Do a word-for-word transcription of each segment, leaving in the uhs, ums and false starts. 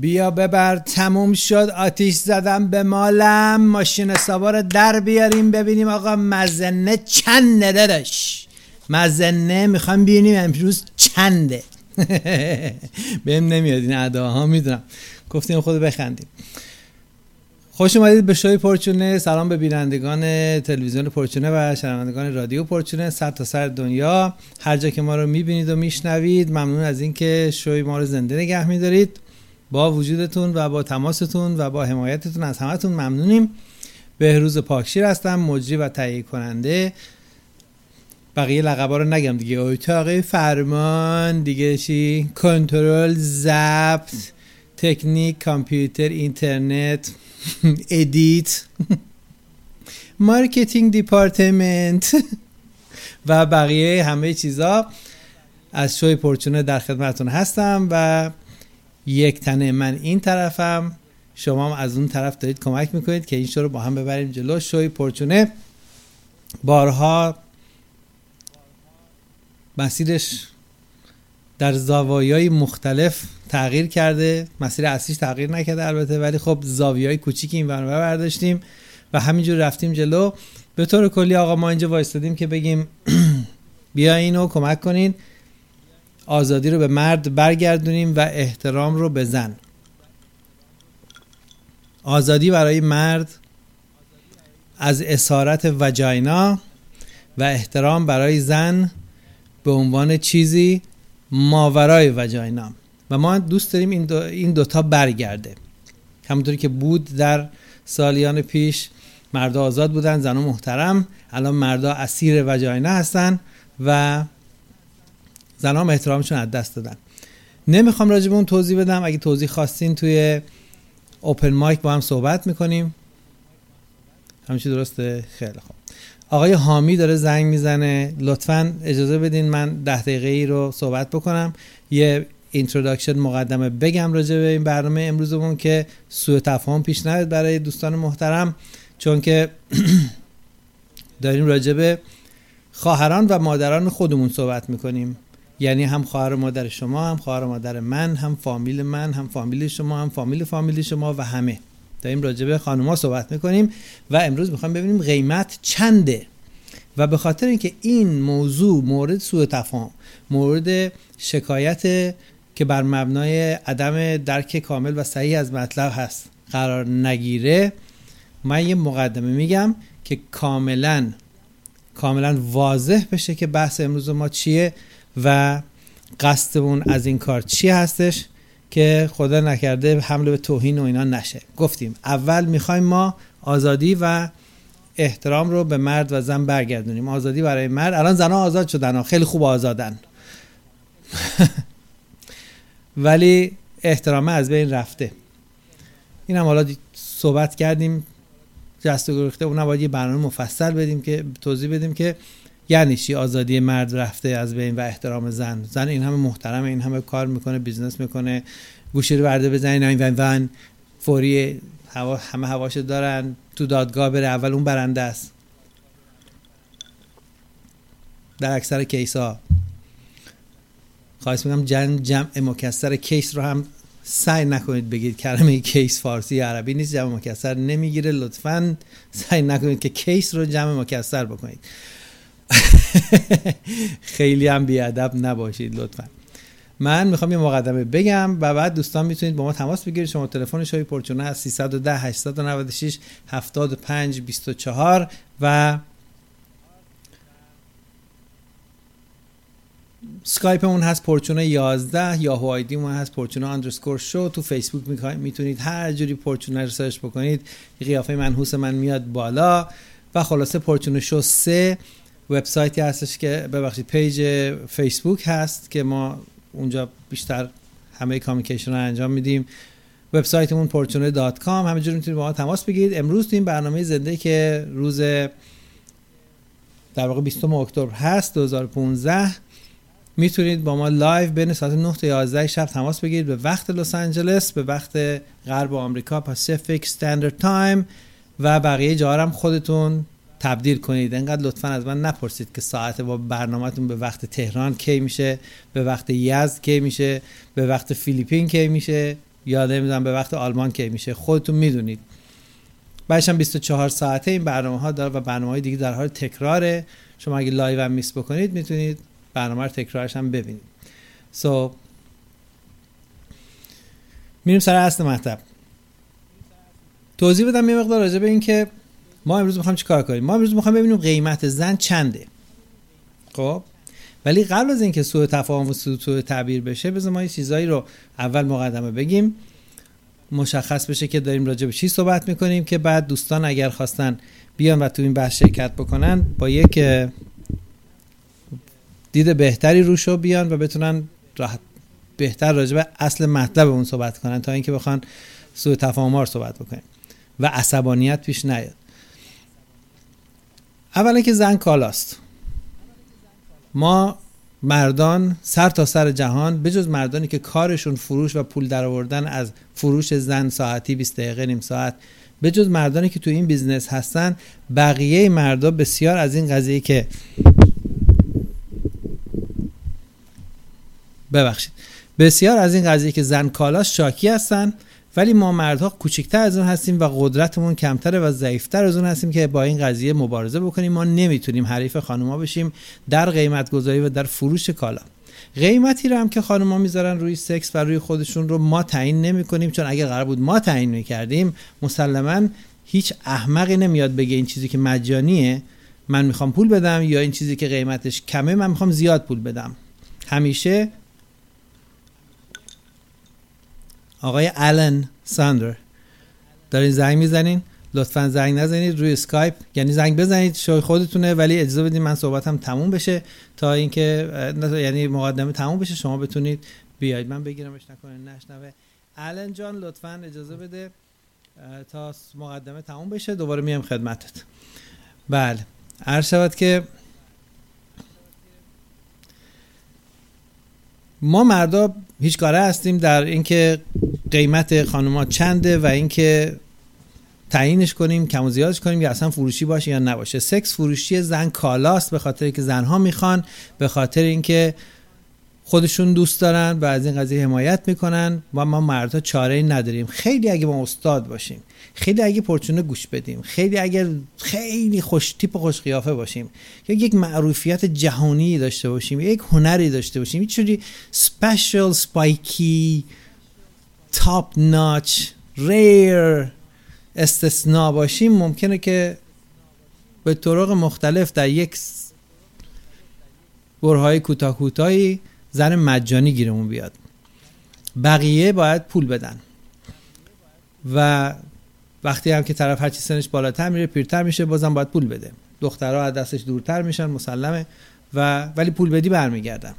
بیا ببر، تموم شد، آتیش زدم به مالم، ماشین سوار در بیاریم ببینیم آقا مزنه چنده داداش، مزنه میخوام ببینیم امروز چنده. بهم نمیاد این اداها، میدونم. گفتیم خود بخندیم. خوش اومدید به شوی پرچونه. سلام به بینندگان تلویزیون پرچونه و شنوندگان رادیو پرچونه سر تا سر دنیا، هر جا که ما رو میبینید و میشنوید. ممنون از اینکه شوی ما رو زنده نگه میدارید. با وجودتون و با تماستون و با حمایتتون از همتون ممنونیم. بهروز پاکشیر هستم، مجری و تهیه کننده. بقیه لقبا رو نگم دیگه، اتاق فرمان دیگه، چی، کنترل، ضبط، تکنیک، کامپیوتر، اینترنت، ادیت، مارکتینگ دیپارتمنت و بقیه همه چیزا از شوی پرچونه در خدمتتون هستم. و یک تنه من این طرفم، شما هم از اون طرف دارید کمک میکنید که این شو رو با هم ببریم جلو. شوی پرچونه بارها مسیرش در زاویه‌های مختلف تغییر کرده، مسیر اصلیش تغییر نکرده البته، ولی خب زاویه‌های کوچیکی اینور اونور برداشتیم و همینجور رفتیم جلو. به طور کلی آقا ما اینجا وایسادیم که بگیم بیاین و کمک کنین آزادی رو به مرد برگردونیم و احترام رو به زن. آزادی برای مرد از اسارت وجاینا و احترام برای زن به عنوان چیزی ماورای وجاینا. و ما دوست داریم این دو این دوتا برگرده، همونطوری که بود در سالیان پیش. مردا آزاد بودن، زنها محترم. الان مردا اسیر وجاینا هستن و زنها احترامشون از دست دادن. نمیخوام راجع به اون توضیح بدم، اگه توضیح خواستین توی اوپن مایک با هم صحبت میکنیم. همینش درسته؟ خیلی خوب. آقای حامی داره زنگ میزنه، لطفاً اجازه بدین من ده دقیقه ای رو صحبت بکنم، یه اینتروداکشن، مقدمه بگم راجع به این برنامه امروزمون که سوء تفاهم پیش نیاد برای دوستان محترم، چون که داریم راجع به خواهران و مادران خودمون صحبت میکنیم. یعنی هم خواهر مادر شما، هم خواهر مادر من، هم فامیل من، هم فامیل شما، هم فامیل فامیل شما و همه. داریم راجع به خانوما صحبت میکنیم و امروز میخوام ببینیم قیمت چنده. و به خاطر اینکه این موضوع مورد سوء تفاهم، مورد شکایت که بر مبنای عدم درک کامل و صحیح از مطلب هست قرار نگیره، من یه مقدمه میگم که کاملا کاملا واضح بشه که بحث امروز ما چیه و قصدمون از این کار چی هستش، که خدا نکرده حمله به توهین و اینا نشه. گفتیم اول میخوایم ما آزادی و احترام رو به مرد و زن برگردونیم. آزادی برای مرد، الان زنها آزاد شدن، خیلی خوب آزادن ولی احترامه از بین رفته. این هم حالا صحبت کردیم جست و گریخته، اونم باید یه برنامه مفصل بدیم که توضیح بدیم که یعنی چی آزادی مرد رفته از بین و احترام زن. زن این همه محترمه، این همه کار میکنه، بیزنس میکنه، گوشی رو برده بزنی ناین ون ون فوری، هوا همه هواشو دارن، تو دادگاه بره اول اون برنده است در اکثر کیسا. خواهش میکنم جمع جمع مکسر کیس رو هم سعی نکنید بگید، کلمه کیس فارسی عربی نیست، جمع مکسر نمیگیره، لطفاً سعی نکنید که کیس رو جمع مکسر بکنید خیلی هم بیادب نباشید لطفا. من میخوام یه مقدمه بگم و بعد دوستان میتونید با ما تماس بگیرید. شما تلفن شوی پرچونه هست سه یک صفر هشت نه شش هفت پنج دو چهار و اسکایپ اون هست پرچونه یازده، یاهو آیدی اون هست پرچونه اندرسکور شو. تو فیسبوک میتونید هر جوری پرچونه رو سرچ بکنید، قیافه منحوس من میاد بالا. و خلاصه پرچونه شو سه وبسایتی هستش که ببخشید پیج فیسبوک هست که ما اونجا بیشتر همه کامیکیشن رو انجام میدیم. وبسایتمون پرچونه دات کام، همینجوری میتونید با ما تماس بگیرید. امروز تو این برنامه زنده که روز در واقع بیستم اکتبر هست دو هزار و پانزده، میتونید با ما لایو بین ساعت نه تا یازده شب تماس بگیرید به وقت لس آنجلس، به وقت غرب آمریکا، پاسیفیک استاندارد تایم. و بقیه جاها هم خودتون تبدیل کنید. انقدر لطفاً از من نپرسید که ساعت با برنامه‌تون به وقت تهران کی میشه، به وقت یزد کی میشه، به وقت فیلیپین کی میشه. یاده میزنم به وقت آلمان که میشه، خودتون میدونید. بعدش هم بیست و چهار ساعته این برنامه ها داره و برنامه های دیگه در حال تکراره. شما اگه لایو هم میس بکنید میتونید برنامه رو تکرارش هم ببینید. سو so, میریم سر اصل مطلب. توضیح بدم یه مقدار راجع به این که ما امروز میخوام چیکار کنیم. ما امروز میخوام ببینیم قیمت زن چنده. خب ولی قبل از اینکه سوء تفاهم و سوء تعبیر بشه، بذار ما یه چیزایی رو اول مقدمه بگیم، مشخص بشه که داریم راجع به چی صحبت میکنیم، که بعد دوستان اگر خواستن بیان و تو این بحث شرکت بکنن با یک دید بهتری روشو بیان و بتونن راحت بهتر راجع به اصل مطلب اون صحبت کنن تا اینکه بخوان سوء تفاهم رو صحبت بکنیم و عصبانیت پیش نیاد. اولا که زن کالاست. ما مردان سر تا سر جهان، بجز مردانی که کارشون فروش و پول درآوردن از فروش زن ساعتی، بیست دقیقه، نیم ساعت، بجز مردانی که تو این بیزنس هستن، بقیه مردا بسیار از این قضیه که ببخشید بسیار از این قضیه که زن کالاست شاکی هستن. ولی ما مردها کوچکتر از اون هستیم و قدرتمون کمتره و ضعیفتر از اون هستیم که با این قضیه مبارزه بکنیم. ما نمیتونیم حریف خانوما بشیم در قیمت گذاری و در فروش کالا. قیمتی رو هم که خانوما میذارن روی سکس و روی خودشون رو ما تعیین نمیکنیم، چون اگر قرار بود ما تعیین میکردیم مسلماً هیچ احمقی نمیاد بگه این چیزی که مجانیه من میخوام پول بدم، یا این چیزی که قیمتش کمه من میخوام زیاد پول بدم. همیشه آقای آلن ساندر، دارین زنگ میزنین، لطفاً زنگ نزنید روی اسکایپ، یعنی زنگ بزنید شوی خودتونه ولی اجازه بدید من صحبتم تموم بشه تا اینکه یعنی مقدمه تموم بشه شما بتونید بیاید. من بگیرمش نکنه نشنوه. آلن جان لطفاً اجازه بده تا مقدمه تموم بشه دوباره میام خدمتت. بله عرض شود که ما مردا هیچ کاره هستیم در اینکه قیمت خانوما چنده و اینکه تعیینش کنیم، کم و زیادش کنیم، یا اصلا فروشی باشه یا نباشه. سکس فروشی زن کالاست به خاطر اینکه زنها میخوان، به خاطر اینکه خودشون دوست دارن و از این قضیه حمایت میکنن و ما مردها چاره‌ای نداریم. خیلی اگه ما استاد باشیم، خیلی اگه پرچونه گوش بدیم، خیلی اگر خیلی خوش تیپ و خوش قیافه باشیم، یا یک معروفیت جهانی داشته باشیم، یک هنری داشته باشیم، یه چیزی اسپیشال، اسپایکی، تاپ ناچ، ریر، استثنا باشیم، ممکنه که به طرق مختلف در یک برهای کوتاه کوتاهی زن مجانی گیرمون بیاد. بقیه باید پول بدن و وقتی هم که طرف هرچی سنش بالاتر میره پیرتر میشه بازم باید پول بده. دخترها از دستش دورتر میشن مسلمه و ولی پول بدی برمیگردن.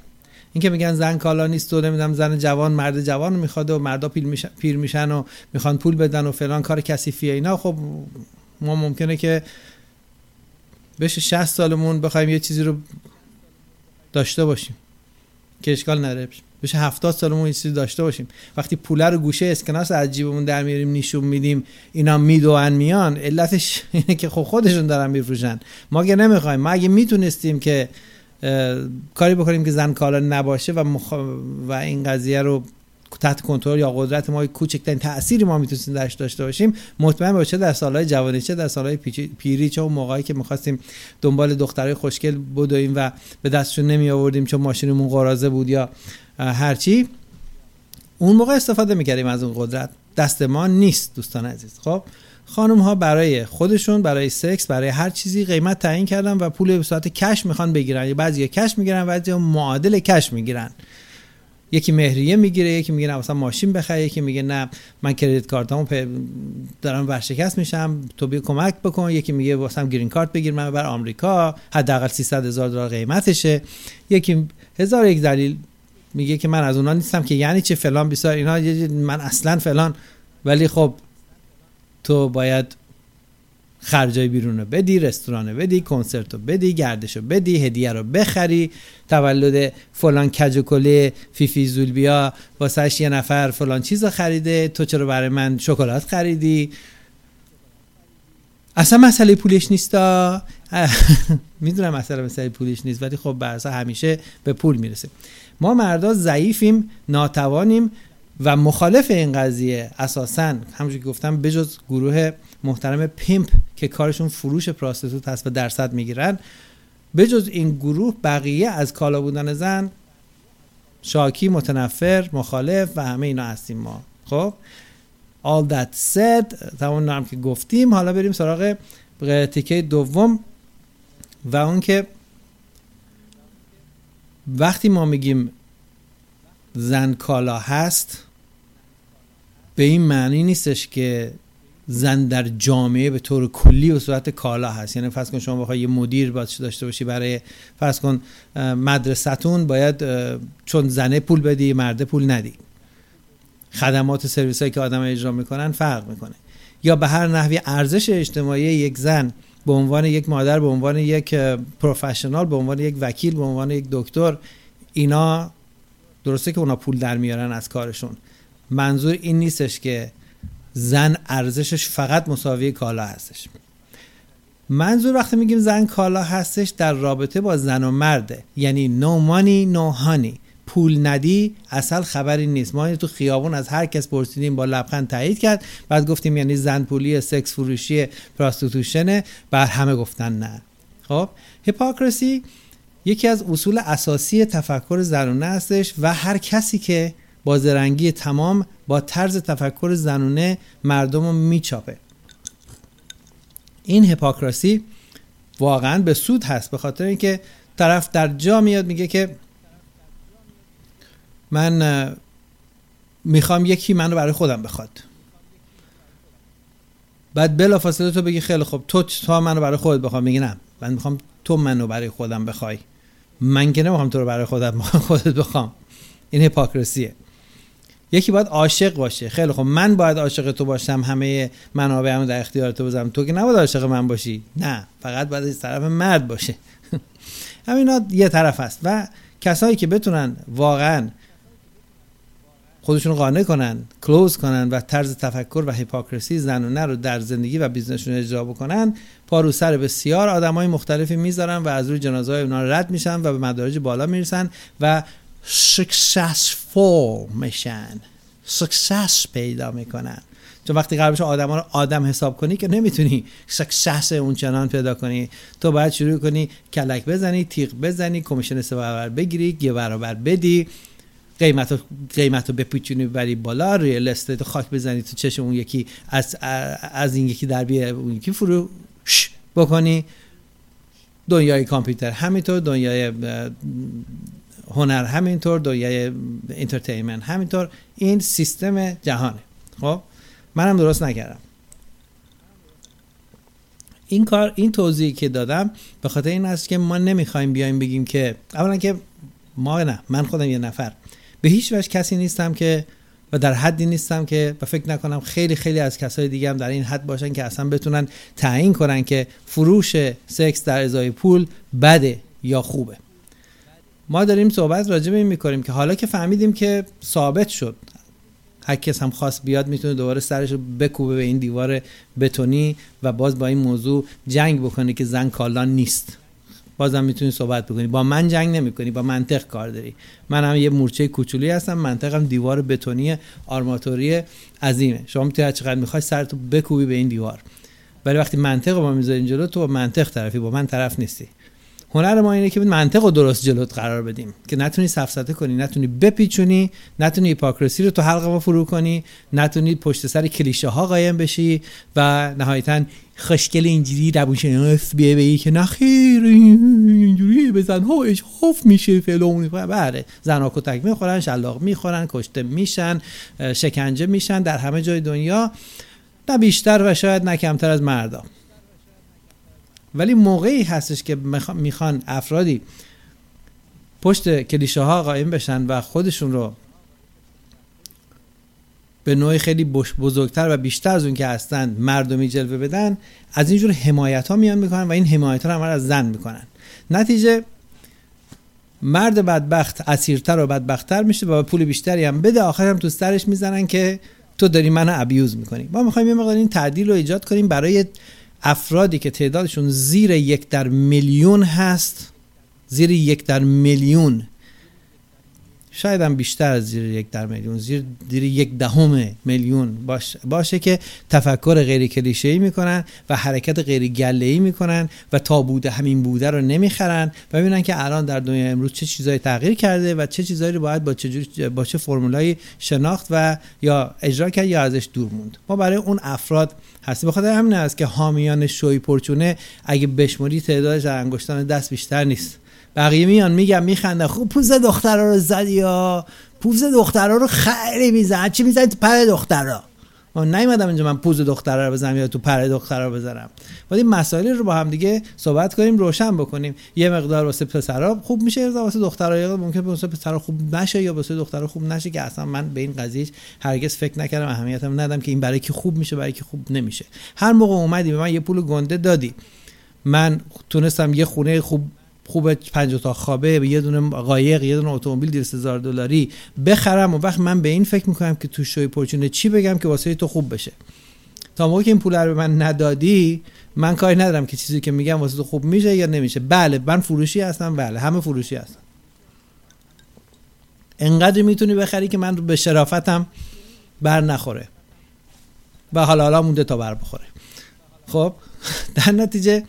این که میگن زن کالا نیست و نمیدونم زن جوان مرد جوان میخواد و مردا پیر میشن پیر میشن و میخوان پول بدن و فلان کار کثیفیه اینا، خب ما ممکنه که بشه شصت سالمون بخوایم یه چیزی رو داشته باشیم که اشکال نداره، بشه هفتاد سالمون یه چیزی داشته باشیم. وقتی پوله رو گوشه اسکناس از جیبمون در میاریم نشون میدیم اینا میدوئن میان، علتش اینه که خب خودشون دارن میفروشن، ما که نمیخوایم. ما اگه میتونستیم که کاری بکنیم که زن کالا نباشه و مخ... و این قضیه رو تحت کنترل یا قدرت ما کوچکترین تأثیری ما میتونستیم درش داشته باشیم، مطمئن باش در سالهای جوانی چه در سالهای پیری، چه اون موقعی که می‌خواستیم دنبال دخترای خوشگل بدویم و به دستشون نمی‌آوردیم چون ماشینمون قرازه بود یا هر چی، اون موقع استفاده می‌کردیم از اون قدرت. دست ما نیست دوستان عزیز. خب خانم ها برای خودشون، برای سکس، برای هر چیزی قیمت تعیین کردن و پول به صورت کش میخوان بگیرن. بعضیا کش میگیرن، بعضیا معادل کش میگیرن. یکی مهریه میگیره، یکی میگه نه مثلا ماشین بخره، یکی میگه نه من کریدیت کارتامو دارم ورشکست میشم تو بیا کمک بکن، یکی میگه واسم گرین کارت بگیر من ببر آمریکا حداقل سیصد هزار دلار قیمتشه، یکی هزار یک دلیل میگه که من از اونها نیستم که یعنی چه فلان بیسار اینا من اصلا فلان. ولی خب تو باید خرجای بیرون رو بدی، رستوران رو بدی، کنسرت رو بدی، گردش رو بدی، هدیه رو بخری، تولد فلان کجوکله فیفی زولبیا واسهش یه نفر فلان چیز رو خریده، تو چرا برای من شکلات خریدی؟ اصلا مسئله پولیش نیست. میدونم اصلا مسئله پولیش نیست ولی خب برسا همیشه به پول میرسه. ما مردا ضعیفیم، ناتوانیم و مخالف این قضیه اساساً همونجوری که گفتم بجز گروه محترم پیمپ که کارشون فروش پراستیتوت هست و درصد میگیرن، بجز این گروه بقیه از کالا بودن زن شاکی، متنفر، مخالف و همه اینا هستیم ما. خب all that said، تمام نرم که گفتیم، حالا بریم سراغ تیکه دوم و اون که وقتی ما میگیم زن کالا هست به این معنی نیستش که زن در جامعه به طور کلی به صورت کالا هست. یعنی فرض کن شما بخوای یه مدیر باید داشته باشی برای فرض کن مدرسه‌تون، باید چون زنه پول بدی مرده پول ندی. خدمات و سرویسایی که آدم اجرا میکنن فرق میکنه. یا به هر نحوی ارزش اجتماعی یک زن به عنوان یک مادر، به عنوان یک پروفشنال، به عنوان یک وکیل، به عنوان یک دکتر، اینا درسته که اونا پول در میارن از کارشون، منظور این نیستش که زن ارزشش فقط مساوی کالا هستش. منظور وقتی میگیم زن کالا هستش در رابطه با زن و مرده، یعنی no money no honey، پول ندی اصل خبری نیست. ما تو خیابون از هر کس پرسیدیم با لبخند تایید کرد، بعد گفتیم یعنی زن پولی، سکس فروشی، پراستیتوشنه، بعد همه گفتن نه. خب هیپوکراسی یکی از اصول اساسی تفکر زنونه هستش و هر کسی که با زرنگی تمام با طرز تفکر زنونه مردم رو میچاپه. این هیپوکراسی واقعا به سود هست، به خاطر اینکه طرف در جا میاد میگه که من میخوام یکی من رو برای خودم بخواد، بعد بلافاصله تو بگی خیلی خوب تو تا من رو برای خودت بخوام، میگی نه من میخوام تو من رو برای خودم بخوای، من که نمیخوام تو رو برای خودم خودت بخوام. این هیپوکراسیه. یکی باید عاشق باشه، خیلی خوب من باید عاشق تو باشم، همه منابعمو در اختیار تو بذارم، تو که نباید عاشق من باشی، نه فقط باید از طرف مرد باشه. همینا یه طرف است و کسایی که بتونن واقعا خودشون رو قانع کنن، کلوز کنن و طرز تفکر و هیپوکراسی زنونه رو در زندگی و بیزنسشون اجرا بکنن، پا رو سر بسیار آدمای مختلفی میذارن و از روی جنازه‌های اونا رد میشن و به مدارج بالا میرسن و successful میشن، success پیدا میکنن. چون وقتی قرار بشه آدما رو آدم حساب کنی که نمیتونی success اونچنان پیدا کنی، تو باید شروع کنی کلک بزنی، تیغ بزنی، کمیشن سه برابر بگیری، یه برابر بدی، قیمتو قیمتو بپیچونی ببری بالا، ریل استیت خاک بزنی تو چشم اون یکی، از از این یکی در بیاری اون یکی فروش بکنی. دنیای کامپیوتر همینطور، دنیای هنر همینطور، دنیای انترتینمنت همینطور. این سیستم جهانه. خب منم درست نکردم این کار. این توضیحی که دادم به خاطر این است که ما نمیخوایم بیایم بگیم که اولا که ما نه، من خودم یه نفر به هیچ وجه کسی نیستم که و در حدی نیستم که و فکر نکنم خیلی خیلی از کسای دیگه هم در این حد باشن که اصلا بتونن تعیین کنن که فروش سکس در ازای پول بده یا خوبه. ما داریم صحبت راجع به این میکنیم که حالا که فهمیدیم که ثابت شد، هر کس هم خواست بیاد میتونه دوباره سرش رو بکوبه به این دیوار بتونی و باز با این موضوع جنگ بکنه که زن کالا نیست، بازم میتونی صحبت بکنی. با من جنگ نمیکنی، با منطق کار داری. من هم یه مورچه کوچولی هستم، منطقم دیوار بتونی آرماتوری عظیمه. شما میتونی چقدر میخوای سرتو بکوبی به این دیوار، ولی وقتی منطق ما میذاریم جلو، تو با منطق طرفی، با من طرف نیستی. هنر ما اینه که منطق رو درست جلوت قرار بدیم که نتونی سفسطه کنی، نتونی بپیچونی، نتونی هیپوکراسی رو تو حلق ما فرو کنی، نتونی پشت سر کلیشه ها قایم بشی و نهایتاً خوشگل اینجوری روانشناس بیه بگی که نخیر اینجوری بزن هاش خوف میشه فلان. بله زنا کتک میخورن، شلاق میخورن، کشته میشن، شکنجه میشن در همه جای دنیا، نه بیشتر و شاید نه کمتر از مردا. ولی موقعی هستش که میخوان افرادی پشت کلیشه ها قائم بشن و خودشون رو به نوعی خیلی بزرگتر و بیشتر از اون که هستن مردمی جلوه بدن، از اینجور حمایت ها میان میکنن و این حمایت ها رو از زن میکنن. نتیجه مرد بدبخت اسیرتر و بدبختتر میشه و پول بیشتری هم بده، آخر هم تو سرش میزنن که تو داری منو ابیوز میکنی. ما میخوایم یه مقدار این تعدیل رو ایجاد کنیم برای افرادی که تعدادشون زیر یک در میلیون هست، زیر یک در میلیون. شاید هم بیشتر از زیر یک در میلیون، زیر زیر یک دهم میلیون باشه, باشه که تفکر غیر کلیشه‌ای میکنن و حرکت غیر گله‌ای میکنن و تا بوده همین بوده رو نمیخرن و میبینن که الان در دنیا امروز چه چیزایی تغییر کرده و چه چیزایی رو باید با چه با چه فرمولایی شناخت و یا اجرا کرد یا ازش دور موند. ما برای اون افراد هست. بخاطر همین است که حامیان شوی پرچونه اگه بشماری تعدادش از انگشتان دست بیشتر نیست. بقیه میان میگن میخندن خب پوز دخترها رو زد یا پوز دخترها رو خیلی میزن چی میزنی تو پر دخترها. من نیومدم اینجا من پوز دخترها رو بزنم یا تو پر دخترها رو بزنم. باید این مسائل رو با هم دیگه صحبت کنیم، روشن بکنیم. یه مقدار واسه پسرها خوب میشه، یه مقدار واسه دخترها ممکنه واسه پسرها خوب نشه یا واسه دخترها خوب نشه که اصلا من به این قضیه هرگز فکر نکردم، اهمیتم ندادم که این برای کی خوب میشه برای کی خوب نمیشه. هر موقع اومدی به من یه پول گنده دادی، من تونستم یه خونه خوب خوبه پنج تا خوابه، یه دونه قایق، یه دونه اتومبیل دویست هزار دلاری بخرم، و وقت من به این فکر میکنم که تو شوی پرچونه چی بگم که واسه تو خوب بشه. تا موقعی که این پول رو به من ندادی من کاری ندارم که چیزی که میگم واسه تو خوب میشه یا نمیشه. بله من فروشی هستم، بله همه فروشی هستن. انقدر میتونی بخری که من رو به شرافتم بر نخوره و حالا حالا مونده تا بر بخوره. خب در نتیجه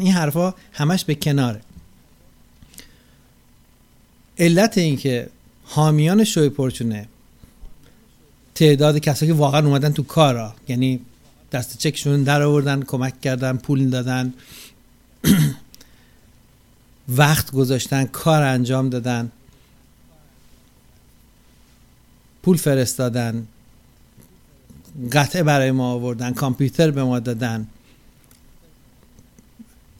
این حرفا همش به کناره. علت این که حامیان شوی پرچونه تعداد کسایی که واقعا اومدن تو کارا، یعنی دست چکشون در آوردن، کمک کردن، پول دادن، وقت گذاشتن، کار انجام دادن، پول فرستادن، قطعه برای ما آوردن، کامپیوتر به ما دادن،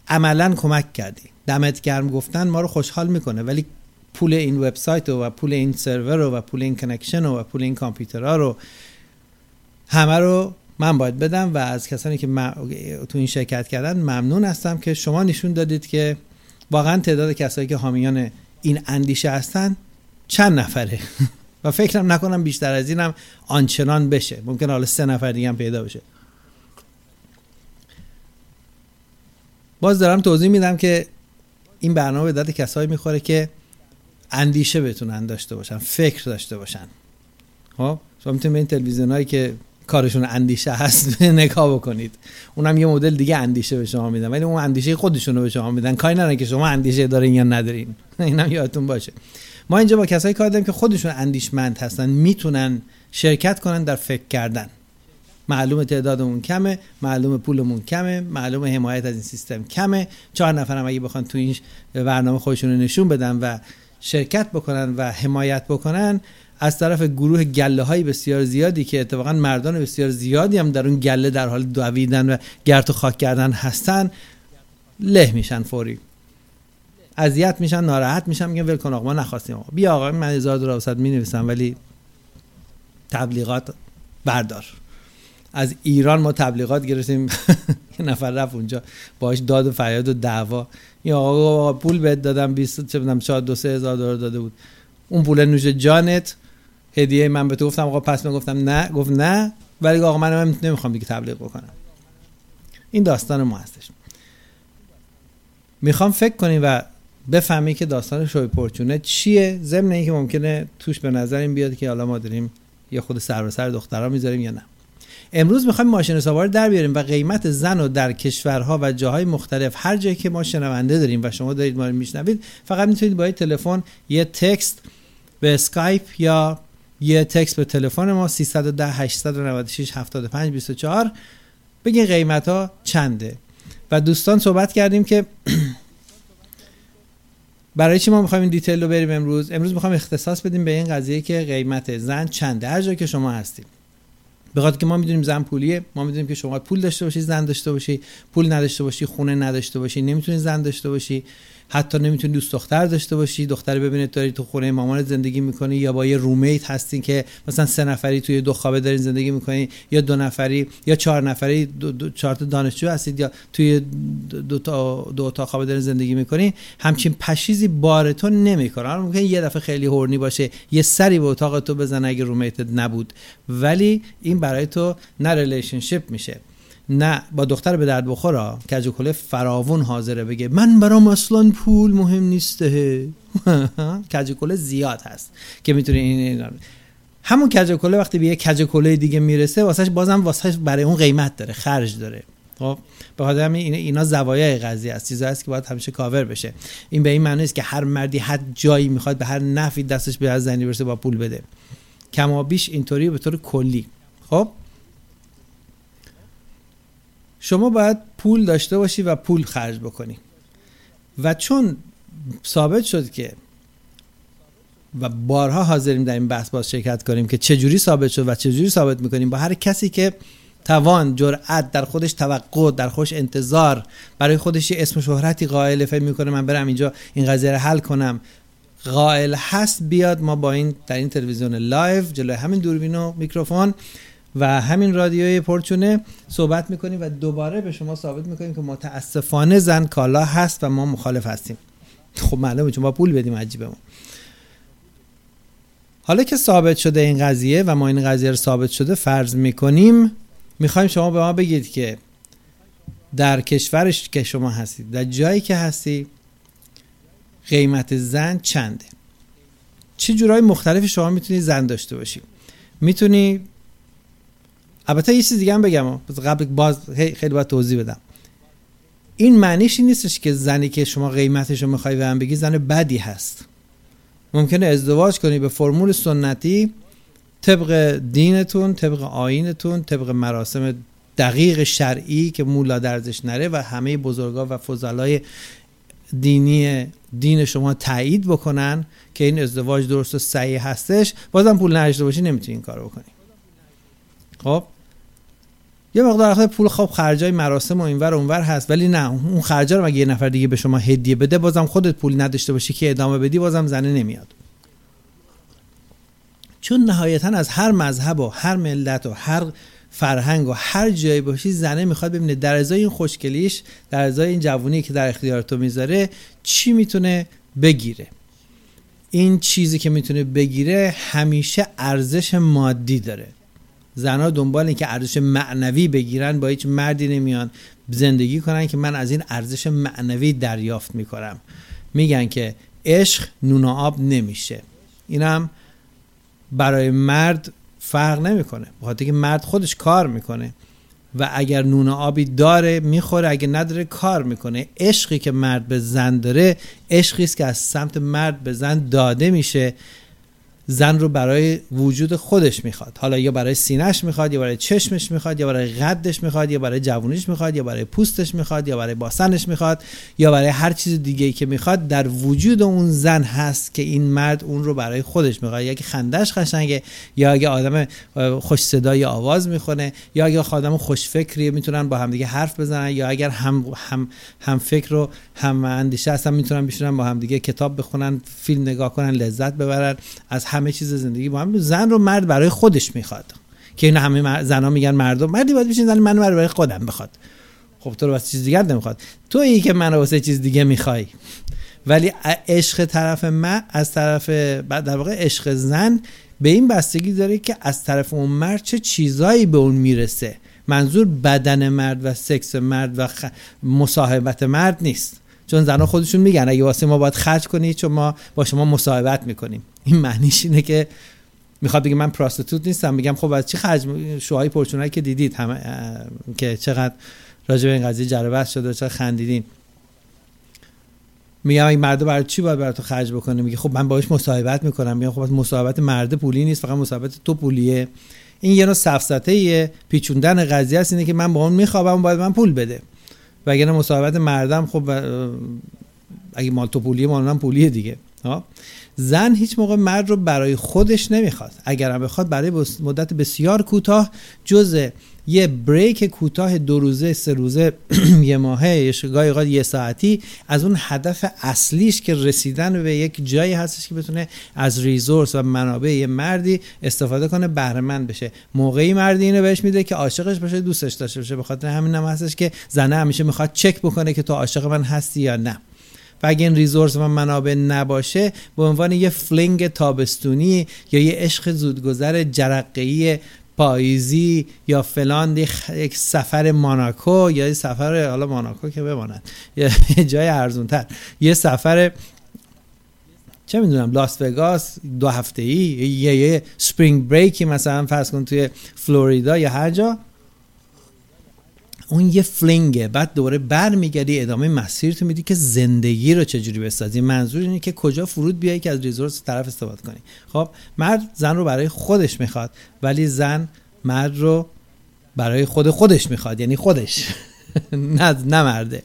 عملا کمک کردی، دمت گرم گفتن ما رو خوشحال میکنه، ولی پول این وبسایت و پول این سرور و پول این کانکشن و پول این کامپیوترها رو همه رو من باید بدم. و از کسانی که تو این شرکت کردن ممنون هستم که شما نشون دادید که واقعا تعداد کسایی که حامیان این اندیشه هستن چند نفره و فکرم نکنم بیشتر از اینم آنچنان بشه، ممکن حالا سه نفر دیگه هم پیدا بشه. باز دارم توضیح میدم که این برنامه به درد کسایی میخوره که اندیشه بتونن داشته باشن، فکر داشته باشن. خب شما میتونید به این تلویزیونایی که کارشون اندیشه هست نگاه بکنید، اونم یه مدل دیگه اندیشه به شما میدن، ولی اون اندیشه خودشون رو به شما میدن، کاری ندارن که شما اندیشه دارین یا ندارین. اینم یادتون باشه. ما اینجا با کسایی کار داریم که خودشون اندیشمند هستن، میتونن شرکت کنن در فکر کردن. معلومه تعدادمون کمه، معلومه پولمون کمه، معلومه حمایت از این سیستم کمه. چهار نفرم اگه بخوان تو این برنامه خودشون رو نشون بدن و شرکت بکنن و حمایت بکنن از طرف گروه گله های بسیار زیادی که اتفاقا مردان بسیار زیادی هم در اون گله در حال دویدن و گرت و خاک کردن هستن، له میشن، فوری اذیت میشن، ناراحت میشن، میگن ول کن آقا ما نخواستیم، آقا بیا آقا من هزار و دویست می نویسم ولی تبلیغات بردار. از ایران ما تبلیغات گرفتیم، یه نفر رفت اونجا باهاش داد و فریاد و دعوا، یا آقا پول بهت دادم بیست چه بدم چهار دو سه هزار دلار داده بود، اون پول نوش جانت، هدیه من به تو، گفتم آقا پس من گفتم نه، گفت نه ولی آقا من نمیخوام دیگه تبلیغ بکنم. این داستان ما هستش. میخوام فکر کنیم و بفهمی که داستان شوی پرچونه چیه، ضمن اینکه ممکنه توش به نظر این بیاد که حالا ما داریم یا خود سر به سر دخترها میذاریم یا نه. امروز میخوایم ماشین حسابا رو در بیاریم و قیمت زن رو در کشورها و جاهای مختلف، هر جایی که ما شنونده داریم و شما دارید ما رو میشنوید، فقط میتونید با تلفن یه تکست به اسکایپ یا یه تکست به تلفن ما سه یک صفر هشت نه شش هفت پنج دو چهار بگین قیمت ها چنده. و دوستان صحبت کردیم که برای چی ما میخوایم این دیتیل رو بریم امروز. امروز میخوایم اختصاص بدیم به این قضیه که قیمت زن چنده هر جایی که شما هستید. بخاطر که ما میدونیم زن پولیه، ما میدونیم که شما پول داشته باشی زن داشته باشی، پول نداشته باشی خونه نداشته باشی نمیتونی زن داشته باشی، حتی نمیتونی دوست دختر داشته باشی، دختر ببینید داری تو خونه مامانت زندگی میکنی یا با یه رومیت هستین که مثلا سه نفری توی دو خوابه دارین زندگی میکنی یا دو نفری یا چهار نفری دو, دو چهار تا دانشجو هستید یا توی دو تا دو تا خوابه دارین زندگی میکنی، همچین پشیزی بارتون نمیکنه. ممکن یه دفعه خیلی هورنی باشه، یه سری به اتاق تو بزنه اگه رومیتت نبود، ولی این برای تو نه ریلیشنشیپ میشه نه با دختر به درد بخورا کج و کله فراوون حاضره بگه من برام اصلا پول مهم نیسته. کج و کله زیاد هست که میتونه این همون کج و کله وقتی به یک کج و کله دیگه میرسه واسهش بازم واسهش برای اون قیمت داره، خرج داره. خب به خاطر همین اینا زوایای قضیه است، چیزا هست که باید همیشه کاور بشه. این به این معنی نیست که هر مردی هر جایی میخواد به هر نفعی دستش به از زنی برسه با پول بده، کما بیش اینطوری به طور کلی. خب شما باید پول داشته باشی و پول خرج بکنی و چون ثابت شد که و بارها حاضریم در این بحث باز شرکت کنیم که چجوری ثابت شد و چجوری ثابت میکنیم، با هر کسی که توان، جرأت، در خودش توقع، در خودش انتظار، برای خودش یه اسم شهرتی قائل، فکر میکنه من برم اینجا این قضیه رو حل کنم، قائل هست بیاد ما با این در این تلویزیون لایو جلوی همین دوربین و میکروفون و همین رادیوی پرچونه صحبت میکنیم و دوباره به شما ثابت میکنیم که متاسفانه زن کالا هست و ما مخالف هستیم. خب معلومه چون ما پول بدیم عجیبمون. حالا که ثابت شده این قضیه و ما این قضیه رو ثابت شده فرض میکنیم، میخوایم شما به ما بگید که در کشورش که شما هستید، در جایی که هستی، قیمت زن چنده. چه جورای مختلفی شما میتونی زن داشته باشی؟ میتونی، البته یه چیز دیگه هم بگم قبل، باز خیلی باید توضیح بدم، این معنیش این نیستش که زنی که شما قیمتش رو میخوای به هم بگی زن بدی هست. ممکنه ازدواج کنی به فرمول سنتی طبق دینتون، طبق آیینتون، طبق مراسم دقیق شرعی که مولا درزش نره و همه بزرگا و فضلای دینی دین شما تایید بکنن که این ازدواج درست و صحیح هستش، بازم پول نداشته باشی نمیتونی این کارو بکنی. خب یه مقدار خود پول خب خرجای مراسم و اینور و اونور هست، ولی نه اون خرجا رو مگه یه نفر دیگه به شما هدیه بده بازم خودت پول نداشته باشی که ادامه بدی، بازم زنه نمیاد. چون نهایتاً از هر مذهب و هر ملت و هر فرهنگ و هر جایی باشی زنه میخواد ببینه در ازای این خوشگلیش، در ازای این جوونی که در اختیار تو میذاره چی میتونه بگیره. این چیزی که میتونه بگیره همیشه ارزش مادی داره. زنها دنبال این که ارزش معنوی بگیرن، با هیچ مردی نمیان زندگی کنن که من از این ارزش معنوی دریافت میکنم. میگن که عشق نون و آب نمیشه. اینم برای مرد فرق نمیکنه، بخاطر که مرد خودش کار میکنه و اگر نون و آبی داره میخوره، اگه نداره کار میکنه. عشقی که مرد به زن داره عشقی است که از سمت مرد به زن داده میشه. زن رو برای وجود خودش میخواد، حالا یا برای سینه‌اش میخواد، یا برای چشمش میخواد، یا برای قدش میخواد، یا برای جوونیش میخواد، یا برای پوستش میخواد، یا برای باسنش میخواد، یا برای هر چیز دیگه‌ای که میخواد در وجود اون زن هست که این مرد اون رو برای خودش میخواد. یا که خندش قشنگه، یا اگه آدم خوش صدای آواز میخونه، یا اگه آدم خوش فکریه میتونن با هم دیگه حرف بزنن، یا اگر هم هم هم فکر و هم اندیشه هستن میتونن بشینن با هم دیگه کتاب بخونن، فیلم نگاه کنن، لذت ببرن از همه چیز زندگی با هم. زن رو مرد برای خودش میخواد که این همه زنا میگن مردم مردی باید بشین، زن من رو برای خودم بخواد. خب تو رو واسه چیز دیگه نمیخواد، تویی که من رو واسه چیز دیگه میخوای. ولی عشق طرف من از طرف در واقع عشق زن به این بستگی داره که از طرف اون مرد چه چیزایی به اون میرسه. منظور بدن مرد و سکس مرد و خ... مصاحبت مرد نیست، چون زنا خودشون میگن اگه واسه ما باید خرج کنی چون ما با شما مصاحبت میکنیم. این معنیش اینه که میخواد بگه من پراستوت نیستم. میگم خب از چی خرج؟ شوهای پرچونه‌ای که دیدید همه که چقدر راجع به این قضیه جر و بحث شده و چقدر خندیدین. میگم این مرد برای چی باید برات خرج بکنه؟ میگه خب من باهاش مصاحبت میکنم. میگم خب از مصاحبت مرد پولی نیست، فقط مصاحبت تو پولیه. این یه نوع سفسطه‌ای پیچوندن قضیه است، اینه که من با اون میخوابم باید من پول بده، وگرنه مصاحبت مردم خب اگه مال تو پولیه مال من پولیه دیگه. ها زن هیچ موقع مرد رو برای خودش نمیخواد، اگرم بخواد برای مدت بسیار کوتاه جز یه بریک کوتاه دو روزه، سه روزه، یه ماهه، گاهی قد یه ساعتی از اون هدف اصلیش که رسیدن به یک جایی هستش که بتونه از ریزورس و منابع یه مردی استفاده کنه، بهره مند بشه. موقعی مردی اینو بهش میده که عاشقش باشه، دوستش داشته باشه. به خاطر همین هم هستش که زنه همیشه میخواد چک بکنه که تو عاشق من هستی یا نه. و اگه این ریزورس و منابع نباشه به عنوان یه فلینگ تابستونی یا یه عشق زودگذر جرقه‌ای پاییزی یا فلان، یک سفر موناکو یا یک سفر، حالا موناکو که بماند، یه جای ارزونتر، یه سفر چه میدونم لاس وگاس دو هفته ای، یه یه سپرینگ بریکی مثلا فرض کن توی فلوریدا یا هر جا، اون یه فلینگه. بعد دوباره برمیگردی ادامه مسیر تو میدی که زندگی رو چجوری بسازی. منظور اینه که کجا فرود بیایی که از ریزورس طرف استفاده کنی. خب مرد زن رو برای خودش میخواد، ولی زن مرد رو برای خود خودش میخواد، یعنی خودش نه نه مرده.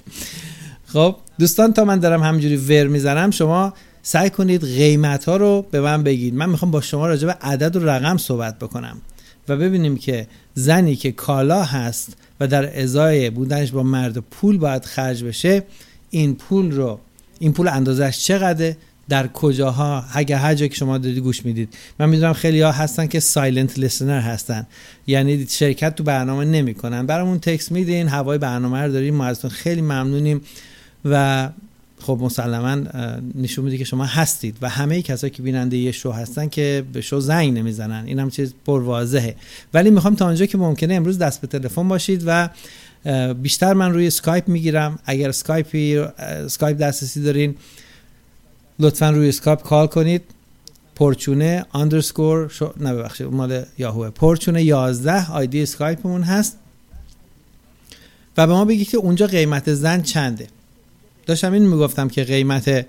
خب دوستان، تا من دارم همینجوری ور میزنم، شما سعی کنید قیمت ها رو به من بگید. من میخوام با شما راجع به عدد و رقم صحبت بکنم و ببینیم که زنی که کالا هست و در ازای بودنش با مرد پول باید خرج بشه، این پول رو این پول اندازش چقدره، در کجاها، اگه هر جایی که شما دارید گوش میدید. من میدونم خیلی ها هستن که سایلنت لیسنر هستن، یعنی شرکت تو برنامه نمیکنن، برامون تکست میدین، هوای برنامه رو داریم، ما ازتون خیلی ممنونیم و خب مسلماً نشون میده که شما هستید. و همه کسایی که بیننده یه شو هستن که به شو زنگ نمیزنن، این هم چیز پر واضحه، ولی میخوام تا اونجا که ممکنه امروز دست به تلفن باشید و بیشتر من روی اسکایپ میگیرم. اگر اسکایپی اسکایپ دسترسی دارین لطفاً روی اسکایپ کال کنید، پرچونه اندرسکور شو... نه ببخشید مال یاهو، پرچونه یازده آیدی اسکایپمون هست و به ما بگید که اونجا قیمت زن چنده. داشتم این میگفتم که قیمت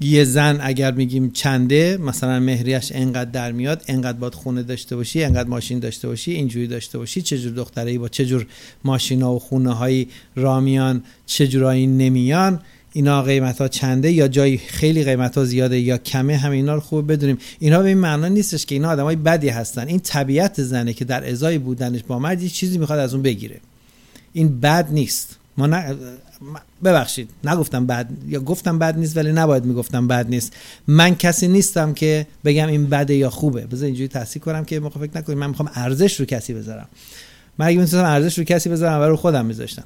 یه زن اگر میگیم چنده، مثلا مهریش انقدر در میاد، انقدر باید خونه داشته باشی، انقدر ماشین داشته باشی، اینجوری داشته باشی، چجور دخترهی با چجور ماشینا و خونه هایی رامیان، چجورایی نمیان، اینا قیمت ها چنده، یا جایی خیلی قیمت ها زیاده یا کمه، همه اینا رو خوب بدونیم. اینا به این معنا نیستش که اینا آدم های بدی هستن، این طبیعت زنه که در ازای بودنش با مرد یه چیزی میخواد از اون بگیره. این بد نیست. ما نه... ببخشید نگفتم بد، یا گفتم بد نیست ولی نباید میگفتم بد نیست. من کسی نیستم که بگم این بده یا خوبه. بذار اینجوری تصحیح کنم که موقع فکر نکنید من میخوام ارزش رو کسی بذارم. من اگه میتونستم ارزش رو کسی بذارم برای خودم میذاشتم.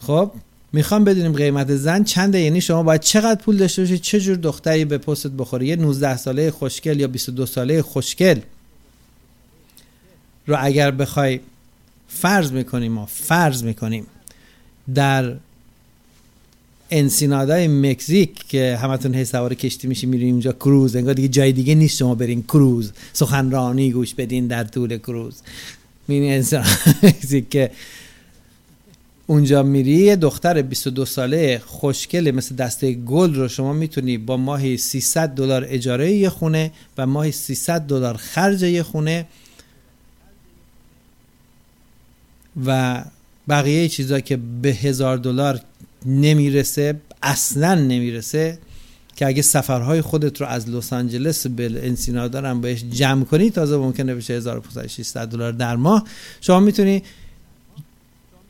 خب میخوام بدونیم قیمت زن چنده، یعنی شما باید چقدر پول داشته باشی، چه جور دختری به پوستت بخوره. یه نوزده ساله خوشگل یا بیست و دو ساله خوشگل رو اگر بخوای فرض میکنیم ما فرض میکنیم در انسینادای مکزیک که همتون هی سوار کشتی میشی میرین اونجا کروز، انگار دیگه جای دیگه نیست شما برین کروز، سخنرانی گوش بدین در طول کروز. میرین انسینادای مکزیک که اونجا میری، یه دختر بیست و دو ساله خوشگل مثل دسته گل رو شما میتونی با ماهی سیصد دلار اجاره یه خونه و ماهی سیصد دلار خرج یه خونه و بقیه چیزا که به هزار دلار نمیرسه، اصلا نمیرسه، که اگه سفرهای خودت رو از لس آنجلس به انسینادا هم بهش جمع کنی تازه ممکنه بشه هزار و پانصد تا ششصد دلار در ماه. شما میتونی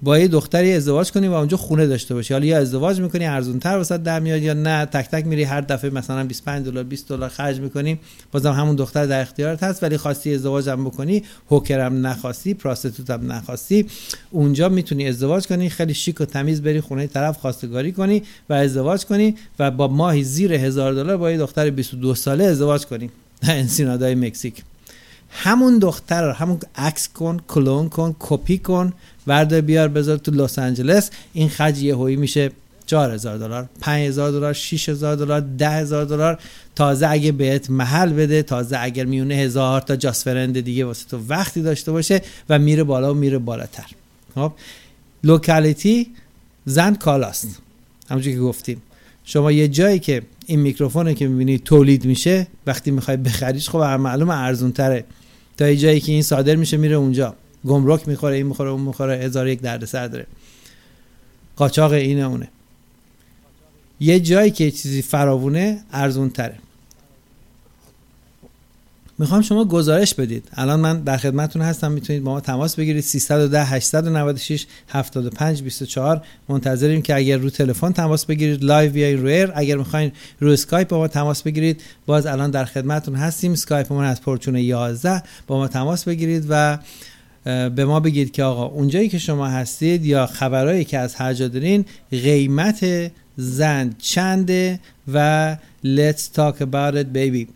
با یه دختری ازدواج کنی و اونجا خونه داشته باشی. حالا یا ازدواج میکنی ارزان‌تر واسات در میاد، یا نه تک تک میری هر دفعه مثلا بیست و پنج دلار بیست دلار خرج میکنی، بازم همون دختر در اختیارت هست. ولی خواستی ازدواج هم بکنی، هوکر هم نخواستی، پراستیتوت هم نخواستی، اونجا میتونی ازدواج کنی، خیلی شیک و تمیز بری خونه طرف خواستگاری کنی و ازدواج کنی و با ماهی زیر هزار دلار با یه دختر بیست و دو ساله ازدواج کنی در انسینادای مکزیک. همون دختر همون عکس کن، کلون کن، کپی کن، ورده بیار بذار تو لس آنجلس، این خرج یهویی میشه چهار هزار دلار، پنج هزار دلار، شش هزار دلار، ده هزار دلار. تازه اگه بهت محل بده، تازه اگر میونه هزار تا جاست فرند دیگه واسه تو وقتی داشته باشه و میره بالا و میره بالاتر. خب لوکالیتی زن کالاست، همونجوری که گفتیم. شما یه جایی که این میکروفونه که میبینی تولید میشه وقتی میخوای بخریش، خب معلومه ارزون تره تا یه جایی که این صادر میشه میره اونجا، گمرک میخوره، این میخوره، اون میخوره، هزار یک دردسر داره، قاچاق اینه اونه. یه جایی که چیزی فراوونه ارزون تره. میخوام شما گزارش بدید، الان من در خدمتتون هستم، میتونید با ما تماس بگیرید سیصد و ده هشتصد و نود و شش هفتاد و پنج بیست و چهار. منتظریم که اگر رو تلفن تماس بگیرید لایو بیاین رو ایر، اگر میخواین رو اسکایپ با ما تماس بگیرید باز الان در خدمتتون هستیم. اسکایپمون از پرچونه یازده، با ما تماس بگیرید و به ما بگید که آقا اونجایی که شما هستید یا خبرایی که از هر جا دارین قیمت زن چنده و let's talk about it baby.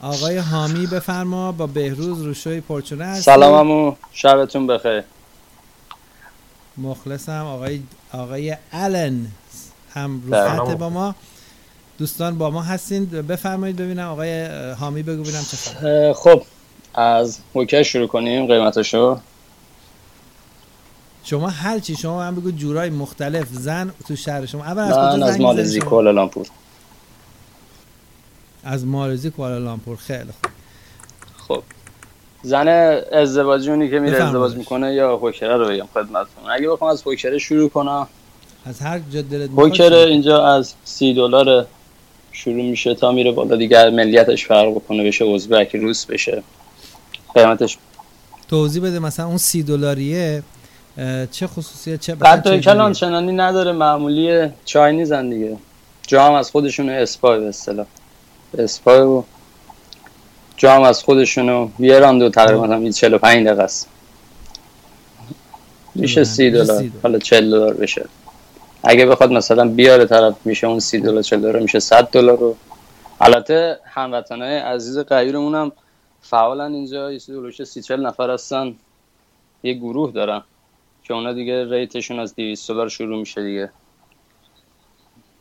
آقای حامی بفرما. با بهروز روشوی پرچونه هستم. سلام عمو، شبتون بخیر. مخلصم. آقای آقای الن هم روحت با ما. دوستان با ما هستین، بفرمایید ببینم. آقای حامی بگو ببینم چه خبر. خب از هوکه شروع کنیم، قیمتاشو شما هر چی شما هم بگو، جورای مختلف زن تو شهر شما. اول از کجا زنگ زدید؟ از مالزی کوالالامپور. از مالزی کوالالامپور. خیلی خوب. خب زن ازدواجونی که میره ازدواج میکنه یا هوکره رو بگم خدمتتون؟ اگه بخوام از هوکره شروع کنم، از هر جا دلت میخواد. هوکره اینجا از سی دلار شروع میشه تا میره بالا دیگه، ملیتش فرق بکنه بشه ازبک، روس بشه قیمتش. توضیح بده مثلا اون سی دلاریه چه خصوصیه؟ چه قطعه کلان چنانی نداره، معمولی چاینیزن دیگه. جام از خودشونه، اسپای به اصطلاح اسپای و جام از خودشونه. یه راندو تقریبا هم چهل و پنج دقیقه است، میشه سی دلار. حالا چهل دلار بشه اگه بخواد مثلا بیاره طرف، میشه اون سی دلار چهل دلار میشه صد دلار. رو البته هموطنای عزیز غیورمون هم فعالن اینجا، یه سری سی چهل نفر هستن، یه گروه دارن که اونا دیگه ریتشون از دویست دلار شروع میشه دیگه.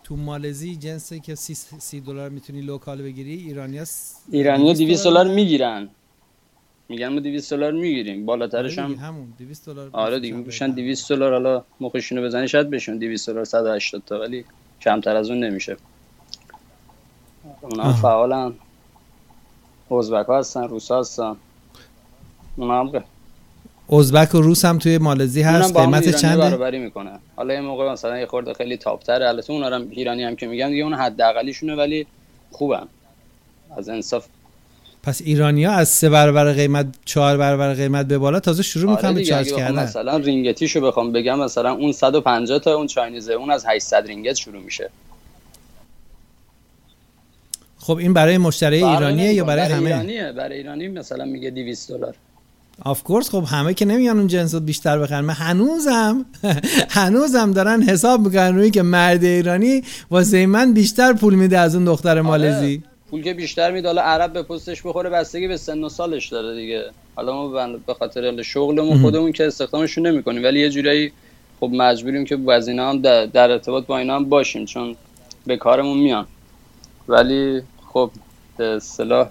تو مالزی جنسی که سی دلار میتونی لوکال بگیری، ایرانی‌ها ایرانی‌ها دویست دلار میگیرن، میگن ما دویست دلار میگیریم، بالاترش هم همون دویست دلار. آره دیگه میشن دویست دلار. حالا مخشونو بزنی شاید بشون دویست دلار، صد و هشتاد تا، ولی کمتر از اون نمیشه. اونا فعالن، ازبک‌ها هستن، روس‌ها هستن. اونا هم ازبک و روس هم توی مالزی هست. قیمت چنده؟ برابری میکنه. حالا این موقع مثلا یه خورده خیلی تاپ‌تره. البته اونا هم ایرانی هم که میگم دیگه، اون حداقلیشونه ولی خوبن. از انصاف. پس ایرانی‌ها از سه برابر قیمت، چهار برابر قیمت به بالا تازه شروع میکنن به چارج کردن. مثلا رینگتیشو بخوام بگم، مثلا اون صد و پنجاه تا، اون چاینیزه اون از هشتصد رینگت شروع میشه. خب این برای مشتری ایرانیه یا برای, برای همه؟ ایرانیه. برای ایرانی مثلا میگه دویست دلار. آف کورس. خب همه که نمیان اون جنسات بیشتر بخرن. من هنوزم هنوزم دارن حساب میکنن روی که مرد ایرانی واسه من بیشتر پول میده از اون دختر مالزی. پول که بیشتر میده، حالا عرب به پوستش بخوره، بستگی به سن و سالش داره دیگه. حالا ما به خاطر شغلمون خودمون که استفادهش نمیکنیم، ولی یه جورایی خب مجبوریم که از اینا هم در, در ارتباط با اینا هم باشیم، چون به کارمون میان. ولی خب به اصطلاح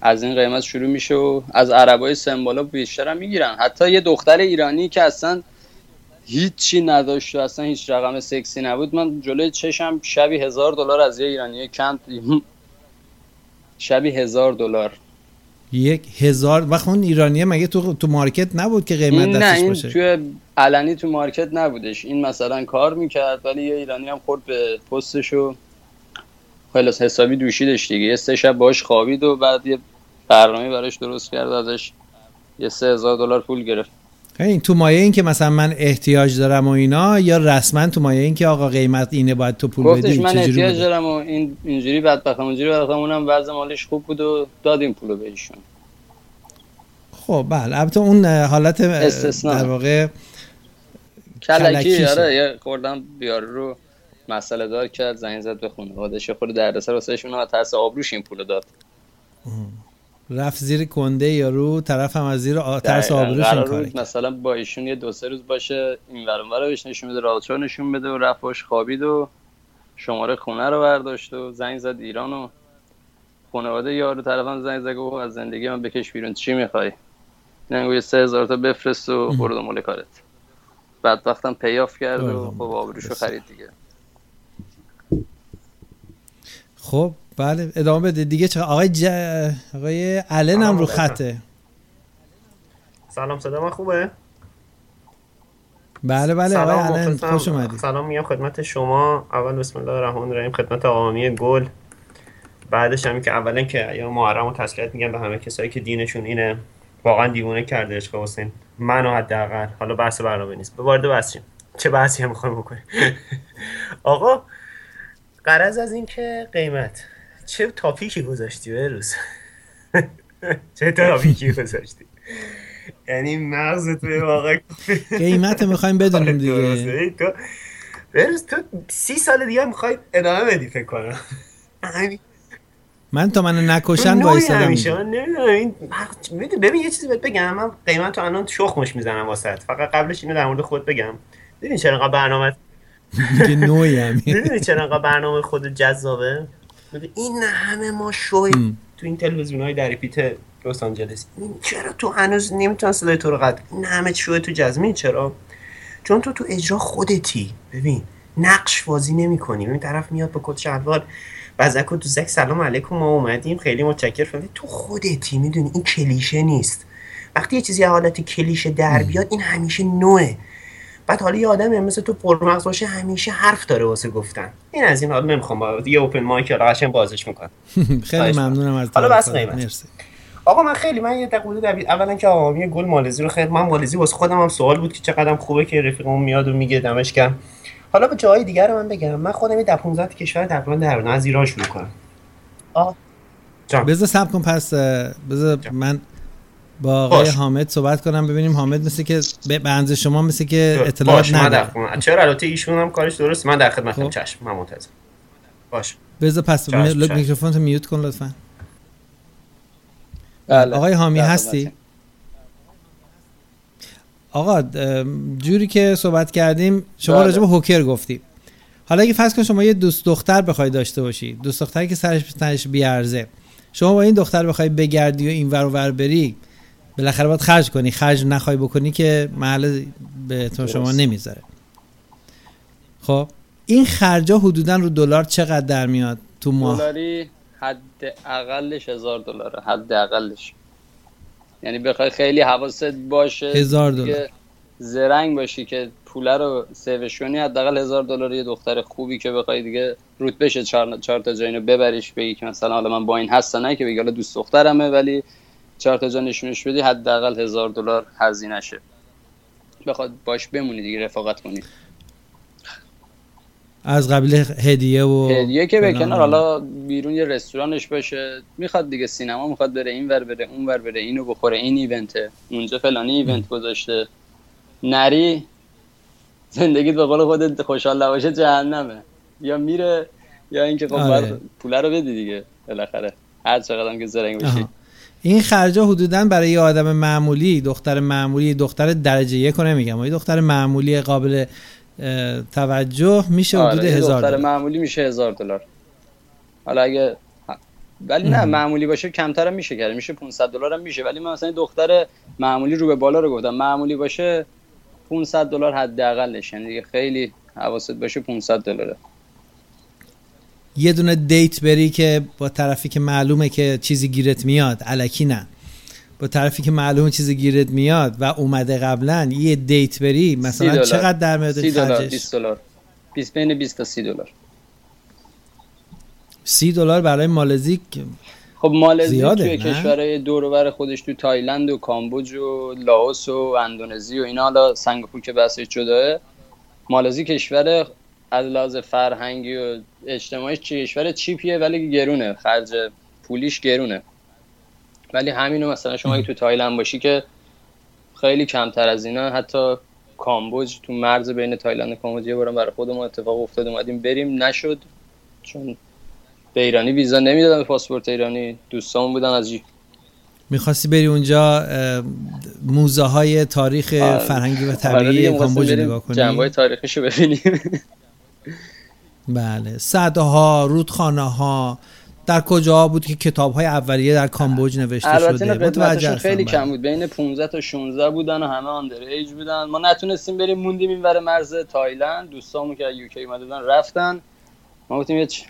از این قیمت شروع میشه و از عربای سنبالا بیشتر هم میگیرن. حتی یه دختر ایرانی که اصلا هیچی نداشت و اصلا هیچ رقم سکسی نبود، من جلوی چشم شبیه هزار دلار از یه ایرانی کند. شبیه هزار دلار یک هزار وقت اون ایرانیه مگه تو تو مارکت نبود که قیمت دستش باشه؟ نه، این تو علنی تو مارکت نبودش. این مثلا کار میکرد ولی یه ایرانی هم خورد به پستش و خلاص حسابی دوشیدش دیگه. یه سه شب باش خوابید و بعد یه برنامه براش درست کرد، ازش یه سه هزار دلار پول گرفت. این تو مایه این که مثلا من احتیاج دارم و اینا، یا رسما تو مایه این که آقا قیمت اینه باید تو پول بدی؟ گفتش من احتیاج بده. دارم و این اینجوری بدبختم اونجوری بدبختم. اونم وضع مالش خوب بود و دادیم پولو بهشون. خب بله. البته اون حالت استثناء در واقع کلکی. آره یه خوردم بیار رو مسئله دار کرد، زنگ زد به خانواده‌اش، خود دردسر واسهشون و ترس آبروش این پولو داد. رفت زیر کنده یارو، طرف هم از زیر آ... ترس آبروش این کاره. مثلا با ایشون یه دو سه روز باشه، این ور اونورا بهش نشون بده، رادیو نشون بده و رفت باش خوابید و شماره خونه رو برداشت و زنگ زد ایران و خانواده یارو. طرفم زنگ زد گفت از زندگی من بکش بیرون، چی می‌خوای؟ نگو سه هزار تا بفرست و برو دنبال کارت. بعد وقتم پیاف کرد و خب آبروشو خرید دیگه. خب بله ادامه بده دیگه. چرا آقای ج... آقای الن هم رو خطه. سلام، صدا من خوبه؟ بله بله آقای الن خوش اومدید. سلام میگم خدمت شما. اول بسم الله الرحمن الرحیم خدمت آقامی گل. بعدش هم که اولا که ایام محرم رو تسلیت میگم به همه کسایی که دینشون اینه. واقعا دیوونه کرده عشق حسین منو حداقل. حالا بحث برنامه نیست، به وارد بحثیم. چه بحثی هم میخوایم بکنیم. آقا غرض از این که قیمت چه تاپیکی گذاشتی به روز. چه تاپیکی گذاشتی، یعنی مغزت به واقع قیمت میخوایم بدونیم دیگه. تو به روز تو سی سال دیگه میخوای ادامه بدی فکر کنم. من تا منو نکشن وایسادم همیشه. نمیدونم این ببین یه چیزی بهت بگم، من قیمتو الان شخمش میزنم واسط، فقط قبلش اینو در مورد خود بگم. ببین چرا انقدر برنامه که نوعی همین ببین چرا انقدر برنامه خود جذابه. ببین این همه ما شوی تو این تلویزیون‌های دریپیت لس آنجلس، این چرا تو هنوز نمیتونی صدای تو رو قد این همه شوی تو جزمین؟ چرا؟ چون تو تو اجرا خودتی. ببین نقش بازی نمی‌کنی. ببین طرف میاد با کت شلوار بازاکو تو زک سلام علیکم ما اومدیم خیلی متشکرم، تو خودتی. میدونی این کلیشه نیست. وقتی یه چیزی حالت کلیشه در بیاد این همیشه نوعه. بعد حالا یه آدمی مثل تو پرمغز باشه همیشه حرف داره واسه گفتن. این از این حالا نمیخوام یه اوپن مایک را قشنگ بازش میکنم. خیلی ممنونم از تو. حالا بس مرسی. آقا من خیلی من یه دقیقه در اولا که آقا گل مالزی رو خیر، من مالزی واسه خودم هم سوال بود که چقدرم خوبه که رفیقمون میاد و میگه دمش گرم. حالا به جای دیگه رو من بگم، من خودم در پانزده کشور تقریبا در از ایران شروع کنم. آ بذار صبر کن، پس بذار من با آقای باش. حامد صحبت کنم ببینیم. حامد مثل که به اندازه شما مثل که اطلاعات نداره. چرا البته ایشون هم کارش درست، من در خدمتم. چشم من منتظرم. باش بذار پس لطفا میکروفون تو میوت کن لطفا. بله. آقای حامی هستی؟ آقا جوری که صحبت کردیم شما بله. راجع به هوکر گفتی. حالا اگه فرض کن شما یه دوست دختر بخوای داشته باشی، دوست دختری که سرش تنش بیارزه، شما با این دختر بخوای بگردی و این ور و ور بری، بالاخره باید خرج کنی. خرج نخوای بکنی که محل به تو شما نمیذاره. خب این خرجا حدودا رو دلار چقدر در میاد تو ماه؟ دلاری حد اقلش هزار دلاره، حد اقلش. یعنی بخوای خیلی حواست باشه، هزار دلار زرنگ باشی که پول رو سیوش کنی، حد اقل هزار دلار. یه دختر خوبی که بخوای دیگه روت بشه چهار چهار تا جاینو ببریش، بگی که مثلا حالا من با این هستم، نه که بگی حالا دوست دخترمه ولی چهار تا جا نشونش بدی، حد اقل هزار دلار هزینه شه. بخواد باش بمونی دیگه، رفاقت کنی. از قبل هدیه و هدیه که به کنار، حالا بیرون یه رستورانش باشه، میخواد دیگه سینما، میخواد بره این ور بره اون ور بره، اینو بخوره، این ایونته، اونجا فلانی ایونت گذاشته، نری زندگیت به قول خودت خوشحال نباشه جهنمه. یا میره یا اینکه قبل پولا رو بدی دیگه. بالاخره هر چقدر هم که زرنگ بشی. این خرجا حدوداً برای یه آدم معمولی، دختر معمولی، دختر درجه یک نمیگم، یه دختر معمولی قابل توجه میشه حدود آره، هزار دلار. معمولی میشه هزار دلار. حالا اگه ولی نه معمولی باشه کمتر هم میشه کرد، میشه پانصد دلار هم میشه. ولی من مثلا دختر معمولی رو به بالا رو گفتم، معمولی باشه پانصد دلار حداقلش. یعنی دیگه خیلی حواست باشه پانصد دلاره. یه دونه دیت بری که با طرفی که معلومه که چیزی گیرت میاد، الکی نه، با طرفی که معلوم چیزی گیرت میاد و اومده قبلا یه دیت بری، مثلا چقدر در میاد خرجش؟ سی دلار، بیست دلار، بیست بین بیست تا سی دلار. سی دلار برای مالزی خب مالزی توی کشورهای دور و بر خودش، تو تایلند و کامبوج و لاوس و اندونزی و اینا، حالا سنگاپور که بحث جداه. مالزی کشور از لحاظ فرهنگی و اجتماعی کشور چیپیه ولی گرونه، خرج پولیش گرونه. ولی همینو مثلا شما اگه تو تایلند باشی که خیلی کمتر از اینا، حتی کامبوج، تو مرز بین تایلند و کامبوج یه بارم برای خودمون اتفاق افتاد، اومدیم بریم نشد چون به ایرانی ویزا نمیدادن، به پاسپورت ایرانی. دوستامون بودن از جی. می‌خواستی بری اونجا موزه های تاریخ فرهنگی و طبیعی کامبوج نگاه کنی، جنبه‌های تاریخیشو ببینیم. بله، سدها، رودخانه‌ها، در کجا بود که کتاب‌های اولیه در کامبوج نوشته شده؟ متوجه خیلی بره. کم بود، بین پانزده تا شانزده بودن و همه آندر ایج بودن. ما نتونستیم بریم، موندیم اینور مرز تایلند. دوستامون که از یوکی اومدن رفتن، ما گفتیم چه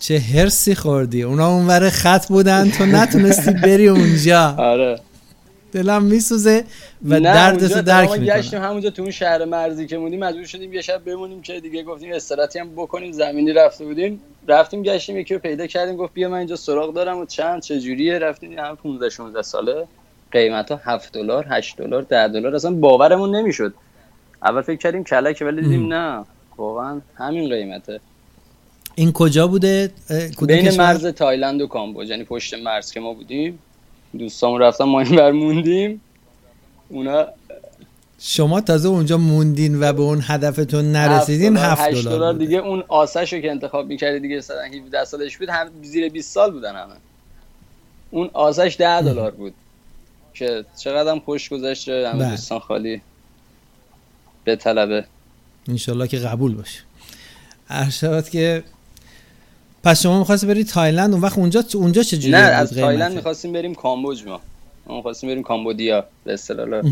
چه هرسی خوردی، اونا اونور خط بودن، تو نتونستی بری اونجا. آره دلم میسوزه و دردتو درک میکنم. ما گشتیم همونجا تو اون شهر مرزی که موندیم، مجبور شدیم یه شب بمونیم که دیگه گفتیم استراحتی هم بکنیم، زمینی رفته بودیم. رفتیم گشتیم، یکی رو پیدا کردیم، گفت بیا من اینجا سراغ دارم و چند چه جوریه. رفتیم، هم پانزده شانزده ساله، قیمتا هفت دلار، هشت دلار، ده دلار، اصلا باورمون نمیشد. اول فکر کردیم کلکه ولی دیدیم نه، واقعا همین قیمته. این کجا بوده؟ بین مرز تایلند و کامبوج، یعنی پشت مرز که ما بودیم. دوستام رفتن، ما این بر موندیم، اونا شما تازه اونجا موندین و به اون هدفتون نرسیدین هفت دلار دیگه. اون آسه‌شو که انتخاب می‌کردی دیگه هفده سالش بود، هم زیر بیست سال بودن همه. اون آسه‌ش ده دلار بود که چقدرم خوش گذشت. همه دوستان خالی به طلبه انشالله که قبول باشه. عرشبت که پس شما می‌خواستی برید تایلند، اون وقت اونجا اونجا چه جوری؟ نه از تایلند می‌خواستیم بریم کامبوج. ما ما می‌خواستیم بریم کامبودیا، به اصطلاح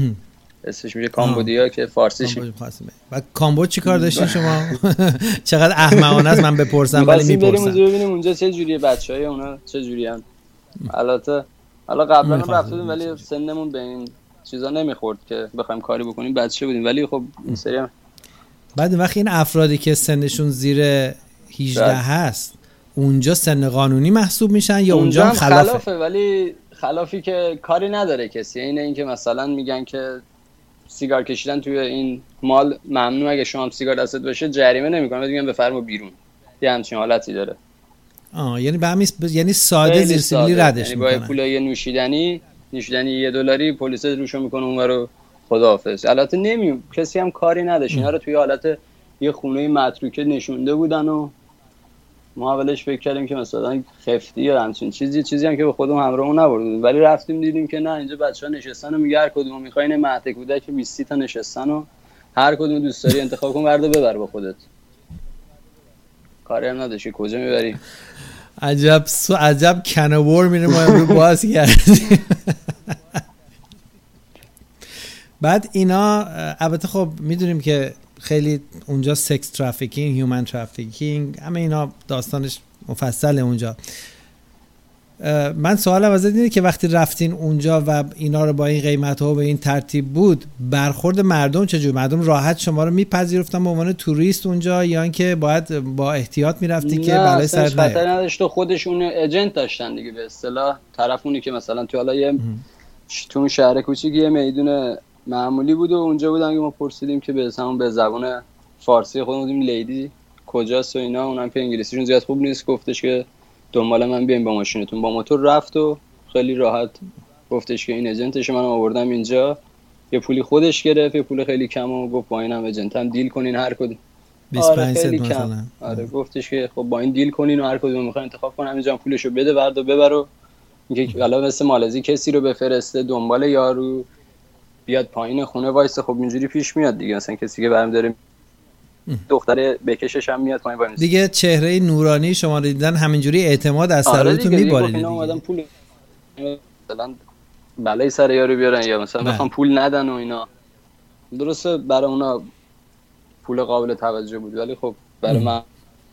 اسمش میشه کامبودیا که فارسیش. و کامبوج چی کار داشتین شما؟ چقدر احمقانه است من بپرسم ولی میپرسم. بریم ببینیم اونجا چه جوریه، بچه‌های اونا چه جوریان. البته حالا قبلا هم رفتیم ولی سنمون به این چیزا نمیخورد که بخوایم کاری بکنیم، بچه بودیم. ولی خب این سری هم بعد وقتی این افرادی که سنشون زیر هجده هست اونجا سن قانونی محسوب میشن یا اونجا هم خلافه؟ خلافه، ولی خلافی که کاری نداره کسی. اینه اینکه مثلا میگن که سیگار کشیدن توی این مال ممنوع، اگه شما هم سیگار دستت باشه جریمه نمیکنه، میگن بفرمو بیرون. یه همچین حالتی داره. آه یعنی به همین ب... یعنی ساده زیر سیلی ردش یعنی میکنن. یعنی با پولای نوشیدنی نوشیدنی یه دلاری پلیس روشو میکنه اونورو خداحافظ. البته نمی کسی هم کاری نداشت. اینا رو توی حالت یه خونه متروکه نشونده بودن و ما اولش فکر کردیم که مثلا خفتی یا همچین چیزی چیزی هم که به خودم همراهمون نبردیم، ولی رفتیم دیدیم که نه، اینجا بچه‌ها نشستن و میگه هر کدوم می‌خواین مهد کودک بیست تا نشستن و هر کدوم دوست داری انتخاب کن برده ببر با خودت. کاری هم نداشی کجا میبری. عجب سو عجب کنور میره ما امروز باز کردیم. بعد اینا البته خب میدونیم که خیلی اونجا سکس ترافیکینگ، هیومن ترافیکینگ، همه اینا داستانش مفصله اونجا. من سوالم از اینه که وقتی رفتین اونجا و اینا رو با این قیمت‌ها و به این ترتیب بود، برخورد مردم چجوری؟ مردم راحت شما رو میپذیرفتن به عنوان توریست اونجا یا اینکه باید با احتیاط میرفتی که بلای سرت نیاد؟ نه، خطری نداشت. تو خودشون ایجنت داشتن دیگه، به اصطلاح طرفونی که مثلا تو حالا یه تو شهر کوچیک یه میدون معمولی بود و اونجا بودن که ما پرسیدیم که به همون به زبان فارسی خودمون بودیم لیدی کجاست و اینا. اونم که انگلیسیشون زیاد خوب نیست، گفتش که دنبال من بیاین با ماشینتون. با موتور رفت و خیلی راحت گفتش که این ایجنتش، منم آوردم اینجا، یه پولی خودش گرفت، یه پول خیلی کم و گفت با اینم ایجنتم دیل کنین هر کدوم بیست و پنج سنت مثلا. آره گفتش که خب با این دیل کنین و هر کدوم میخواین انتخاب کنم اینجا پولشو بده برد و ببرو. میگه علاوه مثل مالزی کسی رو بفرسته دنبال یارو بیاد پایین خونه وایسه. خب اینجوری پیش میاد دیگه، مثلا کسی که برم داره دختر بکشش هم میاد پایین وایسه دیگه. چهره نورانی شما رو دیدن همینجوری اعتماد از سرتون میباله دیگه. اومدن پول مثلا بلای سر یارو بیارن یا مثلا بخوام پول ندن و اینا. درسته برای اونا پول قابل توجه بود، ولی خب برای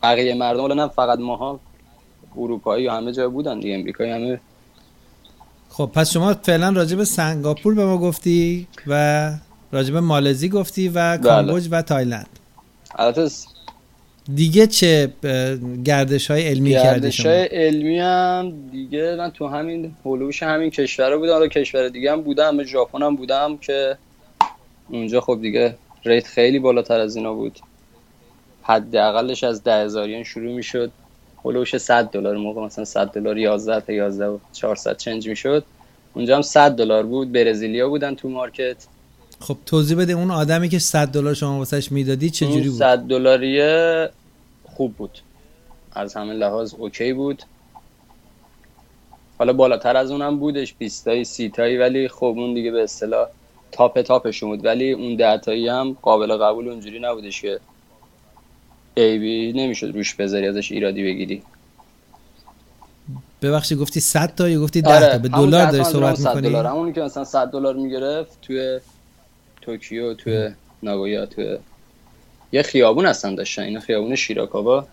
بقیه مردم الان فقط ماها اروپایی همه جا بودن دیگه، امریکایی همه. خب پس شما فعلا راجب سنگاپور به ما گفتی و راجب مالزی گفتی و کامبوج و تایلند. البته دیگه چه گردش‌های علمی کردی شما؟ گردش‌های علمی هم دیگه من تو همین هولوش همین کشورها بودم. حالا کشور دیگه هم بودم، ژاپن هم بودم که اونجا خب دیگه ریت خیلی بالاتر از اینا بود. حداقلش از ده هزار ین شروع می‌شد. هولوش صد دلار موقع مثلا صد دلار یازده تا یازده و چهارصد چنج میشد. اونجا هم صد دلار بود. برزیلیا بودن تو مارکت. خب توضیح بده اون آدمی که صد دلار شما واسش میدادی چه جوری بود؟ صد دلاری خوب بود، از همه لحاظ اوکی بود. حالا بالاتر از اونم بودش بیست تایی سی تایی، ولی خب اون دیگه به اصطلاح تاپ تاپش بود. ولی اون ده تایی هم قابل قبول اونجوری نبودش که ایبی نمیشد روش بذاری ازش ایرادی بگیری. ببخشید گفتی صد تا یا گفتی ده تا؟ آره، به دلار داری صحبت می‌کنی؟ دلار همون که مثلا صد دلار میگرفت توی توکیو، توی ناگویا، توی یه خیابون هستن داشتن اینا، خیابون شیراکاوا،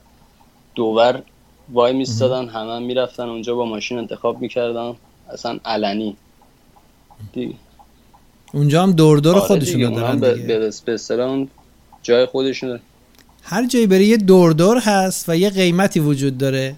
دوور وای میستادن، همه هم میرفتن اونجا با ماشین انتخاب میکردن، اصلا علنی دیگه. اونجا هم دور دور خودشون دارن دیگه، به اصطلاح جای خودشون. هر جایی بری یه دوردور هست و یه قیمتی وجود داره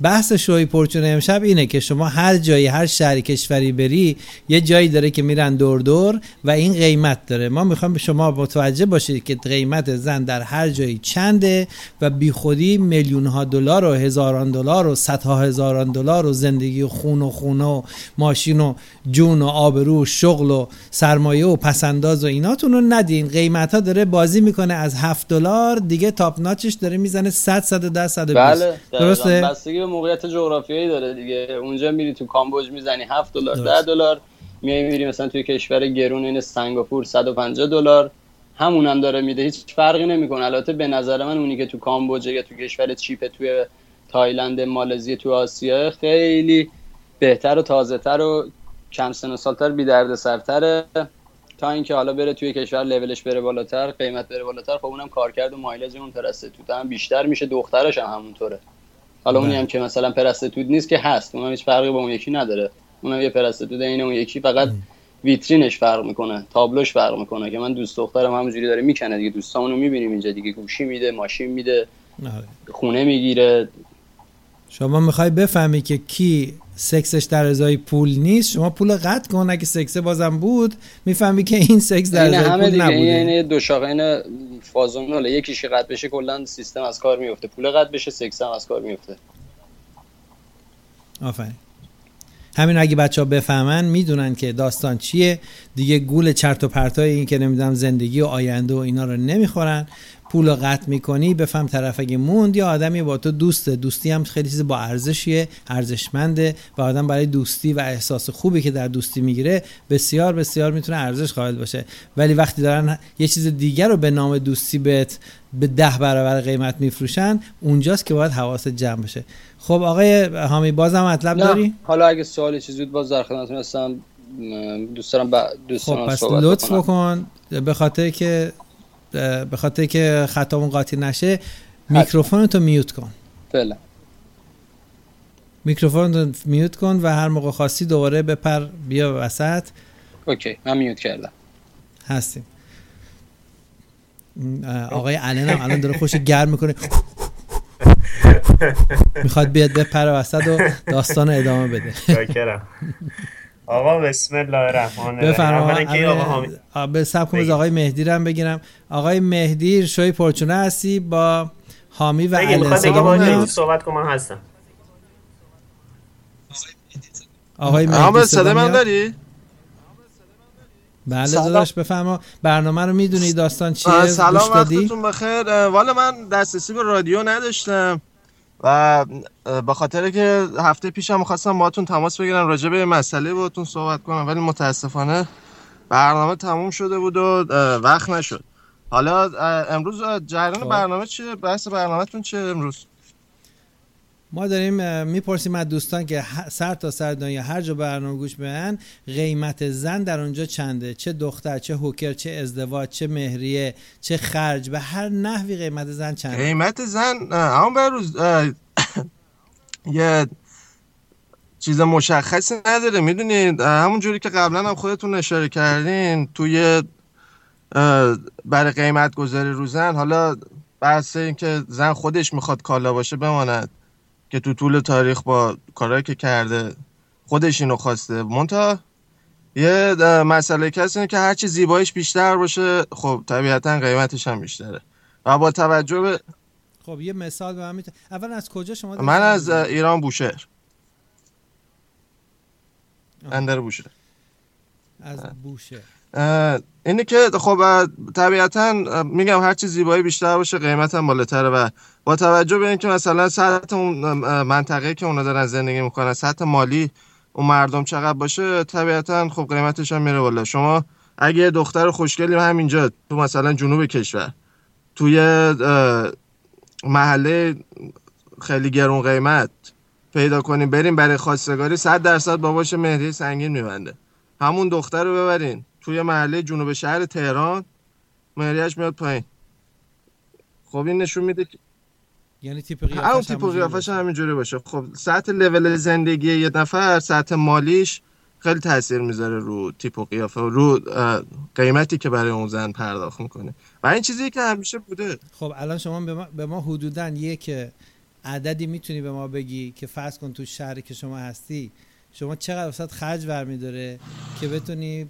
بحث شوی پرچونه امشب اینه که شما هر جایی هر شهری کشوری بری یه جایی داره که میرن دور دور و این قیمت داره. ما میخوام به شما متوجه باشید که قیمت زن در هر جایی چنده و بیخودی میلیون ها دلار و هزاران دلار و صدها هزاران دلار و زندگی و خون و خونه و ماشین و جون و آبرو و شغل و سرمایه و پسنداز و ایناتون رو ندین. قیمت ها داره بازی میکنه از هفت دلار دیگه تاپ ناچش داره میزنه صد صد و ده صد و بیست. درسته؟ بستگی به موقعیت جغرافیایی داره دیگه. اونجا میری تو کامبوج میزنی هفت دلار ده دلار، میای میری مثلا توی کشور گرون این سنگاپور صد و پنجاه دلار همون هم داره میده، هیچ فرقی نمیکنه. البته به نظر من اونی که تو کامبوج یا تو کشور چیپ توی تایلند مالزی تو آسیا خیلی بهتر و تازه‌تر و کم سن و سال‌تر بی دردسرتره، تا اینکه حالا بره توی کشور لولش بره بالاتر، قیمت بره بالاتر، خب اونم کارکرد و مایلج اون پرستوت هم بیشتر میشه، دخترش هم همونطوره. حالا اونی هم که مثلا پرستوت نیست که هست، اونم هیچ فرقی با اون یکی نداره، اونم یه پرستوت عین اون یکی، فقط ویترینش فرق میکنه، تابلوش فرق میکنه که من دوست دخترم همونجوری داره میکنه دیگه، دوستامونو میبینیم اینجا دیگه، گوشی میده، ماشین میده، خونه میگیره. شما میخوای بفهمی که کی سکسش در ازای پول نیست، شما پول قطع کن، اگه سکسه بازم بود میفهمی که این سکس در ازای پول دیگه نبوده. یعنی دو شاخه فازوناله، یکیش قطع بشه کلا سیستم از کار میفته، پول قطع بشه سکس هم از کار میفته. آفرین، همین اگه بچه‌ها بفهمن میدونن که داستان چیه دیگه، گول چرت و پرتای این که نمیدونم زندگی و آینده و اینا رو نمیخورن. پولو قطع میکنی بفهم طرف اگه موند یا آدمی با تو دوسته، دوستی هم خیلی چیز با ارزشیه، ارزشمنده و آدم برای دوستی و احساس خوبی که در دوستی میگیره بسیار بسیار میتونه ارزش قائل باشه. ولی وقتی دارن یه چیز دیگر رو به نام دوستی بهت به ده برابر قیمت میفروشن، اونجاست که باید حواست جمع بشه. خب آقای حامی بازم مطلب داری؟ حالا اگه سوالی چیزی بود باز در خدمتتون هستم. دوست دارم با دوستان خب صحبت لطف بکن، به خاطر که به خاطر که خطامون قاطی نشه میکروفونتو میوت کن. فعلا میکروفونتو میوت کن و هر موقع خواستی دوباره بپر بیا وسط. اوکی من میوت کردم. هستیم. آقای علن هم الان داره خوش گرم میکنه میخواد بیاد بپر وسط و داستان ادامه بده. شاکرم. آقا بسم الله الرحمن الرحیم. به سب کنم از آقای مهدی رو بگیرم. آقای مهدی شوی پرچونه هستی با حامی و علن. سلام صحبت کنم. من هستم. آقای مهدی آقا صدا من داری؟ بله داداش بفرما. برنامه رو میدونی داستان چیه؟ سلام وقتتون بخیر. والا من دسترسی به رادیو نداشتم و به خاطر که هفته پیشم می‌خواستم باهاتون تماس بگیرم راجع به مسئله باهاتون صحبت کنم، ولی متاسفانه برنامه تموم شده بود و وقت نشد. حالا امروز جریان برنامه چیه؟ بحث برنامه‌تون چیه امروز؟ ما داریم میپرسیم از دوستان که سر تا سر دنیا هر جا برنامه گوش بدن قیمت زن در اونجا چنده، چه دختر، چه هوکر، چه ازدواج، چه مهریه، چه خرج، به هر نحوی قیمت زن چنده. قیمت زن همون به روز یه چیز مشخصی نداره، میدونید همون جوری که قبلا هم خودتون اشاره کردین توی برای قیمت گذاری رو زن. حالا بحث این که زن خودش میخواد کالا باشه بماند که تو طول تاریخ با کارهایی که کرده خودش اینو خواسته، منتها یه مسئله کسی اینه که هرچی زیباییش بیشتر باشه خب طبیعتا قیمتش هم بیشتره و با توجه به خب یه مثال به من میتونی اول از کجا شما؟ من از ایران بوشهر. اندر بوشهر از بوشهر اینه که خب طبیعتا میگم هرچی زیبایی بیشتر باشه قیمت هم بالاتره و با توجه به اینکه مثلا سطح اون منطقه که اونا دارن زندگی میکنن سطح مالی اون مردم چقدر باشه طبیعتا خب قیمتش هم میره بالا. شما اگه دختر خوشگلی همینجا تو مثلا جنوب کشور توی محله خیلی گرون قیمت پیدا کنیم بریم برای خواستگاری صد درصد باباش مهریه سنگین میبنده، همون دختر رو ببرین توی محله جنوب شهر تهران مهریه‌اش میاد پایین. خب این نشون میده که یعنی تیپ قیافش هم قیافش همینجوری باشه. خب سطح لول زندگی یه نفر سطح مالیش خیلی تاثیر میذاره رو تیپ و قیافه و رو قیمتی که برای اون زن پرداخت میکنه و این چیزی که همیشه بوده. خب الان شما به ما, به ما حدوداً یک عددی میتونی به ما بگی که فرض کن تو شهری که شما هستی شما چقدر وسط خرج برمی داره که بتونی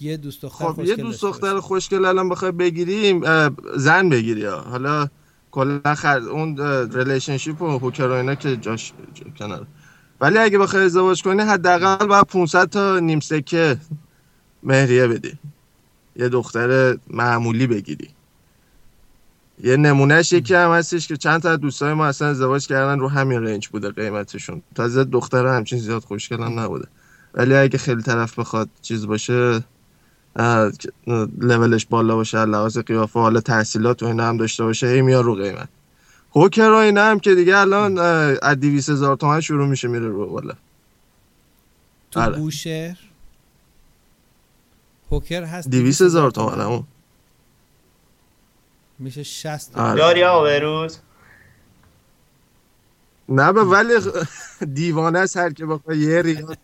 یه دوست دختر خب خوشگل، یه دوست دختر خوشگل الان بخوای بگیریم زن بگیری ها. حالا کلا خرج اون ریلیشنشیپ و هوکر و اینا که جاش کنار، ولی اگه بخوای ازدواج کنی حداقل باید پانصد تا نیم سکه مهریه بدی، یه دختر معمولی بگیری. یه نمونهش یکی هم هستش که چند تا دوستای ما اصلا ازدواج کردن رو همین رنج بوده قیمتشون، تازه دختر همچین زیاد خوشگل هم نبوده، ولی اگه خیلی طرف بخواد چیز باشه لولش بالا باشه لحاظ قیافه حالا تحصیلات و اینا هم داشته باشه هی میاد رو قیمت. هوکر و اینا هم که دیگه الان از دویست هزار تومان شروع میشه میره رو بالا. تو آره. بوشهر هوکر هست دویست هزار تومان همون میشه شصت داری ها به روز نه به ولی دیوانه است هر که بخواد یه ریال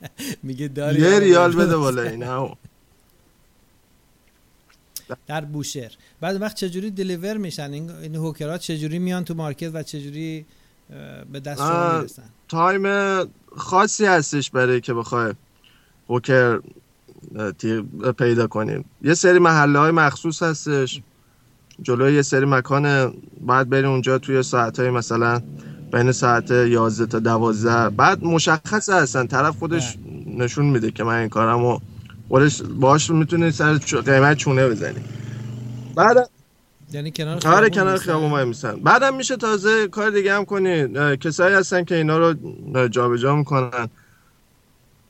میگه داری یه ریال بده بالا اینا در بوشهر. بعد وقت چجوری دلیور میشن این هوکرها؟ چجوری میان تو مارکت و چجوری به دست شما میرسن؟ تایم خاصی هستش برای که بخوای هوکر پیدا کنیم. یه سری محله های مخصوص هستش جلوی یه سری مکان، بعد بریم اونجا توی ساعت های مثلا بین ساعت یازده تا دوازده، بعد مشخص هستن طرف خودش نشون میده که من این کارمو ولش باش میتونی سر قیمت چونه بزنی. بعد یعنی کنار خیابون کنار خیابون میسن. بعدم میشه تازه کار دیگه هم کنی، کسایی هستن که اینا رو جابجا میکنن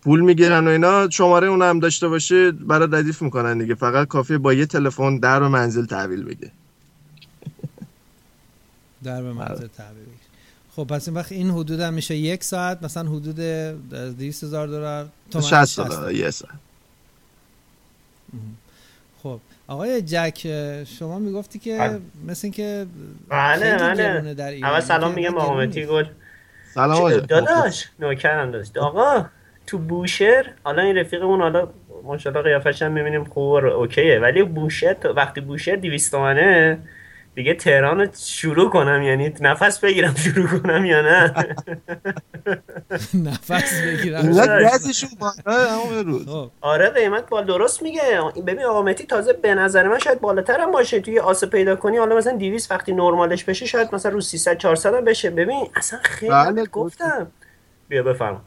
پول میگیرن و اینا، شماره اون هم داشته باشی برای ردیف میکنن دیگه، فقط کافیه با یه تلفن در و منزل تحویل بگه. در و منزل تحویل بگه. خب پس این وقت این حدود هم میشه یک ساعت مثلا حدود دویست هزار دلار تا شصت هزار یه ساعت. خب آقای جک شما میگفتی که مثل اینکه بله بله در اول سلام میگم محمدی گل سلام داداش نوکرم داشت. آقا تو بوشهر حالا این رفیقمون حالا ماشاءالله قیافش هم میبینیم خوبه اوکیه، ولی بوشهر وقتی بوشهر دویست تومنه دیگه تهران شروع کنم یعنی نفس بگیرم شروع کنم یا نه نفس بگیرم دستشون بالا. آره قیمت بالا درست میگه. ببین آقا مهدی تازه به نظر من شاید بالاتر هم باشه توی آسه پیدا کنی، حالا مثلا دویست وقتی نرمالش بشه شاید مثلا رو سیصد چهارصد هم بشه. ببین اصلا خیلی گفتم بیا بفهم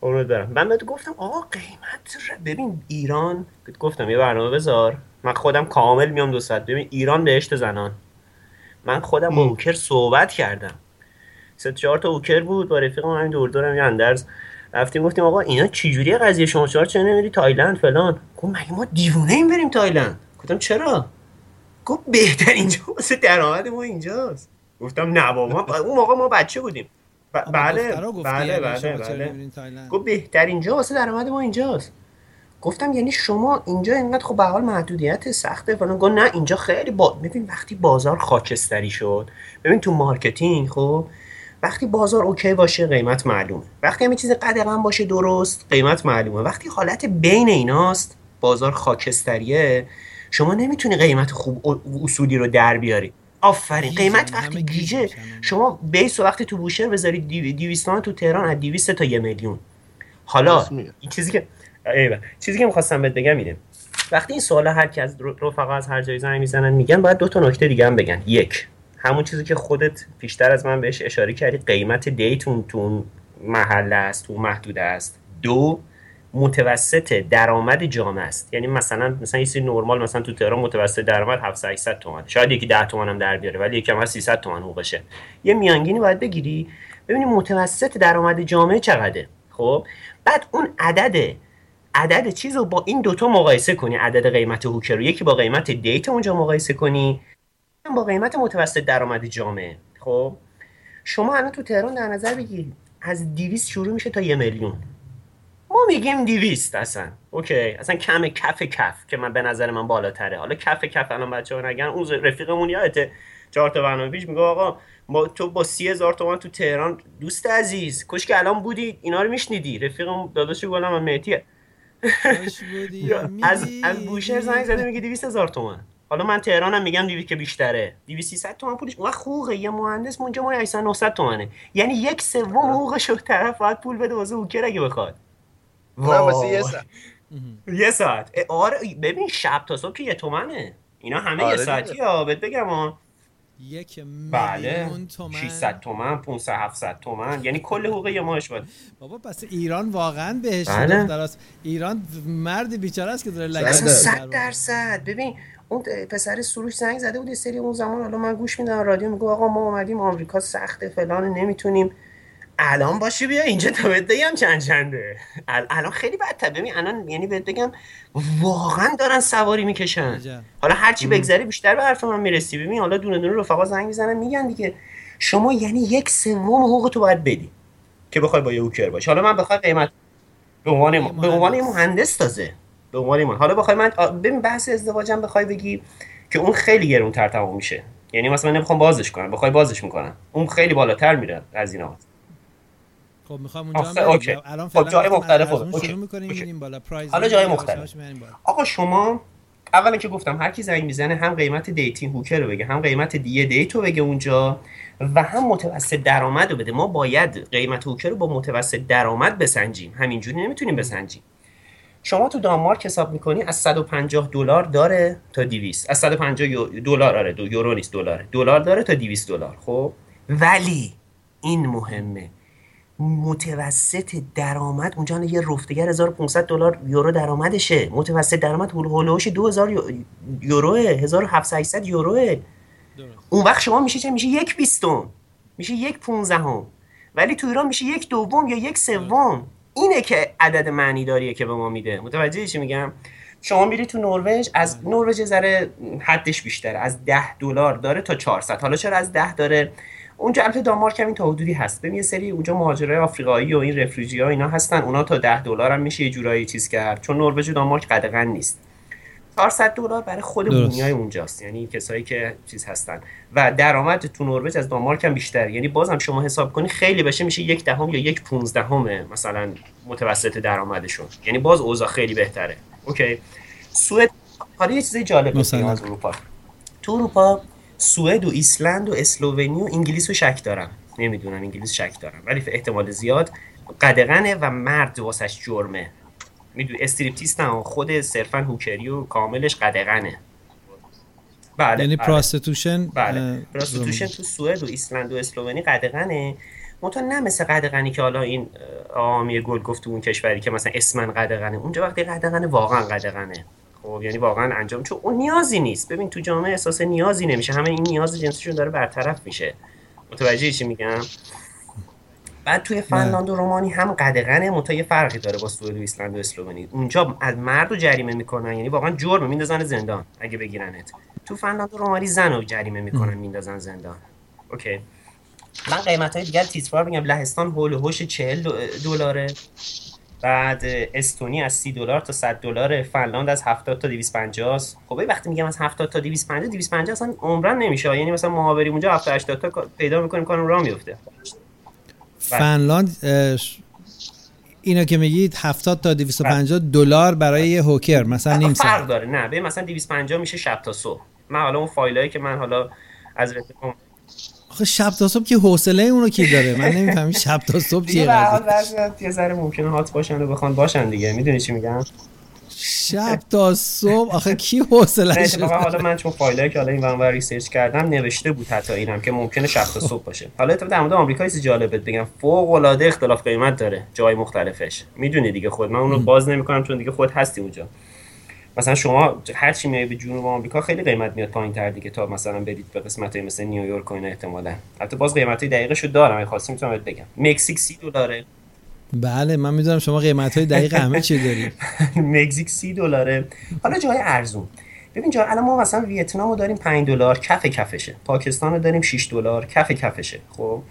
اونو دارم من بهت گفتم آقا قیمت را ببین ایران گفتم یه برنامه بذار من خودم کامل میام دو ساعت. ببین ایران بهشت زنان، من خودم با اوکر صحبت کردم، سه چهار تا اوکر بود با رفیقم همین دور دورم یه اندرز رفتیم گفتیم آقا اینا چه جوریه قضیه شما چهار چه نمیری تایلند فلان؟ گفت مگه ما دیوونه ایم بریم تایلند؟ گفتم چرا؟ گفت بهتر اینجا واسه درآمد ما اینجاست. گفتم نه بابا اون موقع ما بچه بودیم ب- بله بله بله بله گفت بهتر اینجا واسه درآمد ما اینجاست. گفتم یعنی شما اینجا اینقدر خب به حال محدودیت سخته فلان؟ گفت نه اینجا خیلی با ببین وقتی بازار خاکستری شد ببین تو مارکتینگ خب وقتی بازار اوکی باشه قیمت معلومه، وقتی همین چیز قدغن باشه درست قیمت معلومه، وقتی حالت بین ایناست بازار خاکستریه شما نمیتونی قیمت خوب اصولی رو در بیاری. آفرین قیمت وقتی گیجه شما بیس وقتی تو بوشهر بذاری دویست تومن تو تهران از دویست تا یه میلیون. حالا این چیزی که ایوه. چیزی که می‌خواستم بهت بگم اینه وقتی این سوالا هر کی از رفقا از هر جایی زنگ میزنن میگن باید دو تا نکته دیگه هم بگن. یک همون چیزی که خودت بیشتر از من بهش اشاره کردی قیمت دیتون تو محله است تو محدوده است. دو متوسط درآمد جامعه است، یعنی مثلا مثلا یه سری نورمال مثلا تو تهران متوسط درآمد هفتصد هشتصد تومان شاید یکی ده تومان هم در بیاره ولی یکم از سیصد تومان بشه، یه میانگینی باید بگیری ببینیم متوسط درآمد جامعه چقدره. خب بعد اون عدد عدد چیزو با این دوتا مقایسه کنی، عدد قیمت هوکر رو یکی با قیمت دیت اونجا مقایسه کنی با قیمت متوسط درآمد جامعه. خب شما الان تو تهران در نظر بگیرید از دویست شروع میشه تا یه میلیون، ما میگیم دویست اصلا اوکی اصلا کم کف کف که من به نظر من بالاتره. حالا کف کف الان بچه‌ها نگن اون رفیقمون یادته چهار تا برنامه پیش میگه آقا ما تو با سی هزار تومان تو تهران دوست عزیز کاش که الان بودی اینا رو میشنیدی. رفیقم داداشو گلم مهدیه از از بوشهر زنگ زده میگه دویست هزار تومان حالا من تهرانم میگم دیوی که بیشتره، دیوی سیصد تومن پولش و خوقه یه مهندس مونجا مون هشتصد نهصد تومنه، یعنی یک سوم حقوقش رو طرف باید پول بده واسه هوکر اگه بخواد. واسه یه ساعت. یه ساعت. آره ببین شب تا صبح که یه تومنه. اینا همه یه ساعتی ها بهت بگم ها. یک میلیون تومن، ششصد تومن، پانصد هفتصد تومن، یعنی کل حقوق یه ماهش بود. بابا پس ایران واقعا بهش درست. ایران مرد بیچاره است که داره لگد. صد درصد. ببین اون پسر سروش زنگ زده بود یه سری اون زمان، حالا من گوش میدم رادیو، میگه آقا ما اومدیم آمریکا سخته فلان نمیتونیم، الان باشه بیا اینجا تا بهت بگم چند چنده. الان خیلی بدتر. ببین الان یعنی بهت بگم واقعا دارن سواری میکشن. حالا هر چی بگذره بیشتر به حرف من میرسی. ببین حالا دونه دونه رفقا زنگ میزنن میگن دیگه شما یعنی یک سوم حقوق تو باید بدی که بخوای با یوکر باشی. حالا من بخوام قیمت به عنوان ما... به عنوان مهندس تازه به عنوان من، حالا بخوای من ببین بحث ازدواجم بخوای بگی که اون خیلی گرونتر تموم میشه، یعنی مثلا من نمیخوام بازش کنم بخوای بازش میکنم، اون خیلی بالاتر میره از اینا. خب میخوام اونجا هم الان فعلا جای مختلفو شروع میکنیم میبینیم بالا پرایز. حالا جای مختلف آقا شما اولا که گفتم هر کی زنگ میزنه هم قیمت دیتینگ هوکر رو بگه، هم قیمت دیه دیتو بگه اونجا، و هم متوسط درآمد رو بده. ما باید قیمت هوکر رو با متوسط درآمد بسنجیم، همینجوری نمیتونیم بسنجیم. شما تو دانمارک حساب میکنی از صد و پنجاه دلار داره تا دویست، از صد و پنجاه دلار آره، دو یورو نیست دلاره، دلار داره تا دویست دلار. خب ولی این مهمه، متوسط درآمد اونجا یه رفتگر هزار و پانصد دلار یورو درآمدشه، متوسط درآمد هولوش دو هزار یورو هزار و هفتصد یورو. اون وقت شما میشه چه؟ میشه یک بیستم، میشه یک پونزدهم، ولی تو ایران میشه یک دوم یا یک سوم. اینه که عدد معنی داریه که به ما میده. متوجه چی میگم؟ شما میری تو نروژ، از نروژ ذره حدش بیشتره، از ده دلار داره تا چهارصد. حالا چرا از ده داره؟ اونجا البته دانمارک هم این تا حدودی هست. ببین یه سری اونجا مهاجرای آفریقایی و این رفیوجی‌ها اینا هستن، اونا تا ده دلار هم میشه یه جورایی چیز کرد، چون نروژ و دانمارک قدغن نیست. چهارصد دلار برای خود بونیای اونجاست، یعنی کسایی که چیز هستن، و درآمد تو نروژ از دانمارک هم بیشتر. یعنی بازم شما حساب کنی خیلی بشه میشه یک دهم یا یک پونزدهم مثلا متوسط درآمدشون، یعنی باز اوضاع خیلی بهتره. اوکی سوئد، حالا یه چیز جالب از اروپا، تو اروپا سوئد و ایسلند و اسلوونی و انگلیس رو شک دارم، نمیدونم انگلیس شک دارم، ولی احتمال زیاد قدغنه و مرد واسش جرمه، میدونی استریپتیست هم خود صرفا هوکری و کاملش قدغنه. بله یعنی بله. پراستیتوشن بله پراستیتوشن تو سوئد و ایسلند و اسلوونی قدغنه، منتها نه مثل قدغنی که حالا این عامی گل گفت اون کشوری که مثلا اسمن قدغنه. اونجا وقتی قدغنه واقعا قدغنه، یعنی واقعا انجام، چون اون نیازی نیست. ببین تو جامعه احساس نیازی نمیشه، همه این نیاز جنسیشون داره برطرف میشه. متوجه چی میگم؟ بعد توی فنلاند و رومانی هم قدغنه، منتها یه فرقی داره با سوئد و ایسلند و اسلوونی. اونجا از مرد رو جریمه میکنن، یعنی واقعا جرم، میندازن زندان اگه بگیرنت. تو فنلاند و رومانی زن رو جریمه میکنن، میندازن زندان. اوکی من قیمتای دیگه تیتروار میگم. لهستان هول و هوش چهل دلاره، بعد استونی از سی دلار تا صد دلار، فنلاند از هفتاد تا دویست و پنجاه است. خب وقتی میگم از هفتاد تا دویست و پنجاه، دویست و پنجاه اصلا عمرن نمیشه، یعنی مثلا ماهوری اونجا هفتاد هشتاد تا پیدا میکنیم کارم راه میفته. فنلاند اینا که میگید هفتاد تا دویست و پنجاه دلار برای یه هوکر مثلا نیم ساعت فرق داره. نه ببین مثلا دویست و پنجاه میشه شب تا صبح. من حالا اون فایلایی که من حالا از رفتم آخه شب تا صبح که حوصله اونو کی داره؟ من نمیفهمم شب تا صبح چیه. یه ذره ممکنه هات باشن و بخوان باشن دیگه، میدونی چی میگم؟ شب تا صبح آخه کی حوصله‌اش داره؟ حالا من چون فایلایی که حالا این ور ریسرچ کردم نوشته بود حتی اینم که ممکنه شب تا صبح باشه. حالا تا در مورد آمریکا چیز جالبت بگم، فوق العاده اختلاف قیمت داره جای مختلفش، میدونی دیگه خود من اونو باز نمیکنم چون دیگه خود هستی اونجا. مثلا شما هر چی میای به جنوب آمریکا خیلی قیمت میاد پایین‌تر دیگه تا مثلا برید به قسمتای مثل نیویورک و اینا. احتمالاً البته باز قیمتای دقیقشو دارم، اگه خواستم میتونم بهت بگم. مکزیک سی دلاره. بله من میدونم شما قیمتای دقیق همه چی دارید. مکزیک سی دلاره. حالا جای ارزون ببین، جای الان ما مثلا ویتنامو داریم پنج دلار کف کفشه، پاکستانو داریم شش دلار کف کفشه، خب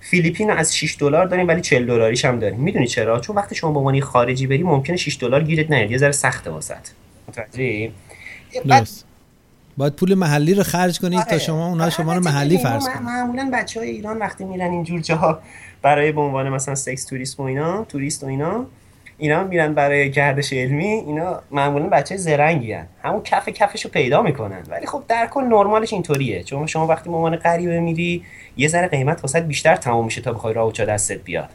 فیلیپینو از شش دلار داریم ولی چهل دلاریش هم داریم. میدونی چرا؟ چون وقتی شما به عنوان خارجی بری ممکنه شش دلار گیرت نیاد، یه ذره سخته واسه. متوجهی؟ درست. باید پول محلی رو خرج کنید. آره. تا شما اونا شما رو محلی فرض کنید. معمولاً بچهای ایران وقتی میرن اینجور جاها برای به عنوان مثلا سکس توریسم و اینا، توریست و اینا، اینا میرن برای گردش علمی، اینا معمولا بچه زرنگی هن، همون کف کفشو پیدا میکنن. ولی خب در کل نرمالش اینطوریه، چون شما وقتی به عنوان غریبه میری یه ذره قیمت واسط بیشتر تمام میشه تا بخوای راه اوچا دستت بیاد.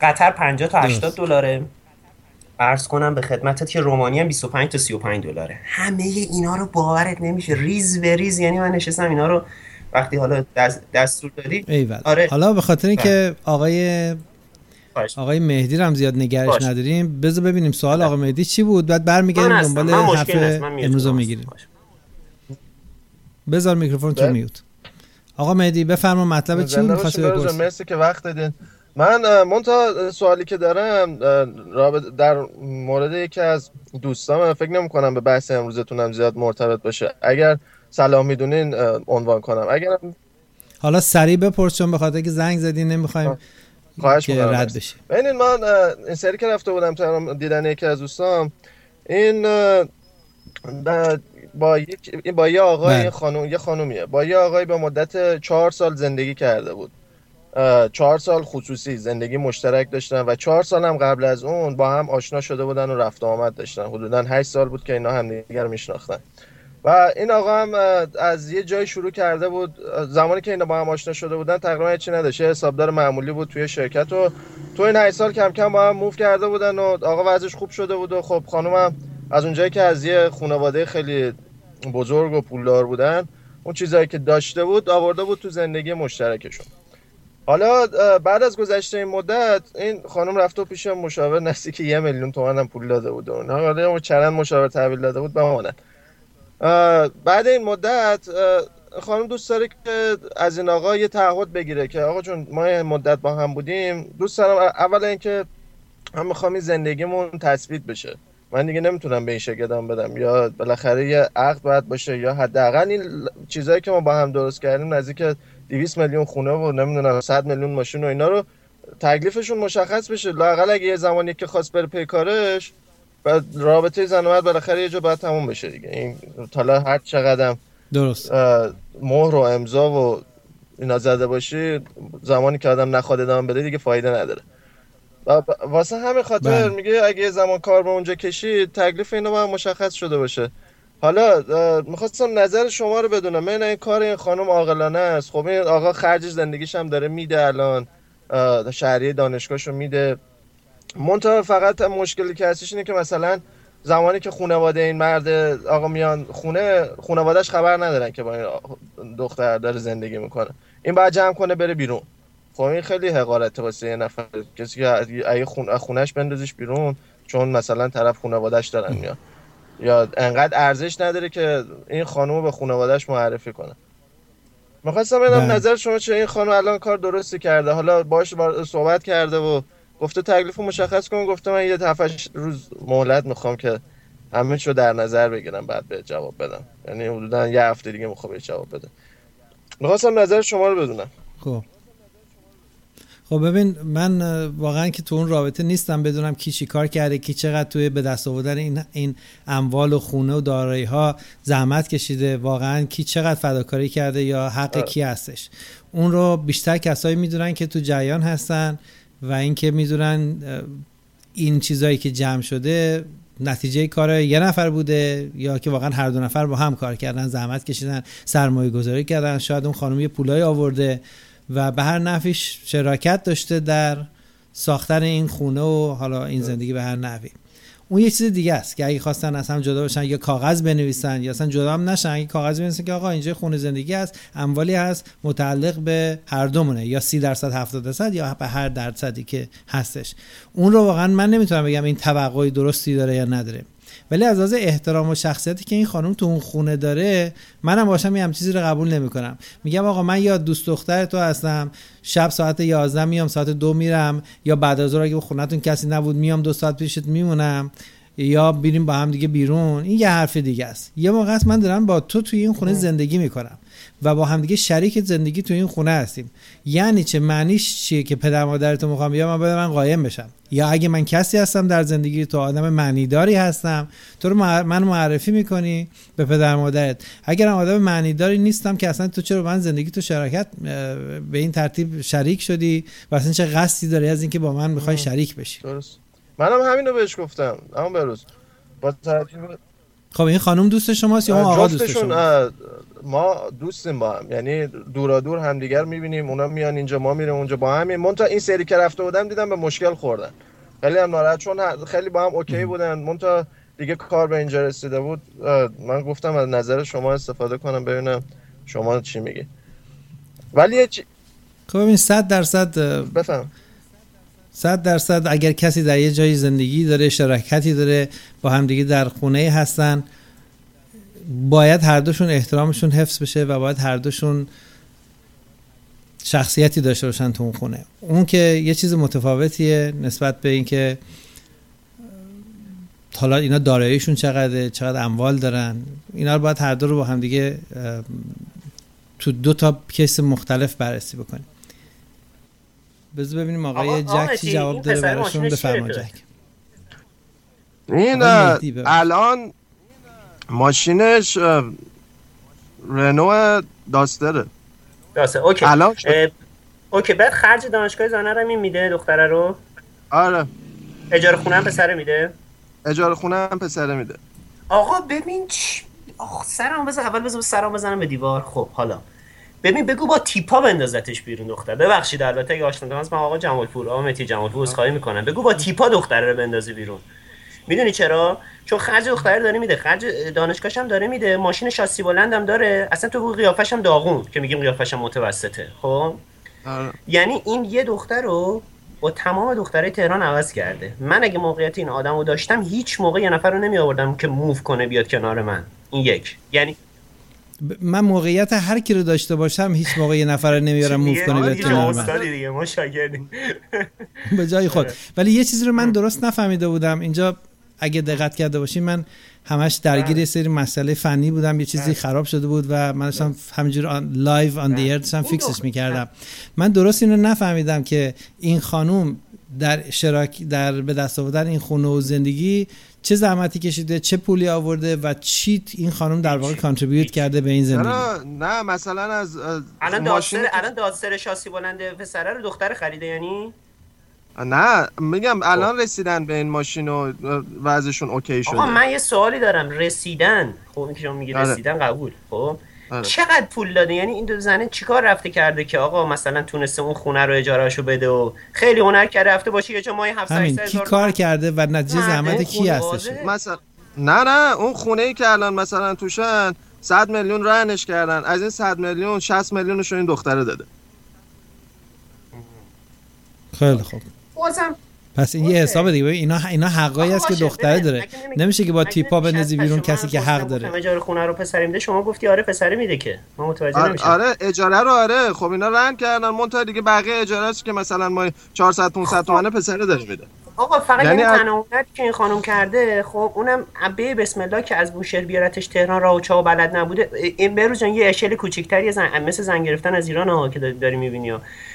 قطر پنجاه تا هشتاد دلاره، عرض کنم به خدمتت که رومانی هم بیست و پنج تا سی و پنج دلاره. همه اینا رو باورت نمیشه، ریز به ریز. یعنی من نشستم اینا رو وقتی حالا دست دستور دادی. آره. حالا به خاطر اینکه آقای باش. آقای مهدی رو هم زیاد نگرش باش. نداریم، بذار ببینیم سوال آقای مهدی چی بود، بعد برمیگردیم دنبال حرف امروز رو میگیریم. بذار میکروفون تو میوت. آقا مهدی بفرما مطلب چی بود می‌خواستی بپرسی؟ مرسی که وقت دادین. من منتها سوالی که دارم در مورد یکی از دوستام، فکر نمی‌کنم به بحث امروزتونم زیاد مرتبط باشه. اگر سلام میدونین عنوان کنم. اگر حالا سریع بپرس چون به خاطر که زنگ زدی نمی‌خوایم خواهش می‌کنم رد بشه. ببینید من این سری که رفته بودم تا دیدن یکی از دوستام، این با یک با یه آقای بل. خانم یه خانومیه با یه آقای به مدت چهار سال زندگی کرده بود. چهار سال خصوصی زندگی مشترک داشتن و چهار سال هم قبل از اون با هم آشنا شده بودن و رفت و آمد داشتن. حدوداً هشت سال بود که اینا همدیگر میشناختن. و این آقا هم از یه جای شروع کرده بود. زمانی که اینا با هم آشنا شده بودن تقریبا هیچی نداشت، حسابدار معمولی بود توی شرکت و تو این هشت سال کم کم با هم موو کرده بودن و آقا وضعش خوب شده بود. و خب خانومم از اونجایی که از یه خانواده خیلی بزرگ و پولدار بودن، اون چیزایی که داشته بود آورده بود تو زندگی مشترکشون. حالا بعد از گذشته این مدت این خانم رفته پیش مشاور، نزدیک یه میلیون تومان هم پول داده بود. حالا چند مشاور تحویل داده بود بماند. بعد این مدت خانم دوست داره که از این آقا یه تعهد بگیره که آقا چون ما این مدت با هم بودیم، دوست دارم اولا اینکه من می‌خوام این زندگیمون تثبیت بشه، من دیگه نمیتونم به این شکل ادامه بدم، یا بالاخره یه عقد باید باشه، یا حداقل این چیزایی که ما با هم درست کردیم نزدیک دویست میلیون خونه و نمیدونم صد میلیون ماشین و اینا رو تکلیفشون مشخص بشه. لااقل اگه یه زمانی که خواست بره پی کارش، بعد رابطه زن و مرد بالاخره یه جا باید تموم بشه دیگه. این حالا هر چقدرم درست مهر و امضا و اینا زده باشی، زمانی که آدم نخواد ادامه بده دیگه فایده نداره. واسه همین خاطر بهم. میگه اگه یه زمان کار به اونجا کشید تکلیف اینو باید مشخص شده باشه. حالا میخواستم نظر شما رو بدونم. من این کار این خانم عاقلانه است. خب این آقا خرج زندگیش هم داره میده، الان شهریه دانشگاهشو میده. منتها فقط مشکلی که هستش اینه که مثلا زمانی که خانواده این مرد آقا میان خونه، خانواده‌اش خبر ندارن که با این دختر داره زندگی میکنه. این باید جمع کنه بره بیرون. خب این خیلی حقارته واسه یه نفر، کسی که اگه خونه‌اش بندازیش بیرون چون مثلا طرف خانواده‌اش دارن میان، یا انقدر ارزش نداره که این خانومو به خانواده‌اش معرفی کنه. می‌خواستم ببینم نظر شما چه، این خانم الان کار درستی کرده، حالا باهاش صحبت کرده و گفته تکلیفو مشخص کن، گفته من یه هفت هشت روز مهلت می‌خوام که همه چیو در نظر بگیرم بعد به جواب بدم. یعنی حدوداً یه هفته دیگه می‌خوام جواب بده. می‌خواستم نظر شما رو بدونم. خب خب ببین، من واقعا که تو اون رابطه نیستم بدونم کی چی کار کرده، کی چقدر توی به دست آوردن این این اموال و خونه و دارایی ها زحمت کشیده، واقعا کی چقدر فداکاری کرده یا حق کی هستش. اون رو بیشتر کسایی میدونن که تو جریان هستن و این که میدونن این چیزایی که جمع شده نتیجه کار یه نفر بوده یا که واقعا هر دو نفر با هم کار کردن، زحمت کشیدن، سرمایه گذاری کردن. شاید اون خانم یه پولای آورده و به هر نفیش شراکت داشته در ساختن این خونه و حالا این زندگی به هر نفی. اون یه چیز دیگه است که اگه خواستن از هم جدا بشن یا کاغذ بنویسن یا اصلا جدا هم نشن، اگه کاغذ بنویسن که آقا اینجا خونه زندگی است، اموالی هست متعلق به هر دومونه، یا سی درصد هفتاد درصد یا به هر درصدی که هستش. اون رو واقعا من نمیتونم بگم این توقعی درستی داره یا نداره، ولی از لحاظ احترام و شخصیتی که این خانم تو اون خونه داره، منم باشم یه همچین چیزی رو قبول نمی‌کنم. میگم آقا من یا دوست دختر تو هستم، شب ساعت یازده میام ساعت دو میرم، یا بعد از ظهر اگه خونتون کسی نبود میام دو ساعت پیشت میمونم، یا بریم با هم دیگه بیرون. این یه حرف دیگه است. یه موقع است من دارم با تو توی این خونه زندگی میکنم و با هم دیگه شریک زندگی توی این خونه هستیم. یعنی چه؟ معنیش چیه که پدر مادرتو میخوام یا من من قایم بشم، یا اگه من کسی هستم در زندگی تو، آدم معنی داری هستم، تو رو من معرفی میکنی به پدر مادرت. اگر من آدم معنی داری نیستم که اصلا تو چرا من زندگی تو شراکت به این ترتیب شریک شدی و اصلا چه قصدی داری از اینکه با من میخوای شریک بشی؟ درست. منم همین رو بهش گفتم اما بروز با ترجیح. خب این خانم دوست شماست یا آقا دوست شماست؟ ما دوستیم با هم، یعنی دورا دور همدیگر میبینیم، اونا میان اینجا ما میریم اونجا با همین. من تا این سری که رفته بودم دیدم به مشکل خوردن، خیلی هم ناراحت، چون خیلی با هم اوکی بودن. من تا دیگه کار به اینجا رسیده بود من گفتم از نظر شما استفاده کنم ببینم شما چی میگی. ولی چی... خب ببین صد درصد بفهم صد درصد اگر کسی در یه جایی زندگی داره، شراکتی داره، با همدیگه در خونه هستن، باید هر دوشون احترامشون حفظ بشه و باید هر دوشون شخصیتی داشته باشن تو اون خونه. اون که یه چیز متفاوتیه نسبت به این که حالا اینا داراییشون چقدره، چقدر اموال دارن. اینا رو باید هر دو رو با همدیگه تو دو تا کیس مختلف بررسی بکنیم. بذار ببینیم آقای جک چی جواب داره براشون. بفرما جک. این الان ماشینش رنو داستره. داسته اوکی. الان اوکی، بعد خرج دانشگاه زانه رو میده دختره رو؟ آره. اجاره خونه هم پسره میده؟ اجاره خونه هم پسره میده. آقا ببین چی آخ سرم بزن، اول بزن سرم بزنم به دیوار. خب حالا ببین بگو با تیپا بندازتش بیرون دختر. ببخشید البته اگه آشنا هست من آقا جمالپور، آقا متی جمالپور خواهی میکنم بگو با تیپا دختره رو بندازه بیرون. میدونی چرا؟ چون خرج دختره داره میده، خرج دانشگاهش هم داره میده، ماشین شاسی بلندم داره، اصلا تو قیافش هم داغون که میگیم قیافش هم متوسطه. خب یعنی این یه دختر رو با تمام دخترای تهران عوض کرده. من اگه موقعیت این آدمو داشتم هیچ موقع یه نفر رو نمی آوردم که موو کنه بیاد کنار من. این یک. یعنی من موقعیت هر کی رو داشته باشم هیچ موقع یه نفر رو نمیارم موو کنه بیاد کنار من. دیگه ما شاگردیم به جای خود. ولی یه چیزی رو من درست نفهمیده بودم اینجا، اگه دقت کرده باشین من همش درگیر یه سری مسئله فنی بودم، یه چیزی خراب شده بود و من داشتم همینجوری لایو آن دی ایر داشتم فیکسش می‌کردم. من درست اینو نفهمیدم که این خانم در شراک در به دست آوردن این خونه و زندگی چه زحمتی کشیده، چه پولی آورده و چی این خانم در واقع کانتریبیوت کرده به این زندگی. نه مثلا از الان دادسر الان دادسر شاسی بلنده پسره رو دختر خریده. یعنی نه میگم الان رسیدن به این ماشین و وضعشون اوکی شده. آقا من یه سوالی دارم. رسیدن خب این که شما میگی رسیدن قبول، خب چقدر پول داده؟ یعنی این دو زنه چیکار رفته کرده که آقا مثلا تونسته اون خونه رو اجارهشو بده و خیلی هنر کرده رفته باشه یه چه ماهی هفت هشت هزار کی کار کرده و نتیجه زحمت کی هستش؟ مثلا نه نه اون خونه ای که الان مثلا توشن صد میلیون رهنش کردن، از این صد میلیون شصت میلیونش این دختره داده. خیلی خوب بازم. پس این یه حساب دیگه. ببین اینا اینا حقایی است که دختره داره. نمیشه که با تیپا بندازی بیرون کسی که حق داره. اجاره خونه رو پسر میده. شما گفتی آره پسر میده که من متوجه نمیشم. آره اجاره رو آره. خب اینا رهن کردن منتها دیگه بقیه اجاره است که مثلا ما چهارصد پانصد تومانه پسره داره میده. آقا فقط یعنی تناقضی که این خانم کرده، خب اونم به بسم الله که از بوشهر بیارتش تهران راه و چاه بلد نبوده. این بهروز جان یه اشل کوچیک‌تری زن مثل زن گرفتن از ایران ها که داری می‌بینی.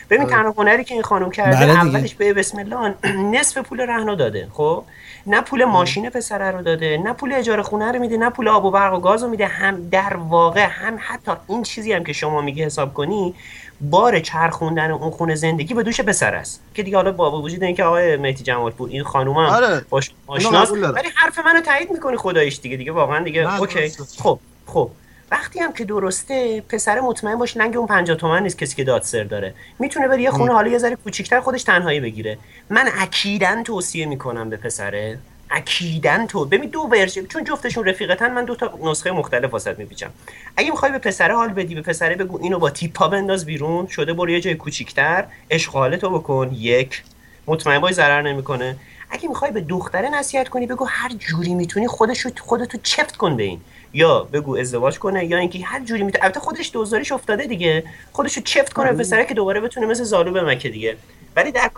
ببین تنها هنری که این خانم کرده اولش به بسم الله نصف پول رهنا داده. خب نه پول ماشین پسره رو داده، نه پول اجاره خونه رو میده، نه پول آب و برق و گاز رو میده. هم در واقع هم حتی این چیزی هم که شما میگی حساب کنی بار چرخوندن اون خونه زندگی به دوش پسر است که دیگه حالا با وجود اینکه آقای مهدی جمالپور این خانومم آره. آشناست ولی حرف منو تایید میکنی خداییش دیگه دیگه واقعا دیگه اوکی. خب خب وقتی هم که درسته پسر مطمئن باش ننگ اون پنجاه تومن نیست کسی که دادسر داره، میتونه بره یه خونه حالا یه ذره کوچیک‌تر خودش تنهایی بگیره. من اکیدن توصیه میکنم به پسره، اکیدن تو ببین دو ورژن چون جفتشون رفیقتن من دو تا نسخه مختلف واسط میپیچم. اگه میخوای به پسره حال بدی به پسره بگو اینو با تیپا بنداز بیرون، شده برو یه جای کوچیک‌تر اشغالتو بکن، یک مطمئن باش ضرر نمیکنه. اگه میخوای به دختره نصیحت کنی بگو هر جوری میتونی خودشو خودتو چفت کن به این، یا بگو ازدواج کنه یا اینکه هر جوری میتونه. البته خودش دوزاریش افتاده دیگه، خودشو چفت کنه پسره که دوباره بتونه مثل زالو بمکه دیگه. ولی در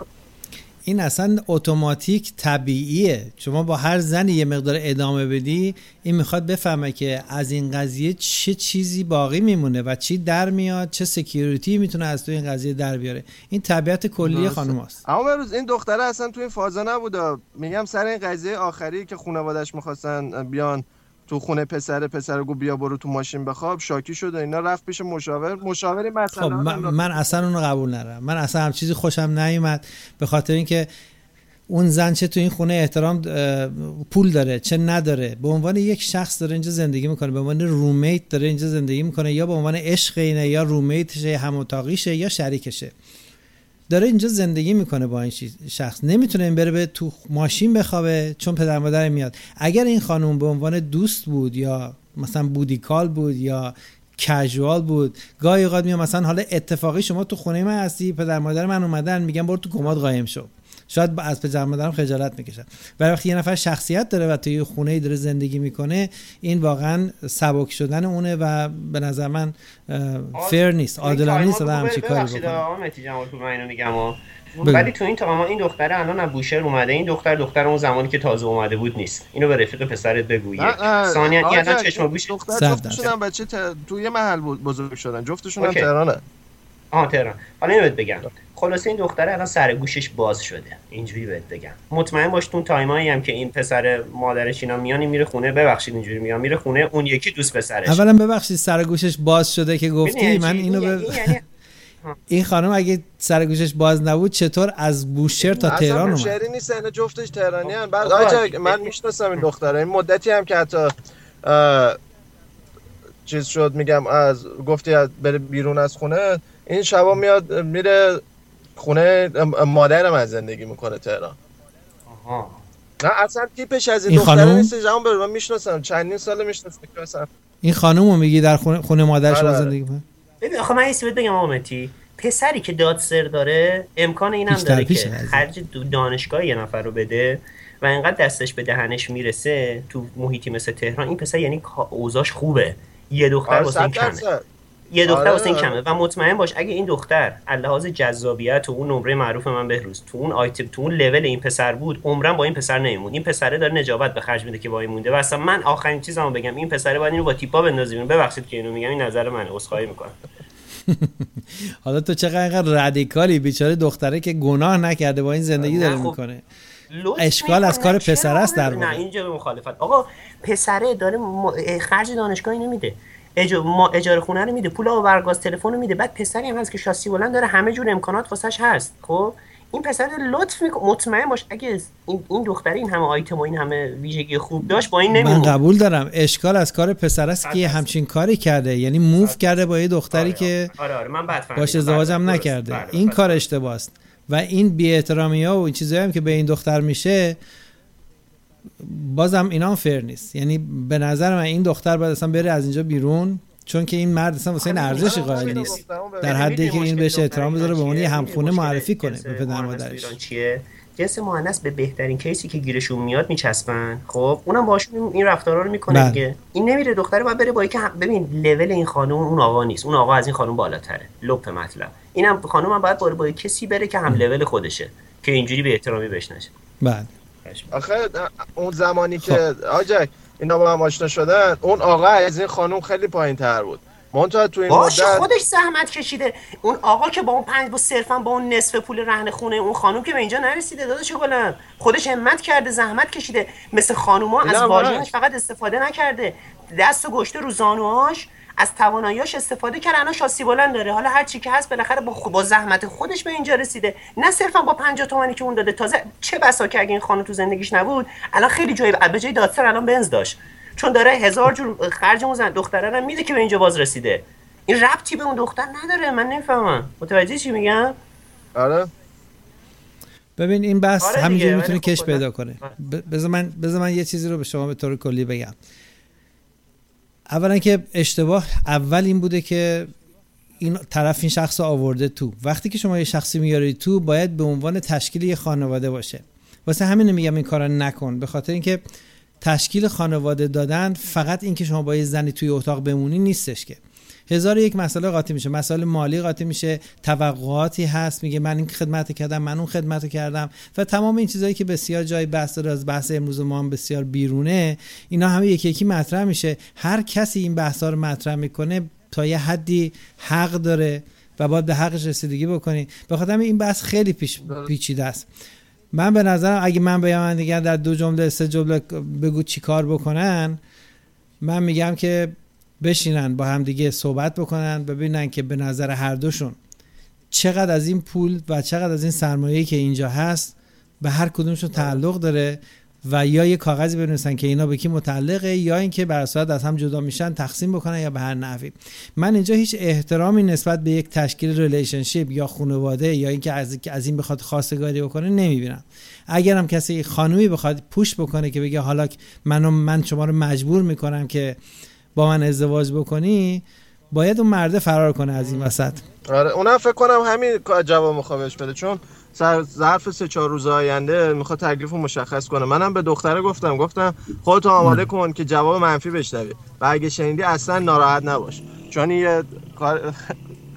این اصلا اتوماتیک طبیعیه. شما با هر زنی یه مقدار ادامه بدی این میخواد بفهمه که از این قضیه چه چیزی باقی میمونه و چی در میاد، چه سکیوریتی میتونه از تو این قضیه در بیاره. این طبیعت کلی خانماست. اما امروز این دختره اصلا تو این فازا نبوده. میگم سر این قضیه آخری که خانواده‌اش میخواستن بیان تو خونه پسر، پسر گفت بیا برو تو ماشین بخواب، شاکی شد و اینا، رفت پیش مشاور. مشاوری مثلا خب من, من اصلا اون رو قبول ندارم. من اصلا هم چیزی خوشم نیومد به خاطر اینکه اون زن چه تو این خونه احترام پول داره چه نداره، به عنوان یک شخص داره اینجا زندگی میکنه، به عنوان رومیت داره اینجا زندگی میکنه، یا به عنوان عشق اینه یا رومیتشه هم اتاقیشه یا شریکشه، داره اینجا زندگی میکنه با این شخص. نمیتونه این بره به تو ماشین بخوابه چون پدر مادر میاد. اگر این خانم به عنوان دوست بود یا مثلا بودیکال بود یا کژوال بود، گاهی اوقات میام مثلا حالا اتفاقی شما تو خونه من هستی، پدر مادر من اومدن میگن برو تو کمد قایم شو، شاید از پدر مادرم خجالت میکشن. ولی وقتی یه نفر شخصیت داره و توی خونه‌ای داره زندگی میکنه، این واقعا سبک شدن اونه و به نظر من فیر نیست، عادلانه نیست آدم همچین کاری بکنه. ببخشید جمال پور من اینو میگم، ولی تو این تمام این دختره الان از بوشهر اومده، این دختر دختر اون زمانی که تازه اومده بود نیست. اینو به رفیق پسرت بگو. ثانیه الان چشم گوش دختر جفتشون بچه تو یه محل بزرگ شدن، جفتشون هم تهرانه. آها تهران. حالا اینو بهت بگم، خلاصه این دختره الان سر گوشش باز شده، اینجوری بهت بگم. مطمئن باش تو تایمایی هم که این پسر مادرش اینا میانی میره خونه، ببخشید اینجوری میام میره خونه اون یکی دوست پسرش. اولا ببخشید سر گوشش باز شده که گفتی، من اینو به این خانم اگه سرگوشش باز نبود چطور از بوشهر تا تهران اومد؟ اصلا بوشهری نیست، اینا جفتش تهرانی ان. بعد آخه من میشناسم این دختره، این مدتی هم که حتی چیز شد میگم از گفتی از بره بیرون از خونه، این شبا میاد میره خونه مادرم از زندگی میکنه تهران. آها نه اصلا تیپش از این دختره نیست. جوان برو من میشناسم، چندین سال میشناسم اصلا. این خانومو میگی در خونه خونه مادرش از زندگی میکنه. ببین آخه من یه چیزی بگم آمتی، پسری که دادسر داره امکان اینم داره که خرج دانشگاه یه نفر رو بده و اینقدر دستش به دهنش میرسه تو محیطی مثل تهران. این پسر یعنی اوضاعش خوبه، یه دختر واسه این کمه، یه دختر واسه این کمه. و مطمئن باش اگه این دختر از لحاظ جذابیت و اون نمره معروف من بهروز تو اون آیتم تو اون لول این پسر بود، عمرن با این پسر نمیموند. این پسره داره نجابت به خرج میده که با این مونده. و اصلا من آخرین چیزامو بگم، این پسره باید اینو با تیپا بندازیم. ببخشید که اینو میگم، این نظر منه، عذرخواهی میکنم. حالا تو چقدر رادیکالی، بیچاره دختره که گناه نکرده با این زندگی داره میکنه. اشکال از کار پسره است در واقع. نه اینجا مخالفت. آقا پسره داره خرج دانشگاهی نمیده، اجو ما اجاره خونه رو میده، پول آب و برگاز تلفن رو میده، بعد پسری هم هست که شاسی بلند داره، همه جور امکانات واسش هست. خب این پسر لطف میکنه. مطمئن باش اگه این این دختره این همه آیتم و این همه ویژگی خوب داشت با این نمیموند. من قبول دارم اشکال از کار پسر است که همچین کاری کرده، یعنی موو کرده با یه دختری که آره آره من بعد فهمیدم باش ازدواجم نکرده. این کار اشتباه است و این بی احترامی‌ها و این چیزایی هم که به این دختر میشه بازم اینا هم فیر نیست. یعنی به نظر من این دختر باید اصلا بره از اینجا بیرون، چون که این مرد اصلا واسه این ارزشی قائل نیست در حدی که این بهش احترام بذاره، به عنوان همخونه معرفی کنه به پدر مادرش. جنس مؤنث به بهترین کیسی که گیرشون میاد میچسبن، خب اونم باشون این رفتارا رو میکنه دیگه. این نمیره دختره باید بره با اینکه ببین لول این خانم اون آقا نیست، اون آقا از این خانم بالاتره. لپ مطلب اینم خانمم باید بره با کسی بره که هم لول خودشه که اینجوری به احترامی بشنشه. بعد آخه اون زمانی خب. که آجک اینا با هم آشنا شدن، اون آقا از این خانم خیلی پایین تر بود، منتها تو این باشه مدت خودش زحمت کشیده. اون آقا که با اون پنج با صرفا با اون نصف پول رهن خونه اون خانم که به اینجا نرسیده داداش گلم، خودش همت کرده، زحمت کشیده. مثل خانوما از واژه‌اش فقط استفاده نکرده، دستو گشته رو زانوهاش، از تواناییاش استفاده کرده. الان شاسی بلند داره، حالا هر چی که هست بالاخره با, خو... با زحمت خودش به اینجا رسیده، نه صرفا با پنجاه تومانی که اون داده. تازه چه بسا که اگه این خانم تو زندگیش نبود الان خیلی جای به جای دادسر الان بنز داشت، چون داره هزار جور خرج اون زن دختره رو میده که به اینجا باز رسیده. این ربطی به اون دختر نداره. من نمیفهمم، متوجه چی میگم؟ آره ببین این بس آره همینجوری میتونه کش پیدا کنه. بذار من بذار من یه چیزی رو به شما به طور کلی بگم. اولا که اشتباه اول این بوده که این طرف این شخص رو آورده تو. وقتی که شما یه شخصی میاری تو باید به عنوان تشکیل یه خانواده باشه. واسه همین میگم این کارا نکن، به خاطر اینکه تشکیل خانواده دادن فقط این که شما با یه زنی توی اتاق بمونی نیستش که هزار یک مسئله قاطی میشه، مسئله مالی قاطی میشه، توقعاتی هست، میگه من این خدمت کردم، من اون خدمت کردم و تمام این چیزایی که بسیار جای بحث از بحث امروز ما هم بسیار بیرونه، اینا همه یکی یکی مطرح میشه. هر کسی این بحثا رو مطرح میکنه تا یه حدی حق داره و باید به حقش رسیدگی بکنی. به خاطر این بحث خیلی پیچ پیچیده است. من به نظرم اگه من بگم دیگه در دو جمله سه جمله بگو چیکار بکنن، من میگم که بشینن با هم دیگه صحبت بکنن، ببینن که به نظر هر دوشون چقدر از این پول و چقدر از این سرمایه‌ای که اینجا هست به هر کدومشون تعلق داره و یا یه کاغذی بنویسن که اینا به کی متعلقه یا اینکه به اساس از هم جدا میشن تقسیم بکنن یا به هر نحوی. من اینجا هیچ احترامی نسبت به یک تشکیل ریلیشنشیپ یا خانواده یا اینکه از از این بخواد خواستگاری بکنه نمیبینم. اگرم کسی خانومی بخواد پوش بکنه که بگه حالا منو من شما رو مجبور میکنم که با من ازدواج بکنی، باید اون مرده فرار کنه از این وسط. آره اونم فکر کنم همین جواب میخواد بهش بده، چون ظرف سه چهار روز آینده میخواد تکلیفو مشخص کنه. منم به دختره گفتم گفتم خودت آماده کن که جواب منفی بشنوی و اگه شنیدی اصلا ناراحت نباش، چون یه کار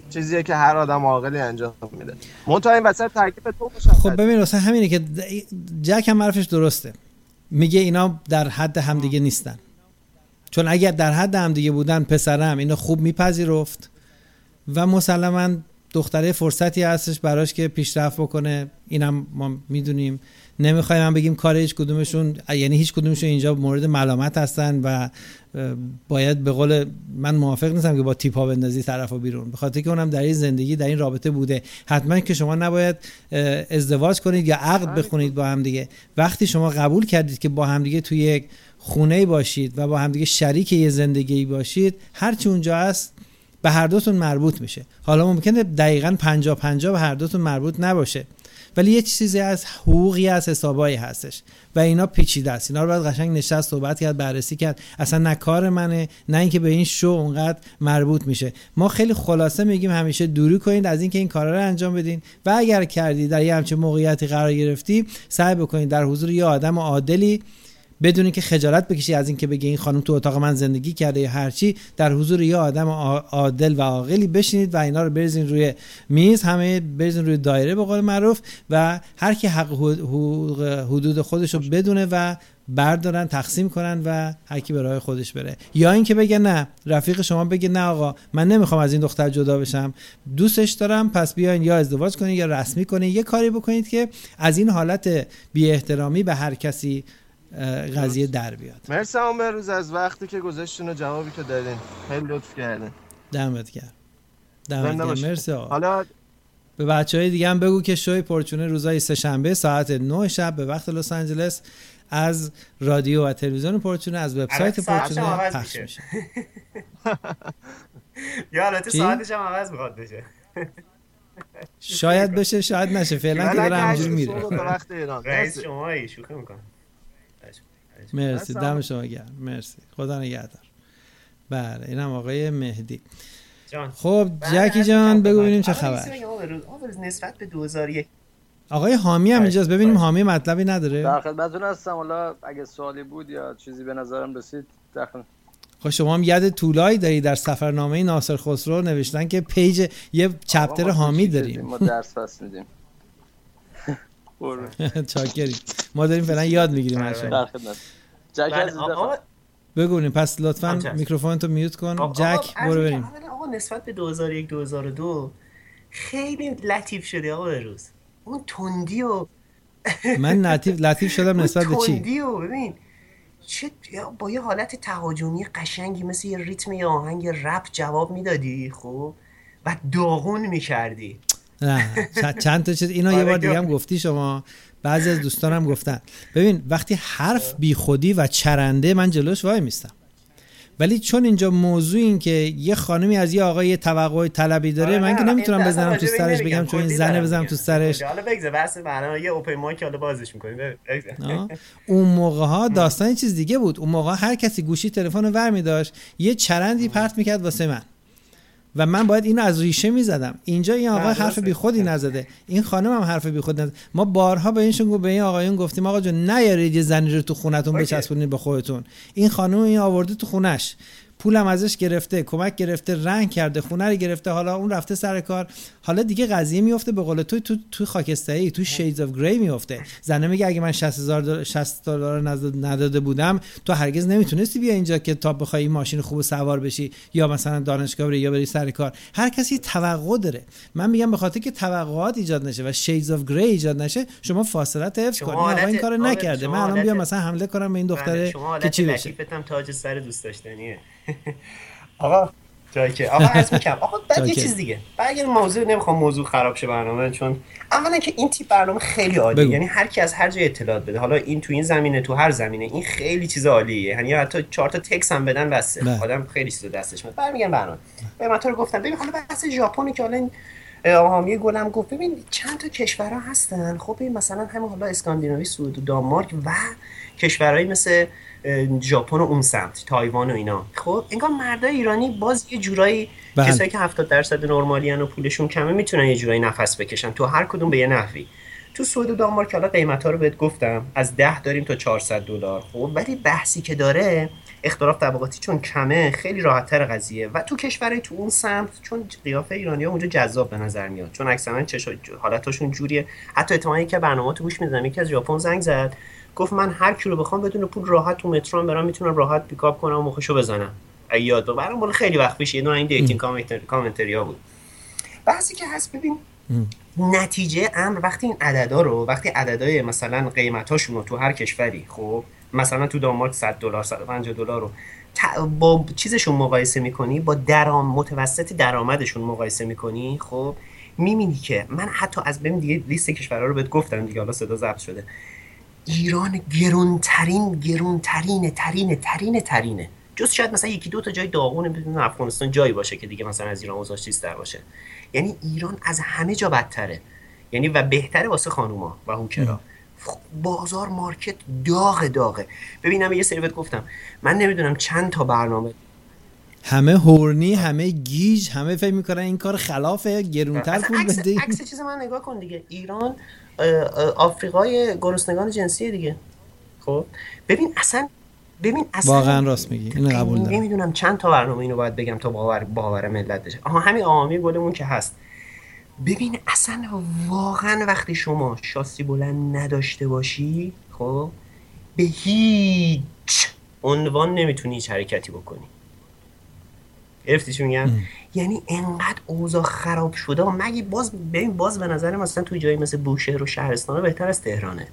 چیزیه که هر آدم عاقلی انجام میده. منتها این وسط تکلیف تو مشخص. خب ببین واسه همینه که جک هم حرفش درسته، میگه اینا در حد همدیگه نیستن، چون اگر در حد همدیگه بودن پسرم اینو خوب میپذیرفت و مسلماً دختره فرصتی هستش براش که پیشرفت بکنه. اینم ما میدونیم، نمیخوایم هم بگیم کار هیچ کدومشون، یعنی هیچ کدومشون اینجا مورد ملامت هستن و باید به قول من موافق نیستم که با تیپا بندازی طرفو بیرون، به خاطر که اونم در این زندگی در این رابطه بوده. حتما که شما نباید ازدواج کنید یا عقد بخونید با هم دیگه. وقتی شما قبول کردید که با هم دیگه توی یک خونه باشید و با هم دیگه شریک یه زندگی باشید، هر چی اونجا هست به هر دوتون مربوط میشه. حالا ممکنه دقیقاً پنجاه پنجاه به هر دوتون مربوط نباشه، ولی یه چیزی از حقوقی از حسابایی هستش و اینا پیچیده است. اینا رو باید قشنگ نشست صحبت کرد، بررسی کرد. اصلا نه کار منه نه اینکه به این شو اونقدر مربوط میشه. ما خیلی خلاصه میگیم همیشه دوری کنید از اینکه این کارا رو انجام بدین و اگر کردید در یه همچین موقعیتی قرار گرفتی، سعی بکنید در حضور یه آدم عادلی بدون اینکه خجالت بکشی از اینکه بگی این خانم تو اتاق من زندگی کرده یا هر چی، در حضور یه آدم عادل و عاقلی بشینید و اینا رو بریزین روی میز، همه بریزین روی دایره به قول معروف و هر کی حق حدود خودش رو بدونه و بردارن تقسیم کنن و هر کی به راه خودش بره. یا اینکه بگه نه، رفیق شما بگه نه آقا من نمیخوام از این دختر جدا بشم، دوستش دارم، پس بیاین یا ازدواج کنین یا رسمی کنین، یه کاری بکنید که از این حالت بی احترامی به هر کسی قضیه در بیاد. مرسی عمر روز از وقتی که گذاشتین و جوابی که دادین، خیلی لطف کردین. دمت گرم. دمت گرم. مرسی آقا. حالا به بچهای دیگه هم بگو که شوی پرچونه روزهای سه شنبه ساعت نه شب به وقت لس آنجلس از رادیو و تلویزیون پرچونه از وبسایت پرچونه پخش میشه. یا البته ساعتش هم عوض میخواد بشه. شاید بشه شاید نشه، فعلا که داره همینجوری میره. وقت ایران. رئیس شمایی شوخی میکنه. مرسی، دم شما گرم. مرسی، خدا نگهدار. بله اینم آقای مهدی جان. خب جکی جان بگو ببینیم چه خبر. آوروز نسبت به دو هزار و یک آقای حامی هم اینجاست، ببینیم حامی مطلبی نداره. در خدمتتون هستم، حالا اگه سوالی بود یا چیزی به نظرم رسید داخل. خب شما هم ید طولایی دارید. در سفرنامه ناصر خسرو نوشتن که پیج یه چپتر حامی داریم، ما درس پس میدیم. چاکری ما داریم فعلا یاد میگیریم از شما. بگونیم پس لطفا میکروفون تو میوت کن. جک برو بریم. آقا نسبت به دو هزار و یک دو هزار و دو خیلی لطیف شده آقا روز. اون تندی و من لطیف لطیف شدم نسبت به چی؟ تندی و ببین چه با یه حالت تهاجمی قشنگی مثل یه ریتم یا آهنگ رپ جواب میدادی خب و داغون میکردی. نه چند تا چیز اینا یه بار دیگه هم گفتی شما، بعضی از دوستانم گفتن. ببین وقتی حرف بی خودی و چرنده من جلوش وای میستم، ولی چون اینجا موضوع این که یه خانمی از یه آقای توقع طلبی داره، من که نمیتونم بزنم تو سرش بگم چون این زنه بزنم تو سرش. حالا بگذار بس معنا یه اوپن مایک حالا بازش می‌کنیم. اون موقع ها داستان چیز دیگه بود. اون موقع هر کسی گوشی تلفن رو برمی داشت یه چرندی پرت می‌کرد واسه من و من باید اینو از ریشه میزدم. اینجا این آقا حرف بی خودی نزده، این خانم هم حرف بی خود نزده. ما بارها به اینشون به این آقایون گفتیم آقا جون نیارید یه زنی رو تو خونتون بچسبونید به خودتون. این خانم این آورده تو خونش، پولم ازش گرفته، کمک گرفته، رنگ کرده، خونه رو گرفته، حالا اون رفته سر کار. حالا دیگه قضیه میفته به قول تو تو تو خاکستری، تو شیدز اف گری میفته. زنه میگه اگه من شصت هزار شصت دلار نداده بودم تو هرگز نمیتونستی بیا اینجا که تا بخوای ماشین خوب سوار بشی یا مثلا دانشگاه بری یا بری سر کار. هر کسی توقع داره. من میگم به خاطر که توقعات ایجاد نشه و شیدز اف گری ایجاد نشه، شما فاصله حفظ کنید. آقا این کارو نکرده، من الان بیام مثلا حمله کنم به این دختره که چی بشه. شما لطیفتم تاج سر دوست داشتنیه. آقا جایی که آقا از میگم آقا بعد یه چیز دیگه، بعد اگه موضوع نمیخوام موضوع خراب شه برنامه، چون اولا که این تیپ برنامه خیلی عالیه، یعنی هر کی از هر جای اطلاعات بده، حالا این تو این زمینه تو هر زمینه، این خیلی چیز عالیه، یعنی حتی چهار تا تکس هم بدن بسه، آدم خیلی چیزا دستش میاد. بعد میگم برنامه به من تو گفتم ببین حالا بحث ژاپنی که الان حامی گلم گفت، ببین چند تا کشورها هستن، خب این مثلا همین حالا اسکاندیناوی، سوئد و دانمارک و کشورهایی مثل ژاپن و اون سمت تایوان و اینا، خب انگار مردای ایرانی باز یه جورایی بهم. کسایی که هفتاد درصد نرمالیان و پولشون کمه میتونن یه جورایی نفس بکشن تو هر کدوم به یه نحوی. تو سوئد و دانمارک حالا قیمتا رو بهت گفتم از ده داریم تا چهارصد دلار، خب ولی بحثی که داره اختلاف طبقاتی چون کمه خیلی راحت‌تر قضیه، و تو کشورهای تو اون سمت چون قیافه ایرانی‌ها اونجا جذاب به نظر میاد، چون اکثرا چش حالتاشون جوریه. حتی احتمالاً که برنامه‌تو گوش می‌دادم یکی از ژاپن زنگ زد گفت من هر کی رو بخوام بدون پول راحت تو مترو برام میتونم راحت پیکاپ کنم و مخشو بزنم. ای یاد و برام بالا خیلی وقت پیش یه دونه این دیتینگ کامنت کامنتریا بود. بحثی که هست ببین نتیجه امر وقتی این عددا رو وقتی عددهای مثلا قیمتاشون رو تو هر کشوری، خب مثلا تو دانمارک صد دلار صد و پنجاه دلار رو با چیزشون مقایسه میکنی، با درام متوسط درآمدشون مقایسه میکنی، خب میبینی که من حتی از ببین دیگه لیست کشورها رو بهت گفتم دیگه، حالا صدا ضبط شده، ایران گرونترین گرونترین ترین ترین ترینه، جز شاید مثلا یکی دو تا جای داغونه بدون افغانستان جایی باشه که دیگه مثلا از ایران اوضاعش چیزتر باشه، یعنی ایران از همه جا بدتره، یعنی و بهتره واسه خانوما و هوکرا. بازار مارکت داغ داغه. ببینم یه سری بهت گفتم من نمیدونم چند تا برنامه همه هورنی، همه گیج، همه فکر میکنن این کار خلافه گرونتر پول بده. عکس چیز من نگاه کن دیگه، ایران آفریقای گرسنگان جنسیه دیگه. خب ببین اصلا ببین اصلا واقعا راست میگی، اینو قبول دارم. نمیدونم چند تا برنامه اینو باید بگم تا باور باور ملت بشه. آها همین عوامی گلمون که هست، ببین اصلا واقعا وقتی شما شاسی بلند نداشته باشی، خب به هیچ عنوان نمیتونی هیچ حرکتی بکنی. گرفتی چی میگم؟ یعنی انقدر اوضاع خراب شده و مگه باز ببین باز به نظر مثلا توی جایی مثل بوشهر و شهرستان بهتر از تهرانه.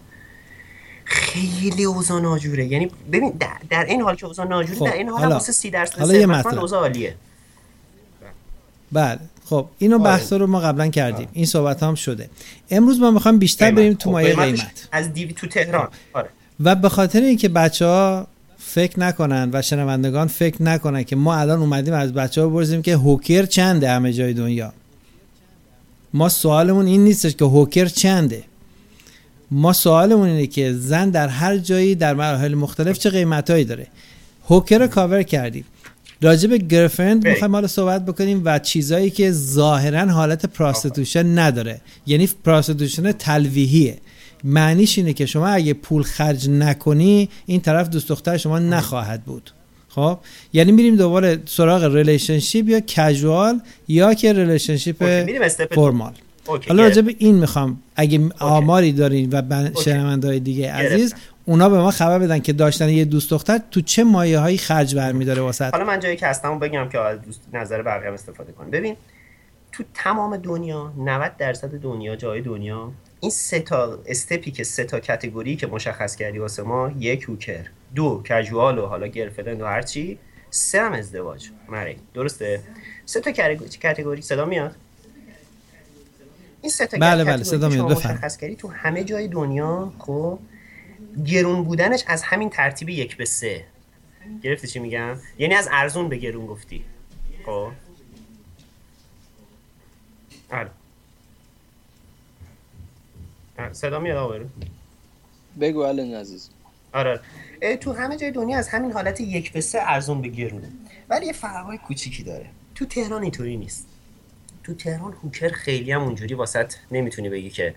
خیلی اوضاع ناجوره. یعنی ببین در, در این حال که اوضاع ناجوره، خب. در این حال هم واسه سی درصد مثلا اوضاع عالیه. بله خب اینو بحث رو ما قبلا کردیم آه. این صحبت هم شده. امروز ما میخوایم بیشتر قیمت. بریم تو مایه قیمت از دیوی تو تهران آره. و به خاطر اینکه بچه‌ها فکر نکنن و شنوندگان فکر نکنن که ما الان اومدیم از بچه‌ها بپرسیم که هوکر چنده همه جای دنیا. ما سوالمون این نیستش که هوکر چنده، ما سوالمون اینه که زن در هر جایی در مراحل مختلف چه قیمتایی داره. هوکر رو کاور کردیم. راجب گرفرند میخوایم حالا صحبت بکنیم و چیزایی که ظاهرا حالت پراستیتوشن نداره، یعنی پراستیتوشن تلویحیه، معنیش اینه که شما اگه پول خرج نکنی این طرف دوست دختر شما نخواهد بود. خب یعنی میریم دوباره سراغ ریلیشنشیپ یا کژوال یا که ریلیشنشیپ فرمال. حالا راجب این میخوام اگه آماری دارین و شنونده‌های دیگه عزیز اونا به ما خبر بدن که داشتن یه دوست دختر تو چه مایه‌هایی خرج برمی‌داره واسط. حالا من جایی که هستم بگم که از دوست نظر بقیه استفاده کنم. ببین تو تمام دنیا نود درصد دنیا جای دنیا این سه تا استپی که سه تا کاتگوری که مشخص کردی واسه ما، یک هوکر، دو کژوال و حالا گرفرند و هر چی، سه هم ازدواج مری. درسته؟ سه تا کاتگوری صدا میاد. این سه تا بله بله صدا میاد بفهم. مشخص کردی تو همه جای دنیا، خب گرون بودنش از همین ترتیب یک به سه. گرفتی چی میگم؟ یعنی از ارزون به گرون گفتی. خب آره صدا میاد آقا بگو الان عزیز. آره تو همه جای دنیا از همین حالت یک به سه ارزون به گرونه، ولی یه فرقای کوچیکی داره. تو تهران اینطوری نیست. تو تهران هوکر خیلی هم اونجوری واسط نمیتونی بگی که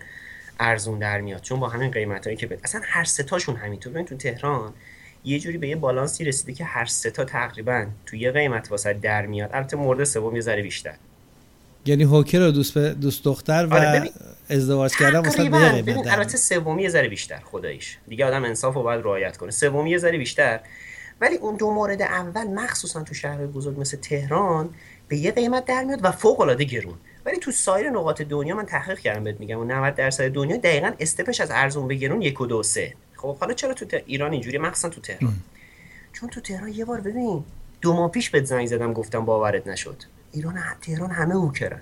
ارزون در میاد، چون با همین قیمتایی که بده اصلا هر سه تاشون همینطور. ببین تو تهران یه جوری به یه بالانسی رسیده که هر سه تا تقریبا تو یه قیمت واسه در میاد، البته مورد سوم یه ذره بیشتر. یعنی هوکر و دوست دوست دختر و آره ازدواج کردن واسه یه قیمت، البته سومی یه ذره بیشتر. خداییش دیگه آدم انصافو باید رعایت کنه، سومی یه ذره بیشتر. ولی اون دو مورد اول مخصوصا تو شهرهای بزرگ مثل تهران به یه قیمت در میاد و فوق العاده گرون. ولی تو سایر نقاط دنیا من تحقیق کردم بهت میگم و نود درصد دنیا دقیقاً استپش از ارزون به گرون یک و دو سه. خب حالا چرا تو ایران اینجوری مخصوصا تو تهران؟ چون تو تهران یه بار ببین دو ماه پیش بهت زنگ زدم گفتم باورت نشد. ایران تهران همه اوکرن.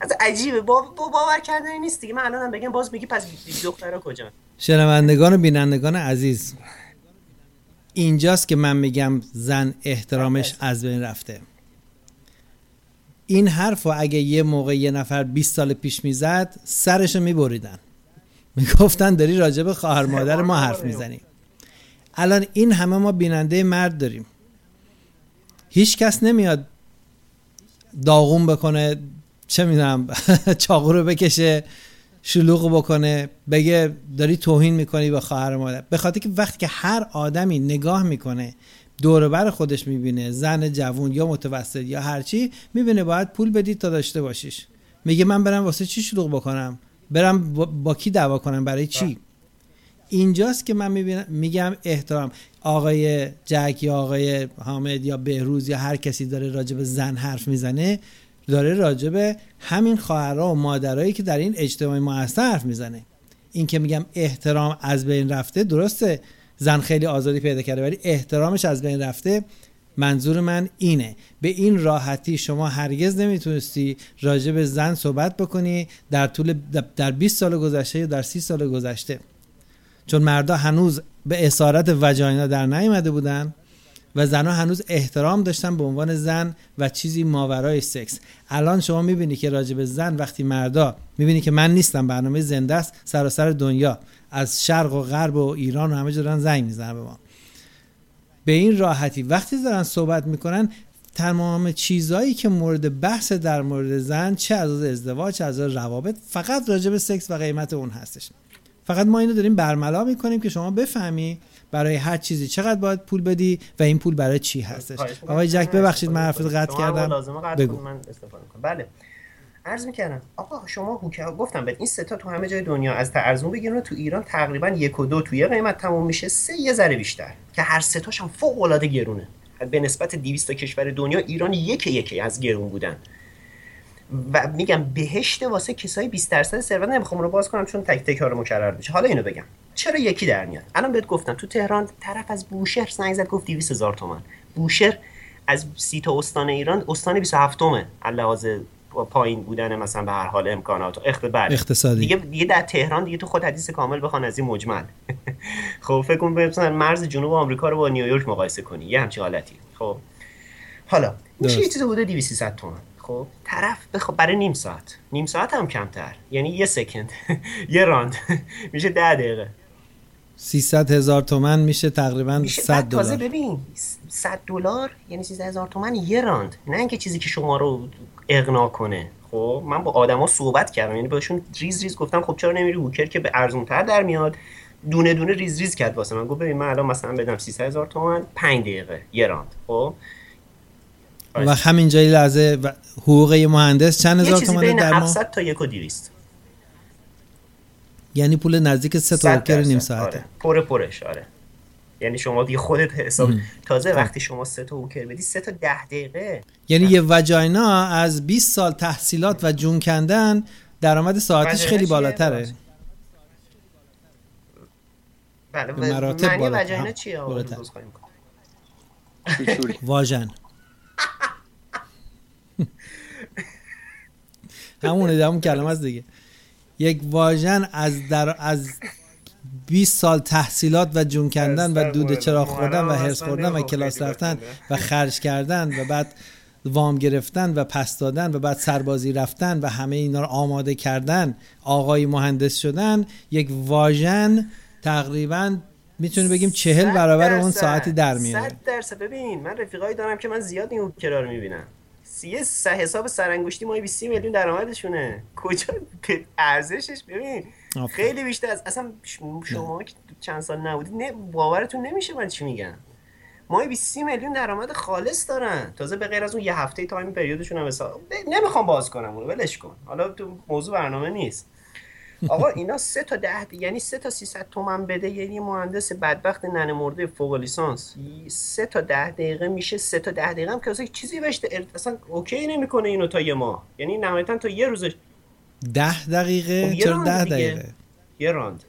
از عجیبه، با باور کردنی نیست دیگه. من الانم بگم باز میگی پس دخترها کجان؟ شنوندگان و بینندگان عزیز، اینجاست که من میگم زن احترامش از بین رفته. این حرفو اگه یه موقع یه نفر بیست سال پیش میزد سرشو میبریدن، میگفتن داری راجب خواهر مادر ما حرف میزنی. الان این همه ما بیننده مرد داریم، هیچ کس نمیاد داغون بکنه، چه میدونم چاقو رو بکشه، شلوغ بکنه، بگه داری توهین میکنی به خواهر مادر. به خاطر که وقتی که هر آدمی نگاه میکنه دور و بر خودش میبینه، زن جوون یا متوسط یا هرچی، میبینه باید پول بدی تا داشته باشیش. میگه من برم واسه چی شلوغ بکنم، برم با کی دعوا کنم، برای چی؟ اینجاست که من میگم احترام. آقای جک یا آقای حامد یا بهروز یا هر کسی داره راجب زن حرف میزنه، داره راجب همین خواهرها و مادرایی که در این اجتماع ما هستن حرف میزنه. این که میگم احترام از بین رفته، درسته زن خیلی آزادی پیدا کرده ولی احترامش از بین رفته، منظور من اینه. به این راحتی شما هرگز نمیتونستی راجب زن صحبت بکنی در طول در بیست سال گذشته یا در سی سال گذشته، چون مردا هنوز به اسارت وجاینا در نیامده بودن و زنها هنوز احترام داشتن به عنوان زن و چیزی ماورای سکس. الان شما میبینی که راجب زن وقتی مردا میبینی که من نیستم، برنامه زنده است، سراسر دنیا از شرق و غرب و ایران و همه جا دارن زنگ میزنن به ما. به این راحتی وقتی دارن صحبت میکنن، تمام چیزایی که مورد بحث در مورد زن، چه از ازدواج چه از روابط، فقط راجب سکس و قیمت اون هستش. فقط ما اینو داریم برملا میکنیم که شما بفهمی برای هر چیزی چقدر باید پول بدی و این پول برای چی هستش. آقای جک ببخشید من حرفت قطع کردم، بگو. من استفاده میکنم. بله عرض میکردم آقا شما هوکر گفتم بهت این سه تا تو همه جای دنیا از تا ارزون بگیرن، تو ایران تقریبا یک و دو توی قیمت تموم میشه، سه یه ذره بیشتر که هر سه تاش هم فوق العاده گرونه. به نسبت دویست تا کشور دنیا ایران یک یکی از گرون بودن و میگم بهشت واسه کسای بیست درصد ثروت. نمیخوام اون رو باز کنم چون تک تک ها رو مکرر بشه. حالا اینو بگم چرا یکی در میاد. الان بهت گفتم تو تهران طرف از بوشهر زنگ زد گفت دویست هزار تومان. بوشهر از سی تا استان ایران استان بیست و هفتمه علاوه پایین بودن مثلا به هر حال امکانات اقتصادی اقتصادی دیگه دیگه در تهران دیگه تو خود حدیث کامل بخوان از این مجمل. خب فکر کن مثلا مرز جنوب آمریکا رو با نیویورک مقایسه کنی، یه همچین حالتی. خب حالا میشه چیزی حدود دویست سیصد تومان. خب طرف بخ برای نیم ساعت، نیم ساعت هم کمتر، یعنی یه سکند، یه راند میشه ده دقیقه. سیصد هزار تومان میشه تقریبا صد دلار. تازه ببین صد دلار یعنی سیصد هزار تومان یه راند، نه اینکه چیزی که شما رو اقناع کنه. خب من با آدما صحبت کردم، یعنی بهشون ریز ریز گفتم خب چرا نمیری هوکر که به ارزان‌تر در میاد. دونه دونه ریز ریز کرد واسه من، گفت ببین من الان مثلا بدم سیصد هزار تومان پنج دقیقه یه راند. خب و همین جایی لحظه حقوق مهندس چند هزار تومانه در ماه؟ هفتصد تا یک و دویست. یعنی پول نزدیک سه تا هوکر نیم ساعته. پره پره اشاره. یعنی شما دیگه خودت حساب ام. تازه ام. وقتی شما سه تا هوکر بدی سه تا ده دقیقه، یعنی ام. یه وجاینا از بیست سال تحصیلات ام. و جون کندن درآمد ساعتیش خیلی بالاتره. بله مراتب بالا. وجاینا چیه؟ روز خواهیم کنم. واژن. همونه همون کلمه است دیگه. یک واژن از در از بیست سال تحصیلات و جون کندن و دود چراغ خوردن و هرس خوردن و کلاس رفتن و خرج کردن و بعد وام گرفتن و پس دادن و بعد سربازی رفتن و همه اینا رو آماده کردن، آقای مهندس شدن، یک واژن تقریباً میتونیم بگیم چهل برابر اون ساعتی در میاره. صد درصد. ببین من رفیقایی دارم که من زیاد این هوکرا رو میبینم، سی سه حساب سرانگشتی ماهی بیست میلیون درآمدشونه. کجا ارزشش؟ ببین آف. خیلی بیشتر از اصلا شما که چند سال نبودید نه باورتون نمیشه من چی میگم. ماهی بیست میلیون درآمد خالص دارن، تازه به غیر از اون یه هفته تایم پریودشون هم حساب ب... نمیخوام باز کنم اونو، ولش کن، حالا تو موضوع برنامه نیست. آقا اینا سه تا ده یعنی سه تا سیصد تومان بده، یعنی مهندس بدبخت ننه مرده فوق لیسانس سه تا ده دقیقه میشه. سه تا ده دقیقه هم که اصلا چیزی بهش اصلا اوکی نمیکنه اینو تا یه ماه، یعنی نهایتا تا یه روزش ده دقیقه. چرا ده دقیقه؟ یه راند.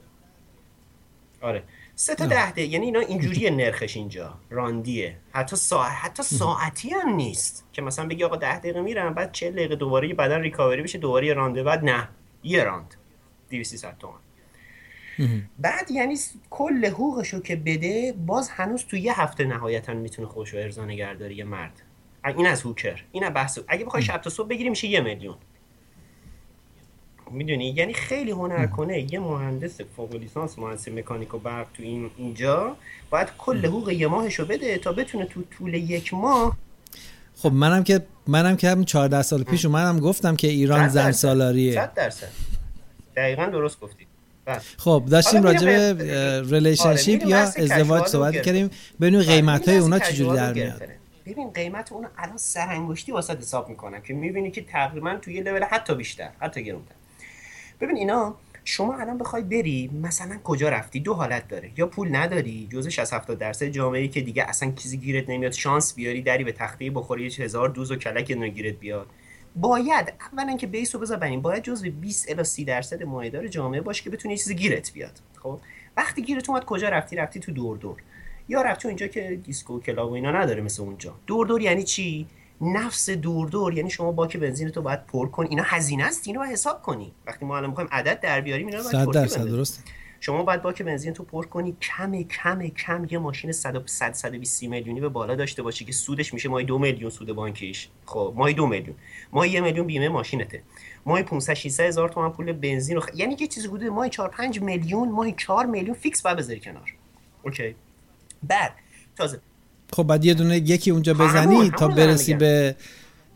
آره سه تا ده ده. یعنی اینا اینجوریه نرخش، اینجا راندیه، حتی ساعت حتی ساعتی هم نیست که مثلا بگی آقا ده دقیقه میرم بعد چهل دقیقه دوباره بدن ریکاوری بشه دوباره یه رانده، بعد نه یه راند دویست تا سیصد تومان. بعد یعنی کل حقوقشو که بده باز هنوز تو یه هفته نهایتا میتونه خودشو ارضا نگه داره یه مرد. این از هوکر، این از بحث. اگه بخوای شب تا صبح بگیری میشه یه میلیون، میدونی؟ یعنی خیلی هنر کنه یه مهندس فوق لیسانس مهندسی مکانیک و برق تو این اینجا باید کل حقوق یه ماهشو بده تا بتونه تو طول یک ماه. خب منم که منم که همین چهارده سال پیش اومدم گفتم که ایران زن سالاریه. صد درصد دقیقاً درست گفتید. خب داشتیم راجع به ریلیشنشیپ یا ازدواج صحبت کردیم، ببینیم قیمت‌های اونا چجوری در میاد. ببین قیمت اون الان سر انگشتی واسط حساب میکنم که میبینی که تقریباً تو یه لول حتی بیشتر، حتی گرونتر. ببین اینا شما الان بخوای بری مثلا کجا رفتی، دو حالت داره، یا پول نداری جزء شصت هفتاد درصد جامعه‌ای که دیگه اصلا چیزی گیرت نمیاد، شانس بیاری دری به تخته بخوری هزار دوز و کلک اینو گیرت بیاد. باید اولا که بیس رو بزنیم، باید جزء بیست الی سی درصد مایدار جامعه باشه که بتونی یه چیز گیرت بیاد. خب وقتی گیرت اومد کجا رفتی؟ رفتی تو دور دور، یا رفتی اونجا که دیسکو کلاب و اینا نداره مثل اونجا. دور دور یعنی چی؟ نفس دور دور یعنی شما باک بنزین تو باید پر کن، اینا هزینه است، اینو باید حساب کنی. وقتی ما الان می‌خوایم عدد در بیاریم اینا رو باید پر کنیم. درسته، شما باید باک بنزین تو پر کنی، کم کم کم یه ماشین صد تا صد و بیست میلیونی به بالا داشته باشی که سودش میشه ماهی دو میلیون سود بانکیش. خب ماهی دو میلیون، ماهی یک میلیون بیمه ماشینته، ماهی پانصد ششصد هزار تومان پول بنزین و خ... یعنی یه چیزی حدود ماهی چهار پنج میلیون، ماهی چهار میلیون فیکس باید بذاری کنار. اوکی، بعد تازه خب بعد یه دونه یکی اونجا بزنی همون، همون تا برسی به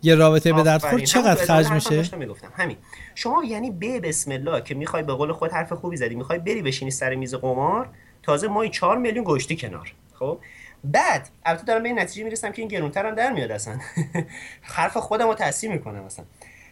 یه رابطه به دردخور چقدر خرج میشه؟ همین شما یعنی به بسم الله که میخوای به قول خود حرف خوبی زدی، میخوای بری بشینی سر میز قمار، تازه ماهی چهار میلیون گوشتی کنار. خب بعد البته دارم به این نتیجه میرسم که این گرونتر هم در میاد اصلا حرف خودم رو تصحیح میکنم اصلا.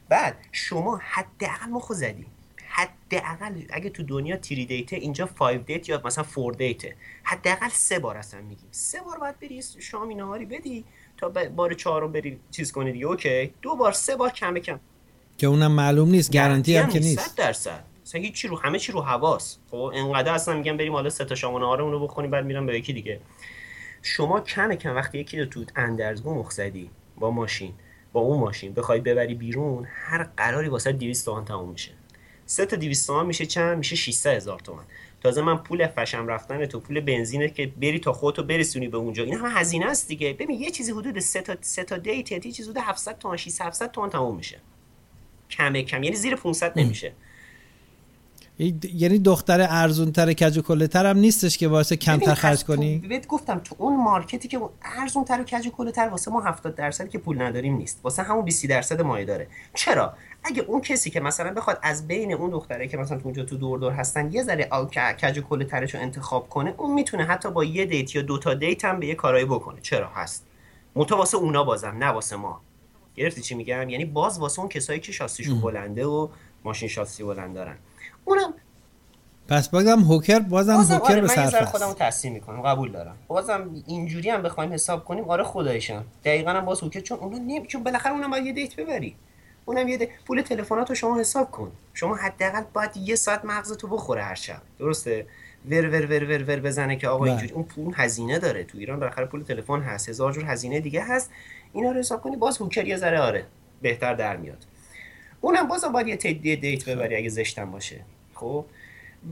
بعد شما حداقل مخو زدی، حداقل اگه تو دنیا تری دیت اینجا فایو دیت یا مثلا فور دیت، حداقل سه بار اصلا میگیم سه بار باید بری شامی نهاری بدی تا بار چهارم بری چیز کنی دیگه. اوکی، دو بار سه بار کم کم که اونم معلوم نیست، گارانتی هم که نیست صد درصد، اصلا هیچ چی رو همه چی رو حواس. خب انقدر اصلا میگم بریم حالا سه تا شام نهارمون رو بخوریم بعد میرم به یکی دیگه. شما کم کم وقتی یکی رو تو اندرزگو مخزدی با ماشین، با اون ماشین بخوای ببری بیرون، هر قراری واسه دویست تومان تموم میشه. سه تا دویست تومان میشه چند؟ میشه ششصد هزار تومان. تازه من پول فشم رفتن تو، پول بنزینه که بری تا خودتو برسونی به اونجا، این همه هزینه است دیگه. ببین یه چیزی حدود سه تا سه تا دیت یه چیزی حدود هفتصد تومان ششصد هفتصد تومان تموم میشه کم کم، یعنی زیر پانصد نمیشه. یعنی دختر ارزونتر کج و کله‌تر هم نیستش که واسه کمتر خرج کنی. بهت گفتم تو اون مارکتی که ارزونتر و کج و کله‌تر واسه ما هفتاد درصد که پول نداریم نیست، واسه همون بیست درصد مایه داره. چرا؟ اگه اون کسی که مثلا بخواد از بین اون دختره که مثلا تو اونجا تو دور دور هستن یه ذره کج و کله‌ترشو انتخاب کنه، اون میتونه حتی با یه دیت یا دو تا دیت هم به یه کارایی بکنه. چرا هست؟ منتها واسه اونا بازم، نه واسه ما. گرفتی چی میگم؟ یعنی باز واسه اون کسایی که شاسیشون بلنده و ماشین شاسی بلند دارن. اونم پس بازم هوکر بازم, بازم هوکر آره به صرف است. خودمو تصحیح میکنم، قبول دارم. بازم اینجوری هم بخوایم حساب کنیم آره خدایشان دقیقاً هم باز هوکر، چون اونا نمی چون بالاخره اونم باید یه دیت ببری، اونم یه دیت. پول تلفناتو شما حساب کن، شما حداقل باید یه ساعت مغزتو بخوره هر شب، درسته؟ ور ور ور ور ور بزنه که آقا اینجوری. اون پول هزینه داره تو ایران، بالاخره پول تلفن هست، هزار جور هزینه دیگه هست، اینا رو حساب کنی باز هوکر یه ذره آره بهتر در میاد. اونم بازم باید یه تدیه دیت ببری اگه زشتم باشه. خب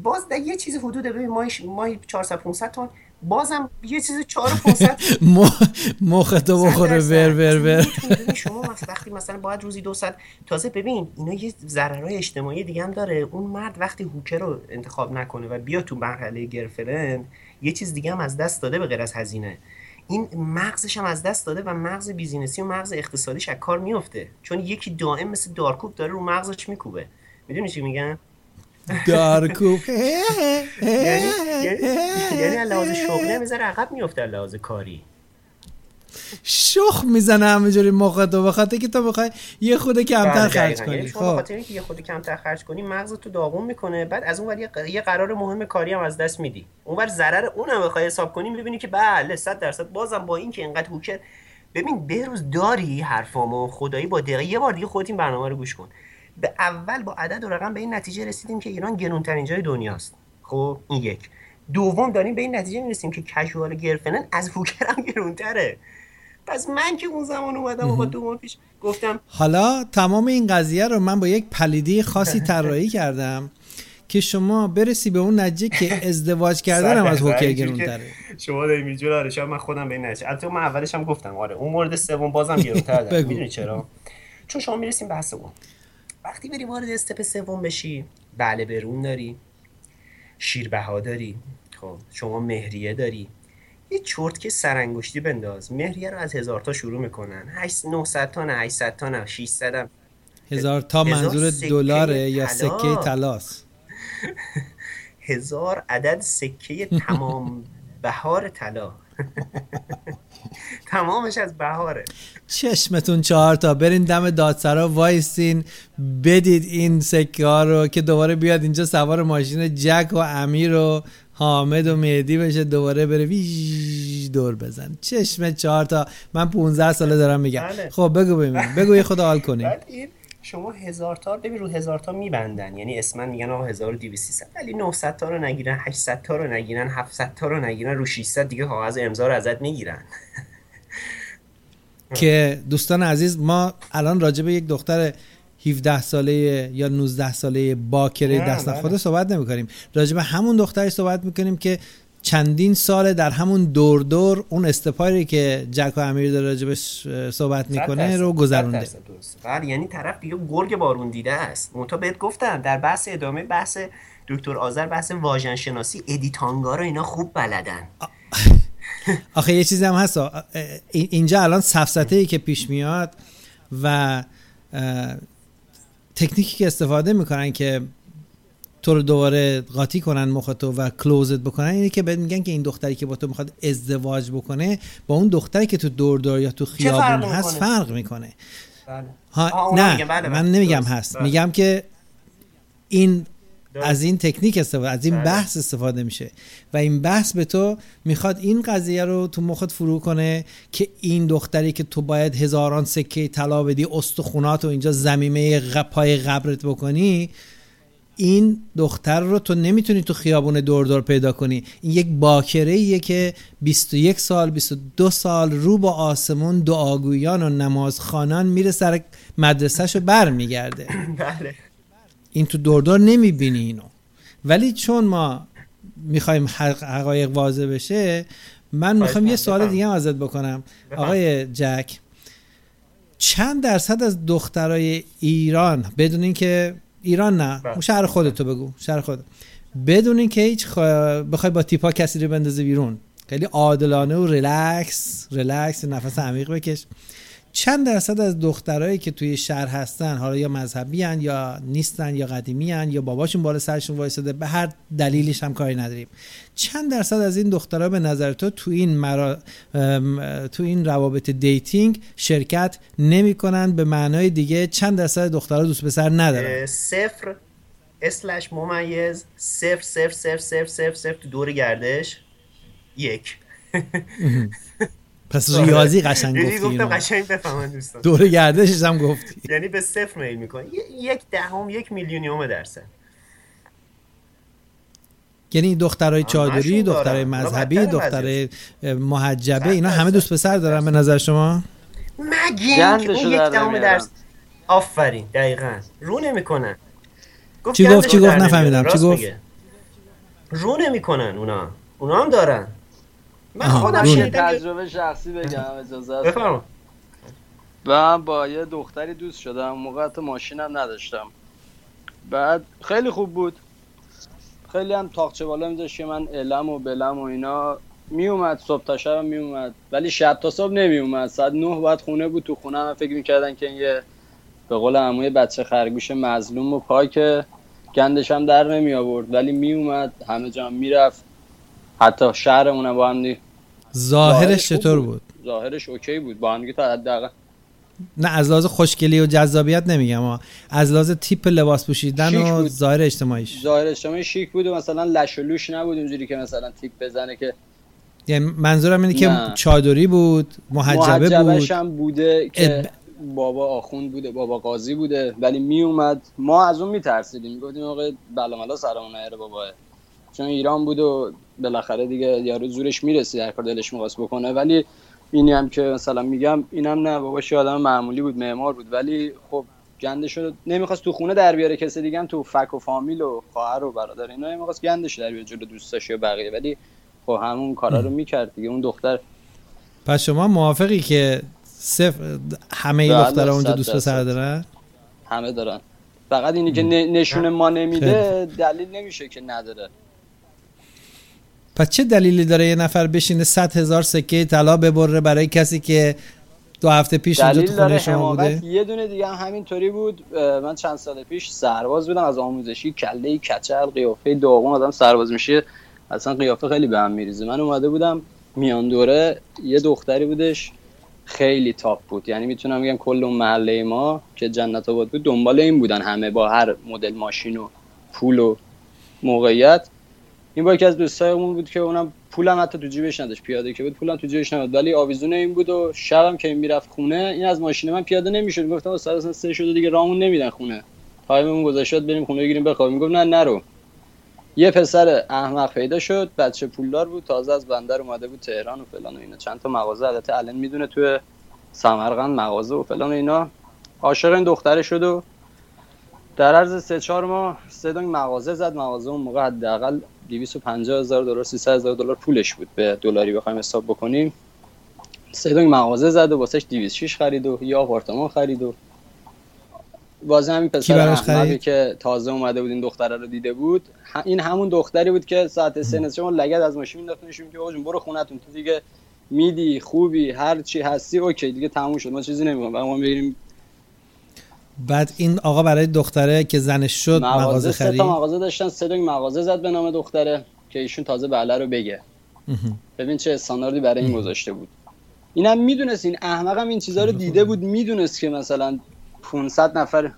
باز ده یه چیز حدود ببین ماهی ماهی چهارصد پانصد تومان، بازم یه چیز چهار پانصد ما مختو بخوره ور ور ور. شما وقتی مثلا باید روزی دوصد، تازه ببین اینا یه ضررهای اجتماعی دیگه هم داره. اون مرد وقتی هوکر رو انتخاب نکنه و بیا تو مرحله گرفرند، یه چیز دیگه هم از دست داده به غیر از هزینه. این مغزش هم از دست داده و مغز بیزینسی و مغز اقتصادیش از کار میفته، چون یکی دائم مثل دارکوب داره رو مغزش میکوبه. میدونی چی میگن؟ دارکوب. یعنی یعنی علاوه شغله میذاره عقب میفته، علاوه کاری شخ میزنه همه جوری مخاطب، به خاطر اینکه تو بخوای یه خود کمتر خرج کنی. خب به خاطر اینکه یه خود کمتر خرج کنی مغزت تو داغون میکنه، بعد از اون ور یه قرار مهم کاری هم از دست میدی، اون ور ضرر اونم بخوای حساب کنی، میبینی که بله صد درصد بازم با این که اینقدر هوکر. ببین بهروز داری حرفامو خدایی با دقیقه یه بار دیگه خودت این برنامه رو گوش کن. به اول با عدد و رقم به این نتیجه رسیدیم که ایران گرونترین جای دنیاست. خب این یک. دوم داریم به این نتیجه میرسیم که کژوال گرفتن از هوکر هم گرونتره. پس من که اون زمان اومدم و با دو ماه پیش گفتم. حالا تمام این قضیه رو من با یک پلیدی خاصی طراحی کردم که شما برسی به اون نتیجه که ازدواج کردن هم از هوکر گرونتره. شما دارید میجوری. آره شاید من خودم به این نتیجه. البته من اولش هم گفتم آره اون مورد سوم بازم گرونتره. میدونی چرا؟ چون شما میرسیم بحث اون. وقتی بری وارد استپ سوم بشی، بله برون داری، شیربها داری، خب شما مهریه داری، یه چرت که سرانگشتی بنداز. مهریه رو از هزار تا شروع میکنن، هشت نهصد تا نه، هشتصد تا نه، ششصد هم. هزار تا منظور دلاره یا سکه طلاست؟ هزار عدد سکه تمام بهار طلا. تمامش از بهاره. چشمتون چهار تا، برین دم دادسرا وایسین بدید این سکه ها رو که دوباره بیاد اینجا سوار ماشین جک و امیر و حامد و مهدی بشه، دوباره بره ویش دور بزن. چشمت چهار تا. من پونزده ساله دارم میگم. خب بگو ببینم، بگو یه خود حال کنیم. شما هزار تا ببین، رو هزار تا میبندن، یعنی اسمن میگن آقا هزار و دویست و سی، ولی نهصد تا رو نگیرن، هشتصد تا رو نگیرن، هفتصد تا رو نگیرن، رو ششصد دیگه کاغذ امضا رو ازت میگیرن. که دوستان عزیز، ما الان راجع به یک دختر هفده ساله یا نوزده ساله باکره دست نخورده صحبت نمی‌کنیم، راجع به همون دختری صحبت می‌کنیم که چندین سال در همون دور دور اون استپاری که جک و امیر در راجبش صحبت میکنه رو گذرونده. بله، یعنی طرف دیگه گرگ بارون دیده است. من تا بهت گفتم در بحث ادامه بحث دکتر آذر، بحث واژن شناسی، ادیتانگا رو اینا خوب بلدن. آ... آخه یه چیزی هم هست اینجا الان، سفسطه‌ای که پیش میاد و تکنیکی که استفاده میکنن که تو رو دوباره قاطی کنن مخاطب و کلوزت بکنن، اینه که بهت میگن که این دختری که با تو میخواد ازدواج بکنه با اون دختری که تو دور دور یا تو خیابون هست فرق میکنه. بله. ها نه بله بله. من نمیگم هست، بله. میگم که این دلست. از این تکنیک استفاده، از این بله. بحث استفاده میشه و این بحث به تو میخواد این قضیه رو تو مخاطب فرو کنه که این دختری که تو باید هزاران سکه طلا بدی استخونات و اینجا زمینه پای قبرت بکنی، این دختر رو تو نمیتونی تو خیابون دور دور پیدا کنی. این یک باکره‌ایه که بیست و یک سال، بیست و دو سال رو با آسمون دعاگویان و نمازخوانان میره سر مدرسه‌شو برمیگرده. بله. این تو دور دور نمیبینی اینو. ولی چون ما میخوایم حقایق واضح بشه، من میخوام یه سوال دیگه ازت بکنم. آقای جک، چند درصد از دخترای ایران بدون اینکه ایران نه، اون شهر خودتو بگو، شهر خودت، بدون اینکه هیچ خ... بخوای با تیپا کسی رو بندازی بیرون، خیلی عادلانه و ریلکس ریلکس نفس عمیق بکش، چند درصد از دخترایی که توی شهر هستن، حالا یا مذهبی ان یا نیستن یا قدیمی ان یا باباشون بالا سرشون وایساده، به هر دلیلش هم کاری نداریم، چند درصد از این دخترها به نظر تو تو این مرا... تو این روابط دیتینگ شرکت نمی‌کنن؟ به معنای دیگه چند درصد دخترها دوست پسر ندارن؟ صفر اسلش ممیز صفر صفر صفر صفر صفر صفر تو دور گردش یک. پس ریاضی قشنگ گفتی، گفتم قشنگ بفهمن دوستان، دوره گردشش هم گفتی، یعنی به صفر میل میکنی، یک دهم، یک میلیونیوم درصد. یعنی دخترای چادری، دخترای مذهبی، دخترای محجبه، اینا همه دوست پسر دارن به نظر شما؟ مگه یک دهم درصد. آفرین، دقیقاً رو نمیکنن. چی گفت چی گفت نفهمیدم چی گفت. رو نمیکنن، اونا اونا هم دارن. من خودم یه تجربه شخصی بگم، اجازه است؟ بفرمایید. من با یه دختری دوست شدم، موقع تا ماشینم نداشتم، بعد خیلی خوب بود، خیلی هم تاقچه بالا می‌ذاشت که من علم و بلم و اینا، میومد صبح تا شب میومد، ولی شب تا صبح نمیومد، ساعت نه بعد خونه بود. تو خونه هم فکر می‌کردن که این یه به قول عموی بچه خرگوش مظلوم و پاکه، گندش هم در نمی آورد، ولی میومد همه جا میرفت، حتی شهرمون هم با هم نی... ظاهرش چطور بود؟ ظاهرش اوکی بود با هم دیگه تا حداقل، نه از لحاظ خوشگلی و جذابیت نمیگم ها، از لحاظ تیپ لباس پوشیدن و ظاهر اجتماعیش. ظاهر اجتماعی شیک بود و مثلا لش و لوش نبود اونجوری که مثلا تیپ بزنه که، یعنی منظورم اینه که چادری بود، محجبه بود، محجبه‌شم بوده که اد... بابا آخوند بوده، بابا قاضی بوده، ولی میومد ما از اون میترسیدیم، میگفتیم آقا بلا ملا سرمون نره بابا، چون ایران بود و بالاخره دیگه یارو زورش میرسید هر کار دلش می‌خواست بکنه. ولی اینی هم که مثلا میگم اینم نه، باباش آدم معمولی بود، معمار بود، ولی خب گندشو نمیخواست تو خونه در بیاره، کسی دیگه هم تو فک و فامیل و خواهر و برادر اینا نمیخواست گندش در بیاره جلو دوستاش یا بقیه، ولی خب همون کارا رو میکرد دیگه اون دختر. پس شما موافقی که صفر همه دخترها اونجا دوست پسر دارن؟ همه دارن، فقط اینی که نشون ما نمیده دلیل نمیشه که نداره. پس چه دلیلی داره یه نفر بشینه صد هزار سکه طلا ببره برای کسی که دو هفته پیش اونجا تو خونه شما بوده؟ یه دونه دیگه هم همینطوری بود. من چند سال پیش سرباز بودم، از آموزشی کله کچل قیافه داغون، آدم سرباز میشه اصلا قیافه خیلی به هم میریزه. من اومده بودم میان دوره، یه دختری بودش خیلی تاپ بود، یعنی میتونم بگم کل اون محله ما که جنت آباد بود دنبال این بودن همه، با هر مدل ماشین و پول و موقعیت. این با یکی از دوستایمون بود که اونم پولم حتی تو جیبش نداشت، پیاده که بود پولم تو جیبش نبود، ولی آویزون این بود و شبم که این میرفت خونه این از ماشین من پیاده نمیشد. گفتم استاد اصلا سه شده دیگه راهمون نمیدن خونه، تایممون گذاشت بریم خونه بگیریم بخوابیم. گفت نه نرو. یه پسر احمق پیدا شد، بچه پولدار بود، تازه از بندر اومده بود تهران و فلان و اینا، چند تا مغازه البته الان میدونه تو سمرقند مغازه و فلان و اینا، عاشق این دختره شد و در عرض سه چهار ماه سه دنگ مغازه زد. مغازه اون موقع حداقل دویست و پنجاه هزار دلار سیصد هزار دلار پولش بود، به دلاری بخوایم حساب بکنیم. سه دنگ مغازه زد و واسش دویست و شش خرید و یه آپارتمان خرید و واسه همین پسر احمقی که تازه اومده بود این دختره رو دیده بود، این همون دختری بود که ساعت سه نصف شب لگد از ماشین مینداختنشون که آقا جون برو خونتون، تو دیگه میدی خوبی هر چی هستی اوکی دیگه تموم شد، ما چیزی نمیگم ما بگیریم. بعد این آقا برای دختره که زنش شد مغازه خرید، سه تا مغازه داشتن، سه تا مغازه زد به نام دختره که ایشون تازه بله رو بگه. ببین چه استانداردی برای این گذاشته بود. اینم میدونست، این احمقم این چیزا رو دیده بود، میدونست که مثلا پانصد نفر،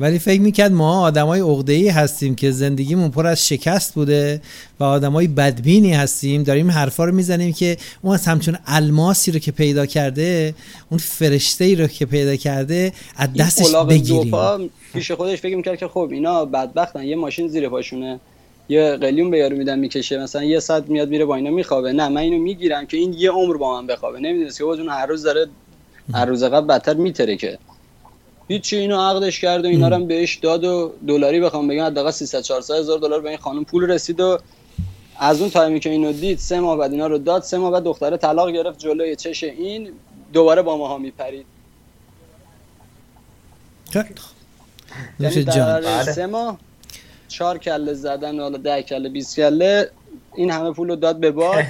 ولی فکر میکرد ما آدمای عقده‌ای هستیم که زندگیمون پر از شکست بوده و آدمای بدبینی هستیم، داریم حرفا رو میزنیم که اون از همچون الماسی رو که پیدا کرده، اون فرشته‌ای رو که پیدا کرده از دستش بگیریم. پیش خودش فکر میکرد که خب اینا بدبختن، یه ماشین زیر پاشونه، یه قلیون به یارو میدن میکشه، مثلا یه ساعت میاد میره با اینا میخوابه، نه من اینو میگیرم که این یه عمر با من بخوابه. نمیدونست که اون هر روز داره هر روز قبل بدتر میترکه. هیچی اینو عقدش کرد و اینا رو هم بهش داد و دلاری بخوام بگم حداقل سیصد چهارصد هزار دلار به این خانم پول رسید و از اون تایمی که اینو دید سه ماه بعد اینا رو داد، سه ماه بعد دختره طلاق گرفت جلوی چش این، دوباره با ماها میپرید. یعنی در سه ماه چهار کله زدن، حالا ده کله بیست کله، این همه پول رو داد به باد.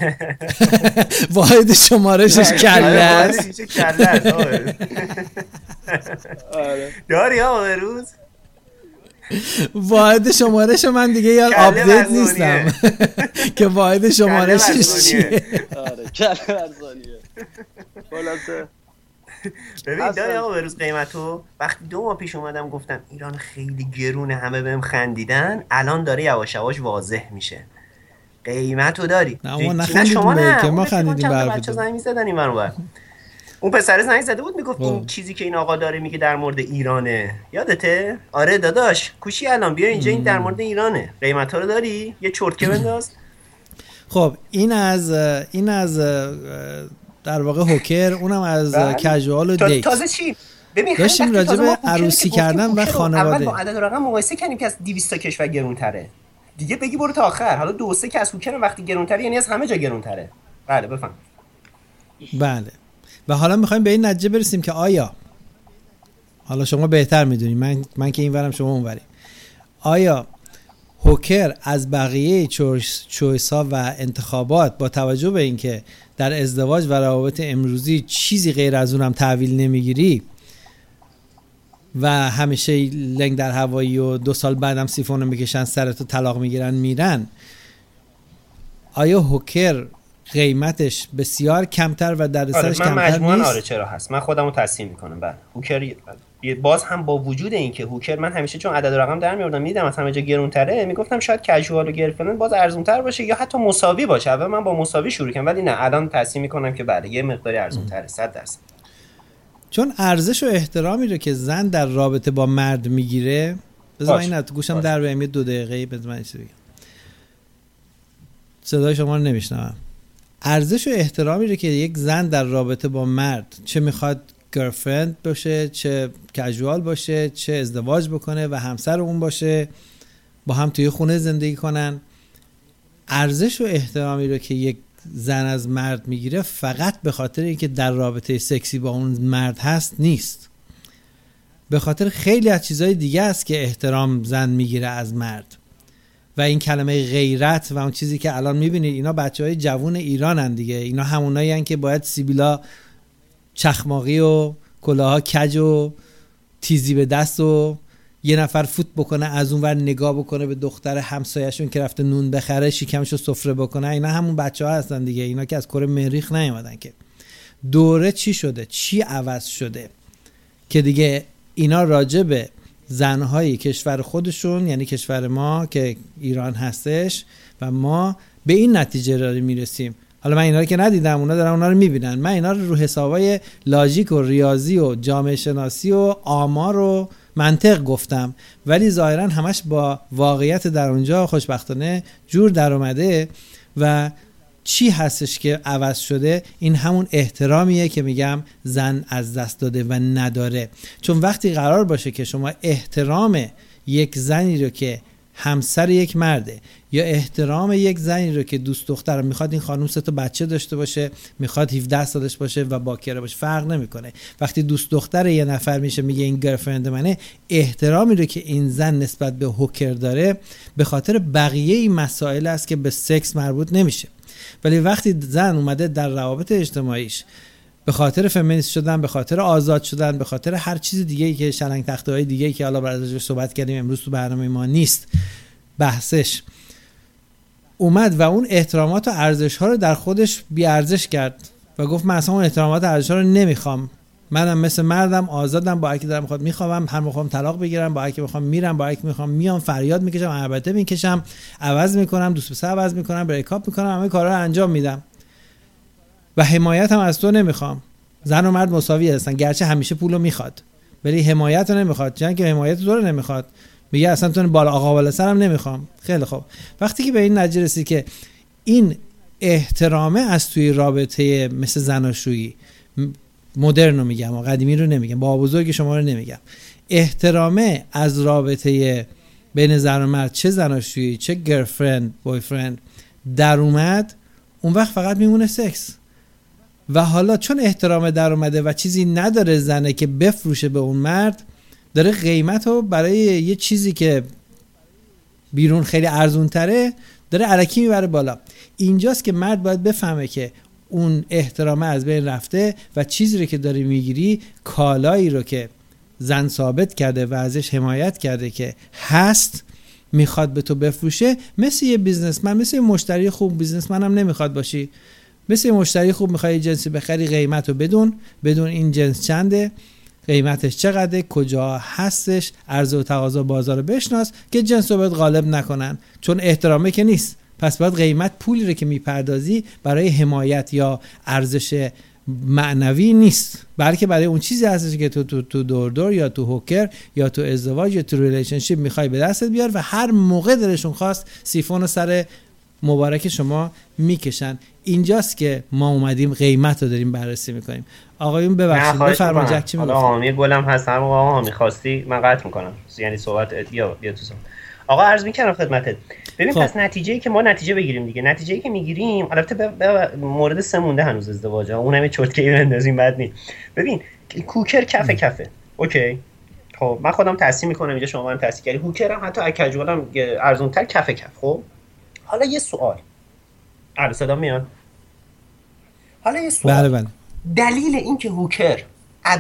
واحد شمارشش کله است. داری آقا روز واحد شمارش من دیگه یار آپدیت نیستم که واحد شمارشش چیه. آره کله ارزانیه. خلاصه ببین داری آقا به روز قیمتو وقتی دو ماه پیش اومدم گفتم ایران خیلی گرونه، همه بهم خندیدن، الان داره یواش یواش واضح میشه قیمتو داری. نه شما نه که ما خندیدیم برات. بچا زنگ زدن این منو بعد اون پسر زنگ زده بود میگفت این چیزی که این آقا داره میگه در مورد ایرانه، یادته؟ آره داداش کوشی الان بیا اینجا، این در مورد ایرانه، قیمتا رو داری یه چرتکه بنداز. خب این از این از در واقع هوکر، اونم از کژوال و دیت. تازه چی ببین داشتیم راجع به عروسی کردن و خانواده اول با عدد و رقم مقایسه کنیم که از دویست تا کشور گرونتره دیگه، بگی برو تا آخر. حالا دو سه که از هوکر وقتی گرونتره یعنی از همه جا گرونتره. بله بفهم. بله و حالا میخوایم به این نتیجه برسیم که آیا، حالا شما بهتر میدونید، من من که اینورم شما اونوری، آیا هوکر از بقیه چویس ها و انتخابات با توجه به اینکه در ازدواج و روابط امروزی چیزی غیر از اونم تحویل نمیگیری و همیشه لنگ در هوایی و دو سال بعدم سیفون رو میکشن سرتو طلاق میگیرن میرن، آیا هوکر قیمتش بسیار کمتر و در اصل آره کمتر نیست؟ من مجموعاً آره چرا هست، من خودم رو تصمیم میکنم. بله هوکر باز هم با وجود این که هوکر من همیشه چون عدد و رقم در میوردم میدیدم از همه جا گرونتره، میگفتم شاید کژوال و گرفلن باز ارزونتر باشه یا حتی مساوی باشه، اول من با مساوی شروع کنم، ولی نه الان تصمیم میکنم که بله یه مقداری ارزونتره صد درصد. چون ارزش و احترامی رو که زن در رابطه با مرد میگیره، بذار من اینو گوشم در بیام یه دو دقیقه بذار من چیزی بگم. صدای شما رو نمیشنوم. ارزش و احترامی رو که یک زن در رابطه با مرد، چه میخواد گرلفرند باشه، چه کژوال باشه، چه ازدواج بکنه و همسر اون باشه، با هم توی خونه زندگی کنن، ارزش و احترامی رو که یک زن از مرد میگیره فقط به خاطر اینکه در رابطه سکسی با اون مرد هست نیست، به خاطر خیلی از چیزهای دیگه است که احترام زن میگیره از مرد. و این کلمه غیرت و اون چیزی که الان میبینید، اینا بچهای جوان ایرانن دیگه، اینا همونایی ان که باید سیبیلا چخماقی و کلاها کج و تیزی به دست و یه نفر فوت بکنه از اون ور نگاه بکنه به دختر همسایه‌شون که رفته نون بخره، شکمشو سفره بکنه. اینا همون بچه‌ها هستن دیگه، اینا که از کره مریخ نیومدن. که دوره چی شده، چی عوض شده که دیگه اینا راجبه زنهای کشور خودشون، یعنی کشور ما که ایران هستش، و ما به این نتیجه داریم میرسیم. حالا من اینا رو که ندیدم، اونا دارن اونا رو میبینن. من اینا رو رو حسابای لاجیک و ریاضی و جامعه شناسی و آمار و منطق گفتم، ولی ظاهرا همش با واقعیت در اونجا خوشبختانه جور در اومده. و چی هستش که عوض شده؟ این همون احترامیه که میگم زن از دست داده و نداره. چون وقتی قرار باشه که شما احترام یک زنی رو که همسر یک مرده، یا احترام یک زنی رو که دوست دختر میخواد این خانم سه تا بچه داشته باشه، میخواد هفده سالش باشه و باکره باشه، فرق نمیکنه، وقتی دوست دختر یه نفر میشه میگه این گرلفرند منه، احترامی رو که این زن نسبت به هوکر داره به خاطر بقیه این مسائل است که به سکس مربوط نمیشه. ولی وقتی زن اومده در روابط اجتماعیش به خاطر فمینیست شدن، به خاطر آزاد شدن، به خاطر هر چیز دیگه‌ای که شلنگ تخته‌های دیگه‌ای که حالا براتون صحبت کردیم امروز تو برنامه ما نیست بحثش، اومد و اون احترامات و ارزش‌ها رو در خودش بی‌ارزش کرد و گفت من اصلا اون احترامات و ارزش‌ها رو نمی‌خوام، منم مثل مردم، آزادم، با هر کی دارم می‌خوام می‌خوام، هر می‌خوام طلاق بگیرم، با هر کی می‌خوام میرم، با هر کی می‌خوام میام، فریاد می‌کشم، البته می‌کشم، عوض می‌کنم، دوست پسر عوض می‌کنم، بریکاپ می‌کنم، همه کارا رو انجام میدم و حمایت هم از تو نمیخوام. زن و مرد مساوی هستن، گرچه همیشه پولو میخواد ولی حمایت رو نمیخواد، چون که حمایت تو رو نمیخواد، میگه اصلا تو بالا آقا بالا سرم نمیخوام. خیلی خوب، وقتی که به این نتیجه رسید که این احترامه از توی رابطه مثل زناشویی، مدرن رو میگم و قدیمی رو نمیگم، با بزرگ شما رو نمیگم، احترامه از رابطه بین زن و مرد، چه زناشویی چه گرلفرند بویفرند، در اومد، اون وقت فقط میمونه سکس. و حالا چون احترام در اومده و چیزی نداره زنه که بفروشه به اون مرد، داره قیمتو برای یه چیزی که بیرون خیلی ارزون تره داره علکی میبره بالا. اینجاست که مرد باید بفهمه که اون احترامه از بین رفته و چیزی رو که داری میگیری، کالایی رو که زن ثابت کرده و ازش حمایت کرده که هست، میخواد به تو بفروشه. مثل یه بیزنسمن، مثل یه مشتری خوب، بیزنسمن هم نمیخواد باشی، مثل مشتری خوب میخوای جنسی بخری، قیمت رو بدون بدون این جنس چنده، قیمتش چقدره، کجا هستش، عرضه و تقاضا بازار رو بشناس که جنس رو بهت غالب نکنن، چون احترامه که نیست. پس باید قیمت پولی رو که میپردازی برای حمایت یا ارزش معنوی نیست، بلکه برای اون چیزی هستش که تو تو تو دور دور یا تو هوکر یا تو ازدواج یا تو ریلیشنشیپ میخوای به دستت بیار و هر موقع دلشون خواست سیفون سر مبارک شما میکشن. اینجاست که ما اومدیم قیمت رو داریم بررسی میکنیم. آقایون ببخشید بفرمایید جک چی میگه. آقا حامی گلم هستم. آقا حامی میخواستی من قطع میکنم، یعنی صحبت بیا بیا تو صحبت. آقا عرض میکنم خدمتت. ببین خب. پس نتیجه‌ای که ما نتیجه بگیریم دیگه، نتیجه‌ای که میگیریم، البته به مورد سه مونده هنوز ازدواج، اونم چرتکی بندازیم بعد نی. ببین کوکر کف کفه. اوکی. خب من خودم تصحیح میکنم اینجا، شما هم تصحیح کردی. کوکرم حتی اکجولم ارزان‌تر کف کف. خب حالا یه سوال. آره صدا میاد. حالا یه سوال. بله بله. دلیل این که هوکر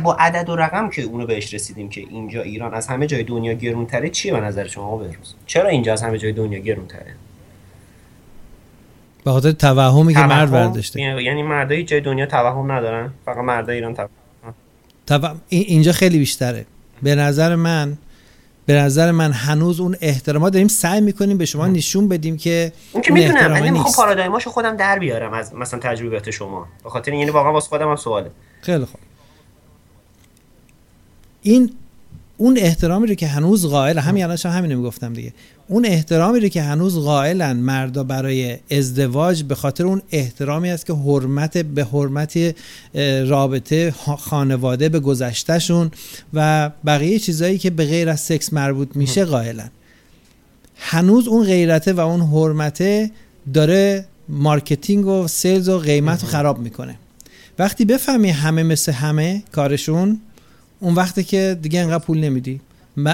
با عدد و رقم که اونو بهش رسیدیم که اینجا ایران از همه جای دنیا گرونتره چیه به نظر شما بهروز؟ چرا اینجا از همه جای دنیا گرونتره؟ به خاطر توهمی که مرد برداشته. یعنی مردای جای دنیا توهم ندارن، فقط مردای ایران توهم. توهم اینجا خیلی بیشتره. به نظر من به نظر من هنوز اون احترام داریم سعی میکنیم به شما نشون بدیم که اون که میتونم من میخوام پارادایماشو خودم در بیارم از مثلا تجربیات شما، به خاطر یعنی واقعا واسه خودم هم سواله. خیلی خوب. این اون احترامی رو که هنوز قائل همین الانش هم همینو میگفتم دیگه، اون احترامی رو که هنوز قائلن مردا برای ازدواج به خاطر اون احترامی است که حرمت به حرمت رابطه خانواده به گذشتهشون و بقیه چیزایی که به غیر از سکس مربوط میشه قائلن. هنوز اون غیرته و اون حرمته داره مارکتینگ و سیلز و قیمت رو خراب میکنه. وقتی بفهمی همه مثل همه کارشون، اون وقتی که دیگه انقدر پول نمیدی،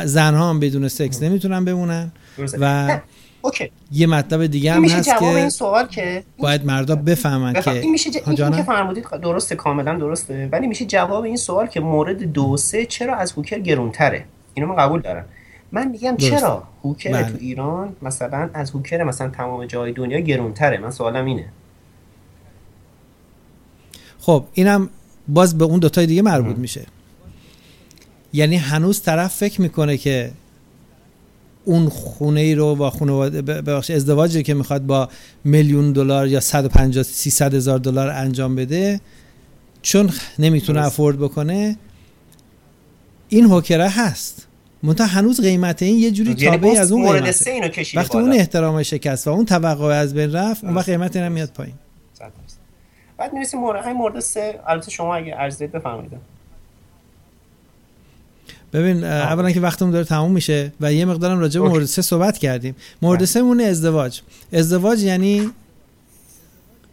زنها هم بدون سکس نمیتونن بمونن. و اوکی. یه مطلب دیگه هم هست که این سوال که باید مردا بفهمن بفهم. که این میشه ج... این که فرمودید درسته، کاملا درسته، ولی میشه جواب این سوال که مورد دو سه چرا از هوکر گرونتره؟ اینو من قبول دارم. من میگم چرا هوکر بله. تو ایران مثلا از هوکر مثلا تمام جای دنیا گرونتره؟ من سوالم اینه. خب اینم باز به اون دو تای دیگه مربوط م. میشه. یعنی هنوز طرف فکر میکنه که اون خونه ای رو با خانواده بخش ازدواجی که میخواد با میلیون دلار یا صد و پنجاه تا سیصد هزار دلار انجام بده، چون نمیتونه افورد بکنه، این هوکره هست. منتها هنوز قیمت این یه جوری تابعی از اون قیمته. وقتی اون احترام شکست و اون توقع از بین رفت، اون وقت قیمت این هم میاد پایین. بعد میرسیم مورد این مورد سه. البته شما اگه عرض دارید بفرمایید. ببین اولا که وقتمون داره تموم میشه و یه مقدارم راجع به مورد سه صحبت کردیم. مورد سه مونه ازدواج. ازدواج یعنی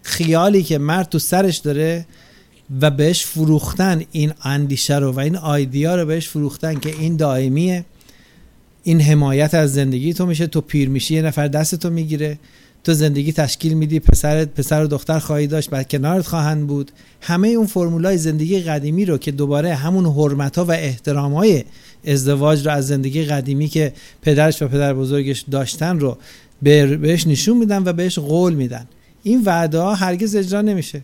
خیالی که مرد تو سرش داره و بهش فروختن این اندیشه رو و این آیدیا رو بهش فروختن که این دائمیه، این حمایت از زندگی تو میشه. تو پیر میشی، یه نفر دستتو میگیره، تو زندگی تشکیل میدی، پسرت پسر و دختر خواهی داشت، بعد کنارت خواهند بود. همه اون فرمولای زندگی قدیمی رو که دوباره همون حرمت‌ها و احترام‌های ازدواج رو از زندگی قدیمی که پدرش و پدر بزرگش داشتن رو بهش نشون میدن و بهش قول میدن. این وعده‌ها هرگز اجرا نمیشه،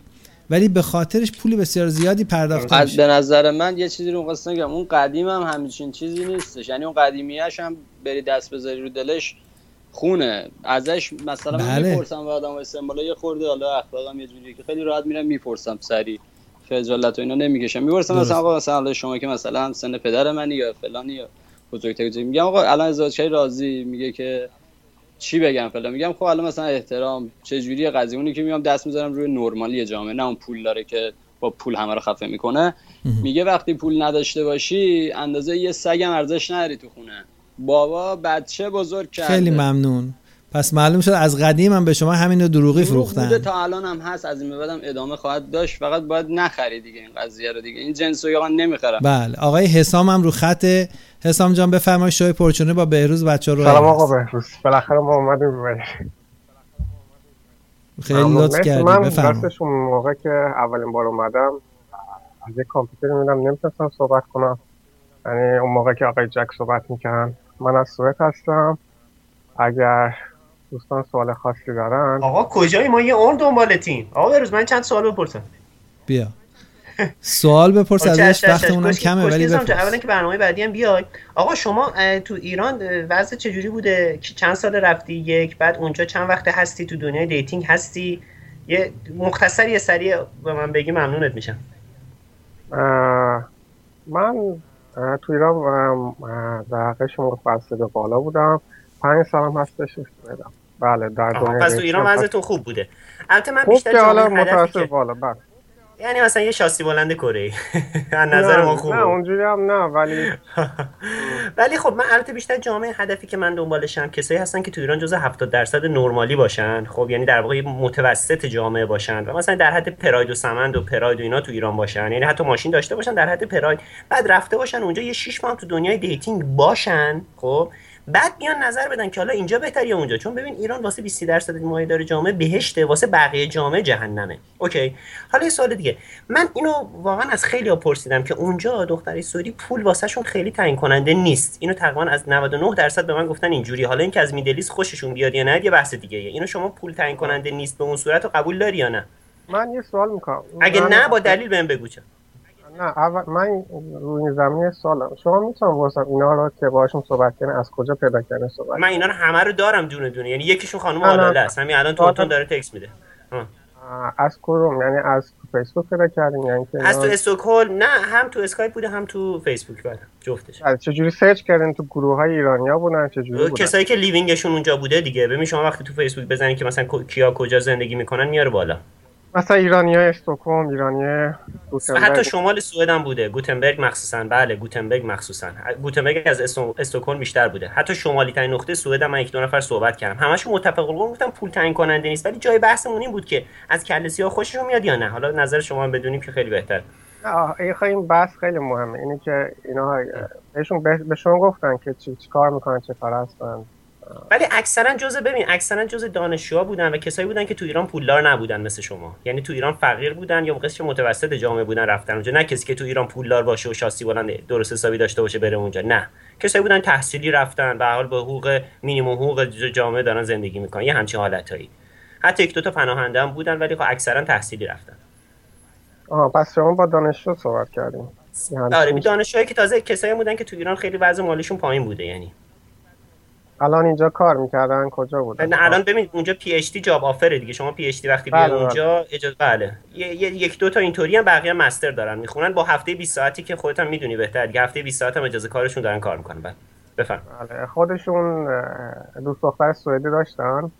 ولی به خاطرش پول بسیار زیادی پرداخته میشه. به نظر من یه چیزی رو قصد نگم، اون قدیم هم همچین چیزی نیستش. یعنی اون قدیمی‌اش هم بری دست بذاری رو دلش خونه ازش. مثلا من میپرسم و آدمای سمبالا یه خورده، حالا اخلاقم یه جوریه که خیلی راحت میرم میپرسم، سری خجالت و اینا نمیکشم. میپرسم مثلا آقا مثلا شما که مثلا سن پدر منی یا فلانی یا بزرگتری، میگم آقا الان ازدواج کردی راضی؟ میگه که چی بگم فلان. میگم خب الان مثلا احترام چه جوریه قضیه؟ اونی که میام دست میذارم روی نورمالی جامعه، نه اون پول داره که با پول همه رو خفه میکنه. میگه وقتی پول نداشته باشی اندازه یه سگم ارزش نداری تو خونه. بابا بچه بزرگ کرده. خیلی ممنون. پس معلوم شد از قدیم هم به شما همین رو دروغی فروختن. بوده تا الان هم هست، از این به بعد هم ادامه خواهد داشت. فقط باید نخری دیگه این قضیه رو دیگه. این جنسو یقا نمیخرم. بله آقای حسام هم رو خطه. حسام جان بفرمایید. شوی پرچونه با بهروز بچه رو. سلام آقا بهروز، بالاخره ما اومدیم ببینید. خیلی لطف کردید. بفرمایید. راستش اون موقع که اولین بار اومدم از کامپیوتر میدم نمیتونستم صحبت کنم. یعنی اون موقع که آقای جک صحبت میکنن. من از سوئد هستم، اگر دوستان سوال خاصی دارن. آقا کجایی؟ ما یه اون دنبالتیم. آقا بهروز من چند سوال بپرسم. بیا سوال بپرس ازش، وقت اونم کمه ولی بپرس. اولا که برنامه بعدی هم بیای. آقا شما تو ایران وضع چجوری بوده؟ چند سال رفتی یک، بعد اونجا چند وقت هستی، تو دنیای دیتینگ هستی؟ یه مختصر یه سری به من بگی ممنونت میشم. من تو ایران در قشم رو فصل بالا بودم، پنج سالم هستش بودم. بله در دنیا پس تو ایران وضعیتون خوب بوده. البته من بیشتر جامعه متوسط بالا بله. یعنی مثلا یه شاسی بلند کره از نظر ما خوبه. نه اونجوری هم نه، ولی ولی خب من البته بیشتر جامعه هدفی که من دنبالشم کسایی هستن که تو ایران جزء هفتاد درصد نورمالی باشن. خب یعنی در واقع متوسط جامعه باشن و مثلا در حد پراید و سمند و پراید و اینا تو ایران باشن. یعنی حتی ماشین داشته باشن در حد پراید، بعد رفته باشن اونجا یه شش ماه تو دنیای دیتینگ باشن. خب بعد میان نظر بدن که حالا اینجا بهتره یا اونجا. چون ببین ایران واسه بیست درصد مایه‌دار جامعه بهشته، واسه بقیه جامعه جهنمه. اوکی. حالا یه سوال دیگه. من اینو واقعا از خیلی‌ها پرسیدم که اونجا دخترای سوری پول واسهشون خیلی تعیین کننده نیست. اینو تقریبا از نود و نه درصد به من گفتن اینجوری. حالا اینکه از میدلیز خوششون بیاد یا نه یه بحث دیگه. اینو شما پول تعیین کننده نیست به اون صورت رو قبول داری یا نه؟ من یه سوال می‌کنم. اگه نه با دلیل بهم بگو چرا. نه اول من روی زمینه سوالم شما میتونم واسه اینا رو که باهاشون صحبت کنه از کجا پیدا کنه صحبت. من اینا رو همه رو دارم دونه دونه. یعنی یکیشون خانم آلاله است، همین الان تو اون داره تکست میده. ها از کروم، یعنی از فیسبوک پیدا کردین؟ یعنی از تو استکهلم؟ نه، هم تو اسکایپ بوده هم تو فیسبوک بوده، جفتش. از چجوری سرچ کردین؟ تو گروهای ایرانیا بودن چجوری بودن؟ کسایی که لیوینگشون اونجا بوده دیگه. ببین شما وقتی تو فیسبوک بزنین که مثلا کیا کجا زندگی میکنن میاره بالا، مثلا ایرانیا استکهلم، ایرانیا گوتنبرگ، حتی شمال سوئد هم بوده، گوتنبرگ مخصوصاً. بله گوتنبرگ مخصوصاً، گوتنبرگ از استکهلم بیشتر بوده. حتی شمالی ترین نقطه سوئد هم من یک دو نفر صحبت کردم، همشون متفق القول گفتن پول تعیین کننده نیست، ولی جای بحثمون این بود که از کلسی‌ها خوششون میاد یا نه. حالا نظر شما هم بدونیم که خیلی بهتر. آخه این بحث خیلی مهمه، اینی که اینا بهشون به شما گفتن که چی چیکار میکنن، چه فرستن. ولی اکثرا جزء ببین اکثرا جزء دانشجوها بودن و کسایی بودن که تو ایران پولدار نبودن مثل شما، یعنی تو ایران فقیر بودن یا قشر متوسط جامعه بودن رفتن اونجا. نه کسی که تو ایران پولدار باشه و شاسی بلند درست حسابی داشته باشه بره اونجا، نه، کسایی بودن تحصیلی رفتن، به حال با حقوق مینیمم حقوق جامعه دارن زندگی میکنن، یه همچین حالتایی. حتی یک دو تا پناهنده هم بودن ولی خب اکثرا تحصیلی رفتن. آها، پس شما با دانشجو صحبت کردین؟ آره، دانشجوهایی که تازه کسایی بودن که تو ایران خیلی وضع مالیشون پایین بوده. یعنی الان اینجا کار میکردن کجا بودن؟ نه الان ببین اونجا پی اچ دی جاب آفره دیگه. شما پی اچ دی وقتی بیان اونجا اجازه، بله یک دو تا اینطوری هم، بقیه مستر دارن میخونن با هفته بیست ساعتی که خودت هم میدونی بهتر دیگه. هفته بیست ساعت هم اجازه کارشون دارن کار میکنن. بله بفهم. بله خودشون دوست دختر سوئدی داشتن؟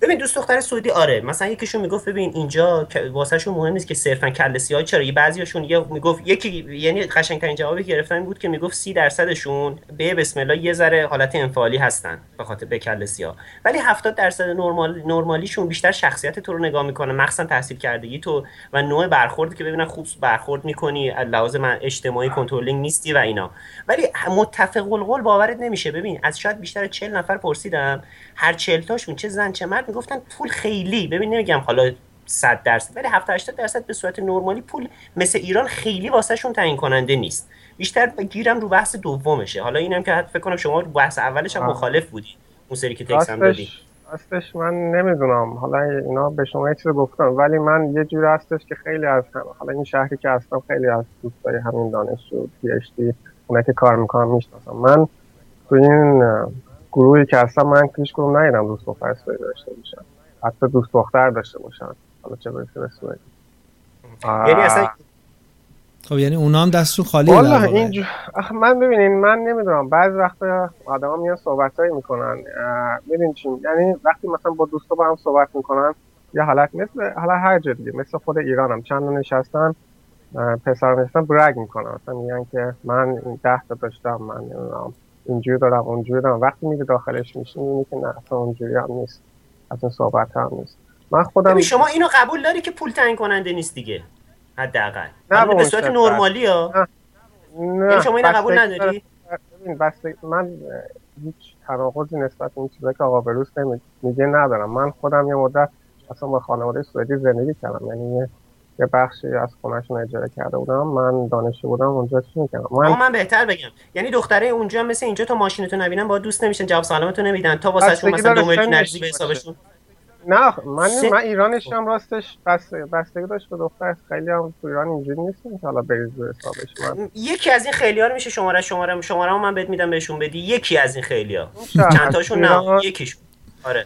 ببین دوست دختر سعودی، آره، مثلا یکیشون میگفت ببین اینجا واسهشون مهم نیست که صرفا کلسی‌ها، چرا بعضیاشون یه میگفت یکی، یعنی قشنگترین جوابی که گرفتن بود که میگفت سی درصدشون به بسم الله یه ذره حالت انفعالی هستن به خاطر به کلسی‌ها، ولی هفتاد درصد نرمال نرمالیشون بیشتر شخصیت تو رو نگاه میکنه، مخصوصا تحصیل کردگی تو و نوع برخورد که ببینن خوب برخورد میکنی، از لحاظ من اجتماعی کنترلینگ نیستی و اینا. ولی متفق القول باورت نمیشه، ببین از شاید بیشتر چهل نفر پرسیدم، هر چهل تاشون چه زن چه مرد گفتن پول خیلی، ببین نمیگم حالا صد درصد ولی هفتاد هشتاد درصد به صورت نرمالی پول مثل ایران خیلی واسهشون تعیین کننده نیست. بیشتر گیرم رو بحث دومشه. حالا اینم که حتی فکر کنم شما رو بحث اولش هم مخالف بودی، اون سری که تکس هم دادی. راستش من نمیدونم، حالا اینا به شما یه چیز گفتن، ولی من یه جوری هستش که خیلی از هم. حالا این شهری که هستم خیلی از دوستای همین دانشجو پی اچ دی اونا که کار می‌کنن میشناسم. من تو این گروهی که اصلا من کیش کنم نهیدم دوست دختر سویدی داشته باشم، حتی دوست دختر داشته باشم، حالا چه برسه به سویدی. یعنی اصلا خب یعنی اونا هم دستون خالی والا اینجا. من ببینین من نمیدونم، بعض وقتا آدم ها میان صحبت هایی میکنن، میدین چی، یعنی وقتی مثلا با دوستا با هم صحبت میکنن یه حالت مثل حالا هر جا دیگه، مثل خود ایران هم چند نشستن پسر نشستن برگ میکنن، مثلا میگن که من ده تا داشتم، من نمیدونم اینجوری دارم اونجوری دارم. وقتی میگه داخلش میشین اینه که نه اصلا اونجوری هم نیست، اصلا صحبت هم نیست. من خودم شما اینو قبول داری که پول تعیین کننده نیست دیگه؟ حداقل نه به صورت نرمالی ها. نه شما اینو قبول نداری؟ ببین بس من هیچ تناقضی نسبت به این چیزا که آقا بروس میگه ندارم. من خودم یه مدت اصلا با خانواده سعودی زندگی کردم، یعنی یه بخشی از خونه‌شون اجاره کرده بودم، من دانشجو بودم اونجا چی می‌کردم. من من بهتر بگم، یعنی دختره اونجا مثل اینجا تا ماشینتون نبینن با دوست نمیشن، جواب سلامتو نمیدن، تا واسهشون مثلا دو متر نرسی به حسابشون. نه من س... من ایرانشم راستش بس بستگی داشت به دختر، خیلی هم تو ایران اینجوری نیست که حالا بریز به حسابش. من یکی از این خیلی‌ها رو میشه شماره شماره شماره‌مو من بهت میدم بهشون بدی، یکی از این خیلی‌ها، چند تاشون نه یکیشون. آره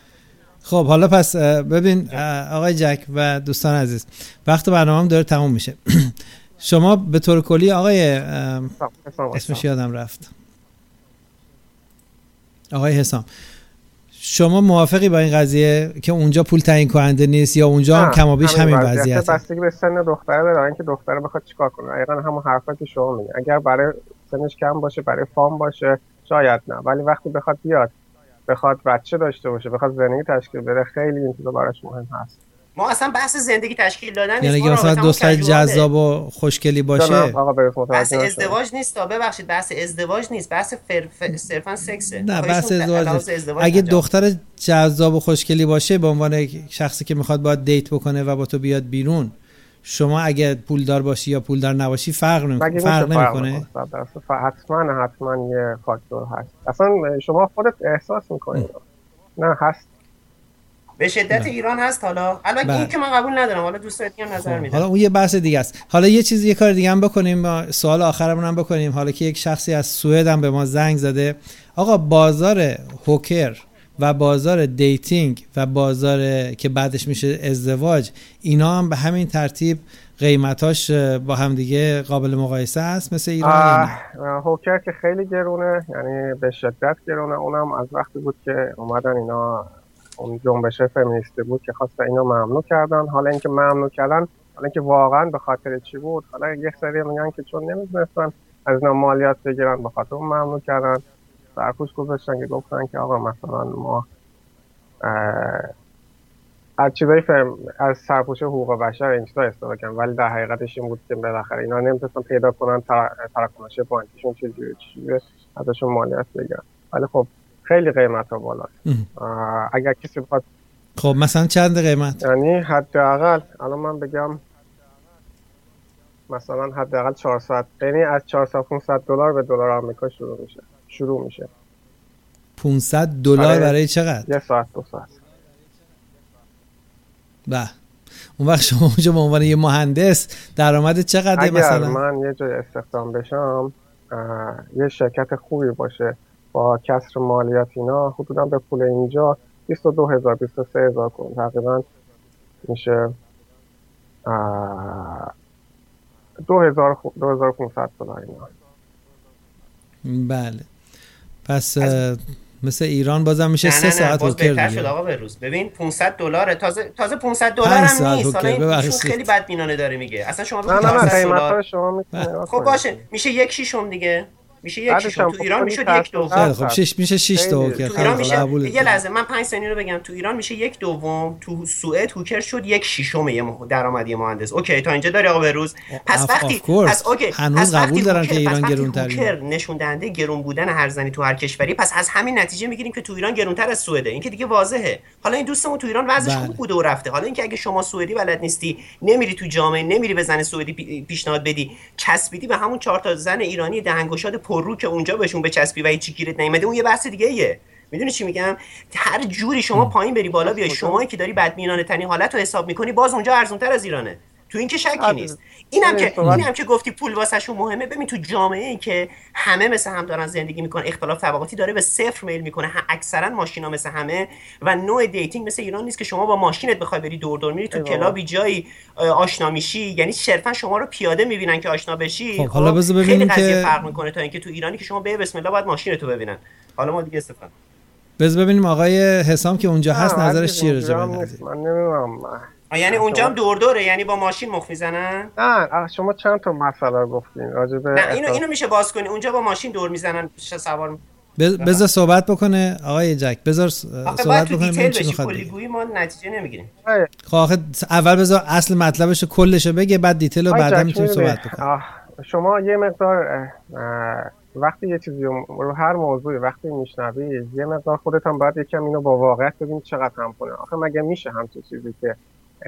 خب حالا پس ببین آقای جک و دوستان عزیز وقت برنامه‌ام داره تموم میشه. شما به طور کلی آقای اسمش یادم رفت، آقای حسام، شما موافقی با این قضیه که اونجا پول تعیین کننده نیست یا اونجا هم کمابیش همین وضعیته؟ بستگی به سن دختره داره، اینکه دختره بخواد چیکار کنه. دقیقاً همون حرفا که شما میگین، اگر برای سنش کم باشه برای فام باشه شاید نه، ولی وقتی بخواد بیاد بخواد بچه داشته باشه، بخواد زندگی تشکیل بده، خیلی این چیزا براش مهم هست. ما اصلا بحث زندگی تشکیل دادن نیست، یعنی مثلا دوست جذاب و خوشگلی باشه. بحث ازدواج نیستا، ببخشید بحث ازدواج نیست، بحث فرف... صرفا سکسه. نه بحث ازدواج نیست. اگه دختر جذاب و خوشگلی باشه به عنوان شخصی که میخواد باهات دیت بکنه و با تو بیاد بیرون، شما اگه پولدار باشی یا پولدار نباشی فرق نمیکنه. فرق نمیکنه. حتما حتما یه فاکتور هست. اصلا شما خودت احساس میکنید. نه هست. به شدت نه. ایران هست. حالا البته این که من قبول ندارم، حالا دوستات هم نظر میدن. حالا اون یه بحث دیگه است. حالا یه چیز یه کار دیگه هم بکنیم، ما سوال آخرمون هم بکنیم. حالا که یک شخصی از سوئد هم به ما زنگ زده، آقا بازار هوکر و بازار دیتینگ و بازار که بعدش میشه ازدواج، اینا هم به همین ترتیب قیمتاش با همدیگه قابل مقایسه است مثل ایران؟ هوکر که خیلی گرونه، یعنی به شدت گرونه. اونم از وقتی بود که اومدن اینا اون جنبش فمینیستی بود که خواستن اینو ممنوع کردن. حالا اینکه ممنوع کردن، حالا اینکه واقعا به خاطر چی بود، حالا یک سری میگن که چون نمی‌دونستن از اینا مالیات بگیرن به خاطر اون ممنوع کردن. سرپوش گذاشتن که گفتن که آقا مثلا ما از چیزایی از سرپوش حقوق بشر این چیزا استفاده کنن، ولی در حقیقتش این بود که بالاخره اینا نمیتونستن پیدا کنن تراکنش بانکیشون چجوری چجوری ازشون مالیات بگیرن. ولی خب خیلی قیمت‌ها بالاست. اگر کسی بخواد خب مثلا چند قیمت؟ یعنی حداقل الان من بگم مثلا حداقل چهارصد، یعنی از چهارصد پانصد دلار به دلار آمریکا شروع میشه. شروع میشه پانصد دلار برای چقدر؟ یه ساعت دو ساعت. بله. اون وقت شما اونجا به عنوان یه مهندس درآمد چقدره مثلا؟ اگر من یه جای استخدام بشم، یه شرکت خوبی باشه با کسر مالیات اینا، حدودا به پول اینجا بیست و دو هزار بیست و سه هزار کن تقریبا میشه دو هزار و پانصد دلار اینا. بله. پس از... مثل ایران بازم میشه سه ساعت هوکر دیگه. نه نه باز بهتر شد آقا به روز. ببین پانصد دلاره، تازه تازه پانصد دلار هم نیست. حالا این خیلی بدبینانه داره میگه. اصلا شما بگید پانصد دلار شما میتونه. خب باشه، میشه یک شیشم دیگه. میشه یک شیشم. تو ایران میشه یک دوم. خب شش میشه شش تا هوکر. تو ایران میشه یه لحظه من پنج ثانیه رو بگم. تو ایران میشه یک دوم، تو سوئد هوکر شد یک ششم یه درآمدی مهندس. اوکی تا اینجا داره آقا به روز. پس وقتی پس اوکی هنوز قبول دارن که ایران گرون‌تره. هوکر نشون دهنده گرون بودن هر زنی تو هر کشوری. پس از همین نتیجه میگیریم که تو ایران گرونتر از سوئده. این که دیگه واضحه. حالا این دوستمون تو ایران وضعش خوب بوده و رفته. حالا اینکه اگه شما سوئدی بلد نیستی، نمیری تو جامعه، نمیری به زن سوئدی پیشنهاد بدی، چسبیدی به همون چهار تا زن ایرانی دهنگشاد پررو که اونجا بهشون بچسبی و هیچ گیرت نمیاد، اون یه بحث دیگه ایه. میدونی چی میگم؟ هر جوری شما پایین بری بالا بیای، شمایی که داری بدمینانه ترین حالتو حساب میکنی باز اونجا ارزانتر از ایرانه. تو این که شکی نیست. اینم که اینم که گفتی پول واسهشون مهمه. ببین تو جامعه ای که همه مثل هم دارن زندگی میکنن، اختلاف طبقاتی داره به صفر میل میکنه، اکثرا ماشینا مثل همه و نوع دیتینگ مثل ایران نیست که شما با ماشینت بخوای بری دور دور میری تو کلابی جایی آشنا میشی، یعنی صرفا شما رو پیاده میبینن که آشنا بشی. خب حالا بذار ببینیم که فرق میکنه تا اینکه تو ایرانی که شما به بسم الله باید ماشینتو ببینن. حالا ما دیگه استفاده بذار ببینیم آقای حسام که اونجا هست نظرش چیه راجع به این. من نمیدونم، یعنی اونجا هم دور دوره، یعنی با ماشین مخ میزنن؟ نه شما چند تا مسئله گفتین راجع به نه اینو اینو میشه باز کنی. اونجا با ماشین دور میزنن، میشه سوار. بذار صحبت بکنه آقای جک، بذار صحبت بکنه. من چی میخواد کلیگویی ما نتیجه نمیگیریم. خب آخه اول بذار اصل مطلبشو کلشو بگه، بعد دیتیلو بعدا میتونیم صحبت بکنیم. شما یه مقدار وقتی یه چیزی رو هر موضوعی وقتی میشنوی یه مقدار خودت هم باید یکم اینو با واقعیت ببینی چقدر همخونه. آخه مگه میشه همچین چیزی که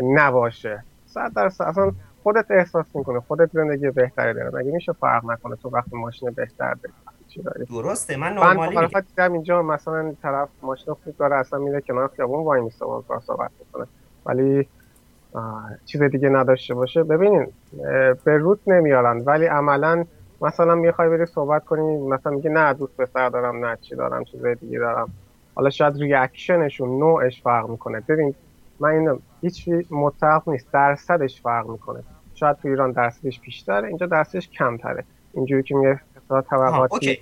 نباشه؟ صد درصد اصلا خودت احساس میکنه، خودت زندگی بهتری داره. مگه میشه فرق نکنه تو وقتی ماشین بهتر داری چی داری؟ درسته. من نورمالی من فقط دیدم اینجا مثلا طرف ماشین خوب داره، اصلا میره کنار خیابون وای میسته با هم صحبت میکنه، ولی چیز دیگه نداشته باشه. ببینین به روت نمیارن، ولی عملا مثلا میخوای بری صحبت کنی، مثلا میگه نه دوست پسر دارم، نه چی دارم، چیز دیگه دارم. حالا شاید ریاکشنشون نوعش فرق میکنه. ببین من اینم هیچی متفاوت نیست، درصدش فرق میکنه. شاید تو ایران درصدش بیشتره، اینجا درصدش کمتره. اینجوری که میگه اقتصاد طبقاتی. اوکی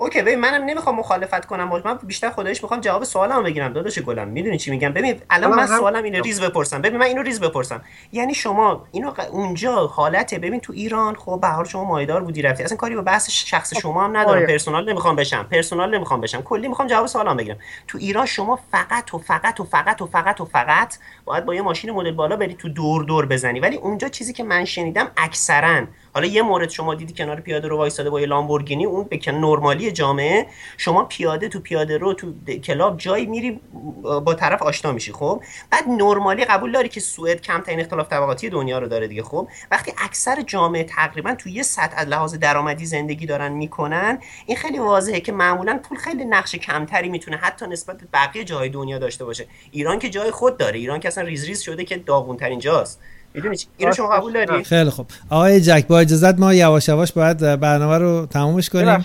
اوکی ببین منم نمیخوام مخالفت کنم، من بیشتر خداییش میخوام جواب سوالمو بگیرم. داداش گلم میدونی چی میگم؟ ببین الان من سوالم اینه ریز بپرسم. ببین من اینو ریز بپرسم، یعنی شما اینو اونجا حالته. ببین تو ایران خب به حال شما مایدار بودی رفتی، اصلا کاری به بحث شخص شما هم ندارم، پرسونال نمیخوام بشم، پرسونال نمیخوام بشم، کلی میخوام جواب سوالام بگیرم. تو ایران شما فقط و فقط و فقط و فقط و فقط باید با یه ماشین مدل بالا بری تو دور دور بزنی، ولی اونجا چیزی که من شنیدم اکثرا، حالا یه مورد شما دیدی کنار پیاده رو وایساده با یه لامبورگینی، اون به که نورمالی جامعه شما پیاده تو پیاده رو تو کلاب جایی میری با طرف آشنا میشی. خب بعد نورمالی قبول داری که سوئد کمترین اختلاف طبقاتی دنیا رو داره دیگه. خب وقتی اکثر جامعه تقریبا تو یه سطح از لحاظ درآمدی زندگی دارن میکنن، این خیلی واضحه که معمولا پول خیلی نقش کمتری میتونه حتی نسبت به بقیه جای دنیا داشته باشه. ایران که جای خود داره، ایران که اصلا ریز ریز شده که داغونترین جاست. میدونی اینو شما قبول داری؟ خیلی خوب آقای جک با اجازهت ما یواش یواش باید برنامه رو تمومش کنیم.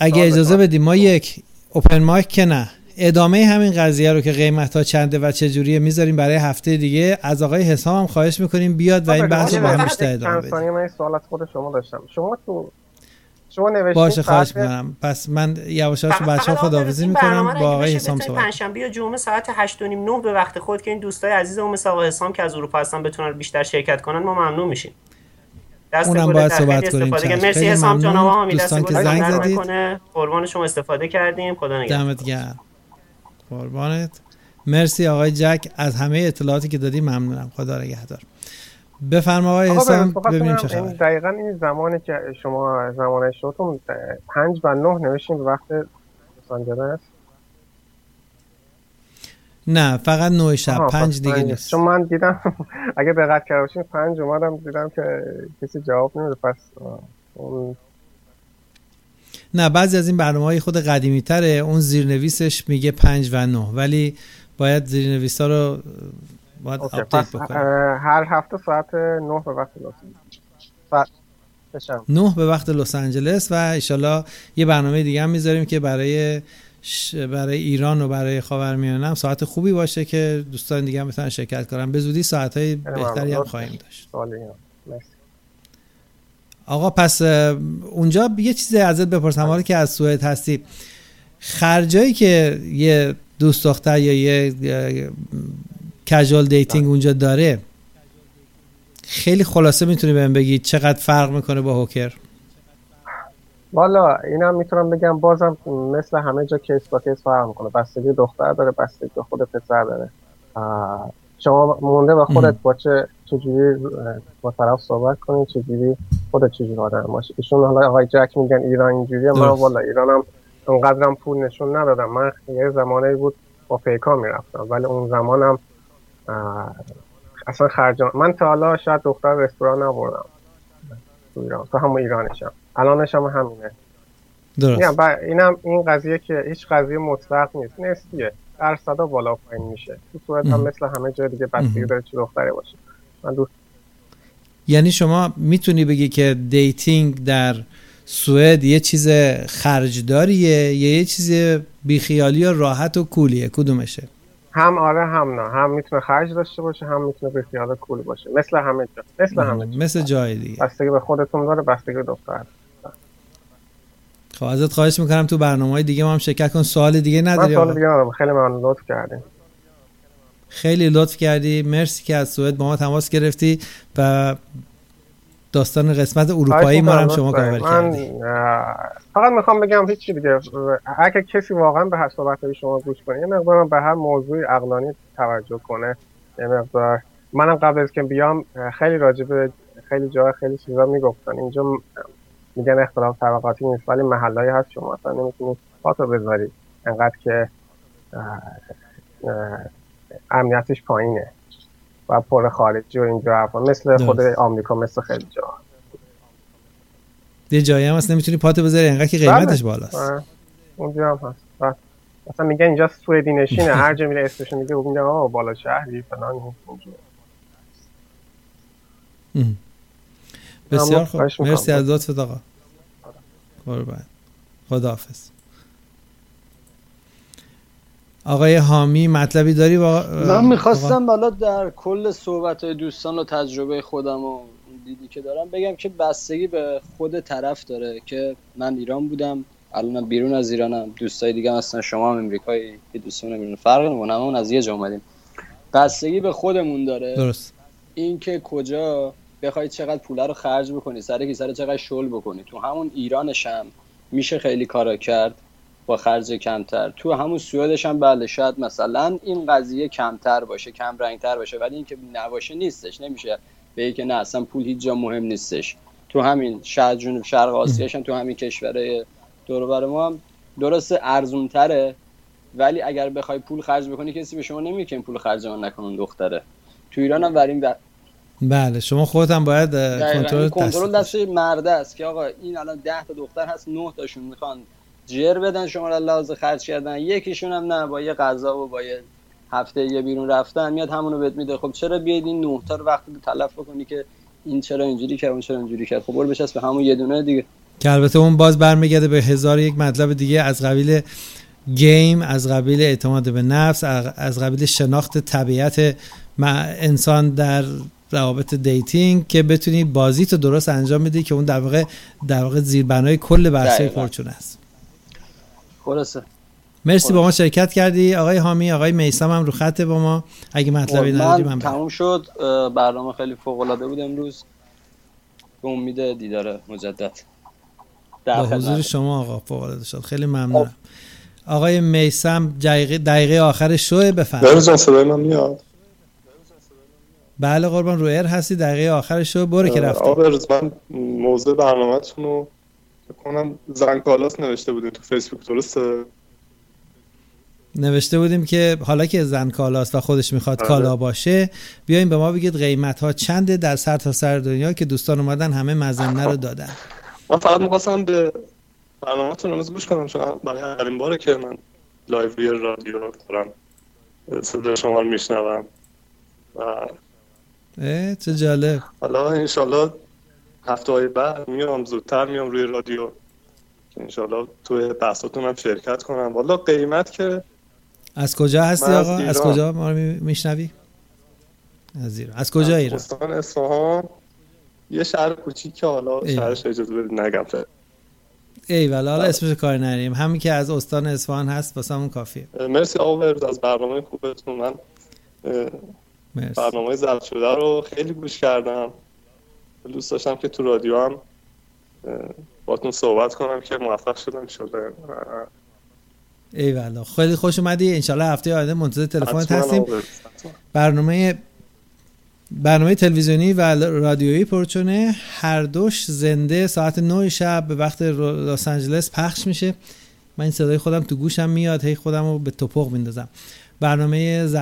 اگه اجازه بدیم ما یک اوپن مایک که نه ادامه همین قضیه رو که قیمت‌ها چنده و چه جوریه می‌ذاریم برای هفته دیگه. از آقای حسام هم خواهش می‌کنیم بیاد و این بحث رو با هم بیشتر ادامه بدیم. من یه سوال از خود شما داشتم. شما تو شما نوشتید باشه، خواهش می‌کنم. پس من یواشاش با بچه‌ها خداحافظی می‌کنم با آقای حسام صبح. پنجشنبه و جمعه ساعت هشت و سی به وقت خود که این دوستای عزیزمون مثل آقای حسام که از اروپا هستن بتونن بیشتر شرکت کنن، ما ممنون میشیم. اونم باید صحبت کنیم. مرسی حسام جان، آقا حمید هستم که زنگ زدید. قربان شما استفاده کردیم. خدا نگهدار. دمت گرم. قربانت. مرسی آقای جک از همه اطلاعاتی که دادی، ممنونم. خدا نگهدار. بفرما آقای حسام ببینیم چه خبره. دقیقاً این زمانی که شما زمان شروعتون پنج و نه نوشتین به وقت سانجرس. نه فقط نه شب، پنج دیگه نیست. چون من دیدم اگه دقت کرده باشین پنج اومدم دیدم که کسی جواب نمیده. پس اون... نه بعضی از این برنامه‌های خود قدیمی تره، اون زیرنویسش میگه پنج و نه، ولی باید زیرنویس‌ها رو باید آپدیت بکنیم. هر هفته ساعت نه به وقت لس آنجلس، نه به وقت لس آنجلس و انشالله یه برنامه دیگه هم میذاریم که برای برای ایران و برای خاورمیانه هم ساعت خوبی باشه که دوستان دیگه هم بتونن شرکت کنن. به زودی ساعت‌های بهتری هم خواهیم داشت. آقا پس اونجا یه چیزی ازت بپرسم، حالا که از سوئد هستی، خرجایی که یه دوست دختر یا یه کژوال دیتینگ اونجا داره خیلی خلاصه میتونی بهم بگی چقدر فرق میکنه با هوکر؟ والا اینم میتونم بگم بازم مثل همه جا کیس با کیس فرق میکنه، بستگی دختر داره، بستگی خود پسر داره. شما مونده و خودت با چه چجوری با طرف صحبت کنین، چجوری خودت چجوری آدم باشی. ایشون حالا آقای جک میگن ایران اینجوریه، من والا ایرانم اونقدرم پول نشون ندادم. من یه زمانی بود با پیکا میرفتم، ولی اون زمانم اصلا خرجان من تا حالا شاید دختر رستوران نبردم تو ایران، تو همون ایرانشم، الانش هم همینه. درست. اینم این قضیه که هیچ قضیه مطلق نیست، نسبیه، درصدا بالا پایین میشه. تو صورت هم مثل همه جای دیگه بستگی داره چه دختری باشه. من دوست یعنی شما میتونی بگی که دیتینگ در سوئد یه چیز خرجداریه یا یه چیز بیخیالی و راحت و کولیه؟ کدومشه؟ هم آره هم نه، هم میتونه خرج داشته باشه، هم میتونه بیخیال و کولی باشه، مثل همه جا، مثل همه جا، مثل جای دیگه، بستگی به خودتون داره، بستگی به دختر. خب ازت خواهش میکنم تو برنامه‌های دیگه ما هم شرکت کن. سوال دیگه نداری؟ سوال دیگه ندارم. خیلی ممنون، لطف کردی. خیلی لطف کردی. مرسی که از سوئد با ما تماس گرفتی و داستان قسمت اروپایی ما هم شما کاور کردی. من فقط میخوام بگم هیچ چی دیگه، اگه کسی واقعا به صحبت‌های شما گوش کنه، یه مقدار به هر موضوع عقلانی توجه کنه، یه مقدار. منم قبل از که بیام خیلی راجبه خیلی جای خیلی چیزا میگفتن. اینجا میگن اختلاف طبقاتی نیست، ولی محلهایی هست شما اصلا نمیتونید پاتو بذاری، انقدر که امنیتش پایینه و پر خارجی و اینجا، مثل خود آمریکا، مثل خیلی جا یه جایی هم اصلا نمیتونی پاتو بذاری انقدر که قیمتش بالاست. اونجا هم هست بس. اصلا میگن اینجا سوئدی نشینه، هر جا میره استشون میگه میگن آه بالا شهری فلان اونجا. بسیار خوب، مرسی از لطفت آقا، قربان، خداحافظ. آقای حامی مطلبی داری؟ با... من میخواستم بالا در کل صحبت‌های دوستان و تجربه خودم و دیدی که دارم بگم که بستگی به خود طرف داره که من ایران بودم، الانم بیرون از ایرانم، دوستای دیگه هم هستن، شما هم امریکایی که دوستان بیرون، فرق نمونه، همون از یه جا اومدیم. بستگی به خودمون داره. درست. این که کجا بخوای چقدر پوله رو خرج بکنی، سر کی سر چقدر شل بکنی. تو همون ایرانش هم میشه خیلی کارا کرد با خرج کمتر، تو همون سوئدش هم بله شاید مثلا این قضیه کمتر باشه، کم رنگتر باشه، ولی اینکه نباشه نیستش، نمیشه به که نه اصلا پول هیچ جا مهم نیستش. تو همین شرق جنوب شرق آسیاش هم، تو همین کشورهای دور و بر ما هم درسته ارزون تره، ولی اگر بخوای پول خرج بکنی کسی به شما نمیگه که پول خرج من نکنون دختره. تو ایران هم وریم و... بله شما خودت هم باید کنترل کنترل دست مرده است که آقا این الان ده تا دختر هست، نه تاشون میخوان جر بدن شما را لحاظ خرج کردن، یکیشون هم نه با یه غذا و با یه هفته یه بیرون رفتن میاد همونو بهت میده. خب چرا بیاید این نه تا رو وقتی تلف بکنی که این چرا اینجوری کرد، اون چرا اینجوری کرد؟ خب برو بچس به همون یه دونه دیگه، که البته اون باز برمیگرده به هزار یک مطلب دیگه از قبیل گیم از قبیل اعتماد به نفس، از قبیل شناخت طبیعت انسان در روابط دیتینگ که بتونی بازی تو درست انجام بدی، که اون در واقع در واقع زیربنای کل بحث پرچونه است. خلاصه مرسی با ما شرکت کردی آقای حامی. آقای میثم هم رو خط با ما، اگه مطلبی نداری من تموم شد. برنامه خیلی فوق العاده بود امروز، به امید دیدار مجدد در حضور شما آقا. فوق العاده شد، خیلی ممنونم. آقای میثم دقیقه, دقیقه آخر شو بفرمایید. بروزم صدای من میاد؟ بله قربان، رو ایر هستی، دقیقه آخر شو برو که رفته. آقا بروز من موضوع برنامه‌تون رو بکنم، زنگالاس نوشته بودین تو فیسبوک، درسته؟ نوشته بودیم که حالا که زن کالاست و خودش میخواد آه. کالا باشه، بیاین به ما بگید قیمت ها چنده در سر تا سر دنیا، که دوستان اومدن همه مزنه رو دادن. من فقط میخواستم به برنامه‌تون امروز گوش کنم، چون برای اولین باره که من لایو روی رادیو رو دارم صدای شما رو میشنوم. اه چه جالب. حالا انشالله هفته‌های بعد میام، زودتر میام روی رادیو، انشالله توی بحثاتون هم شرکت کنم. والا قیمت که از کجا هستی آقا؟ از کجا ما رو میشنوی؟ از ایران. از کجا ایران؟ استان اصفهان، یه شهر کوچیکه، حالا شهرش اجازه بدید نگم. ای والا حالا اسمش کار نریم، همین که از استان اصفهان هست واسمون کافیه. مرسی آقا برد از برنامه خوبتون. من برنامه ضبط شده رو خیلی گوش کردم، دوست داشتم که تو رادیو هم باهاتون صحبت کنم که موفق شدم شده. ای والا خیلی خوش اومدی، انشالله هفته آینده منتظر تلفنت هستیم. برنامه برنامه تلویزیونی و رادیویی پرچونه هر دوش زنده ساعت نه شب به وقت لس آنجلس پخش میشه. من این صدای خودم تو گوشم میاد، هی خودم رو به توپق میندازم. برنامه ز...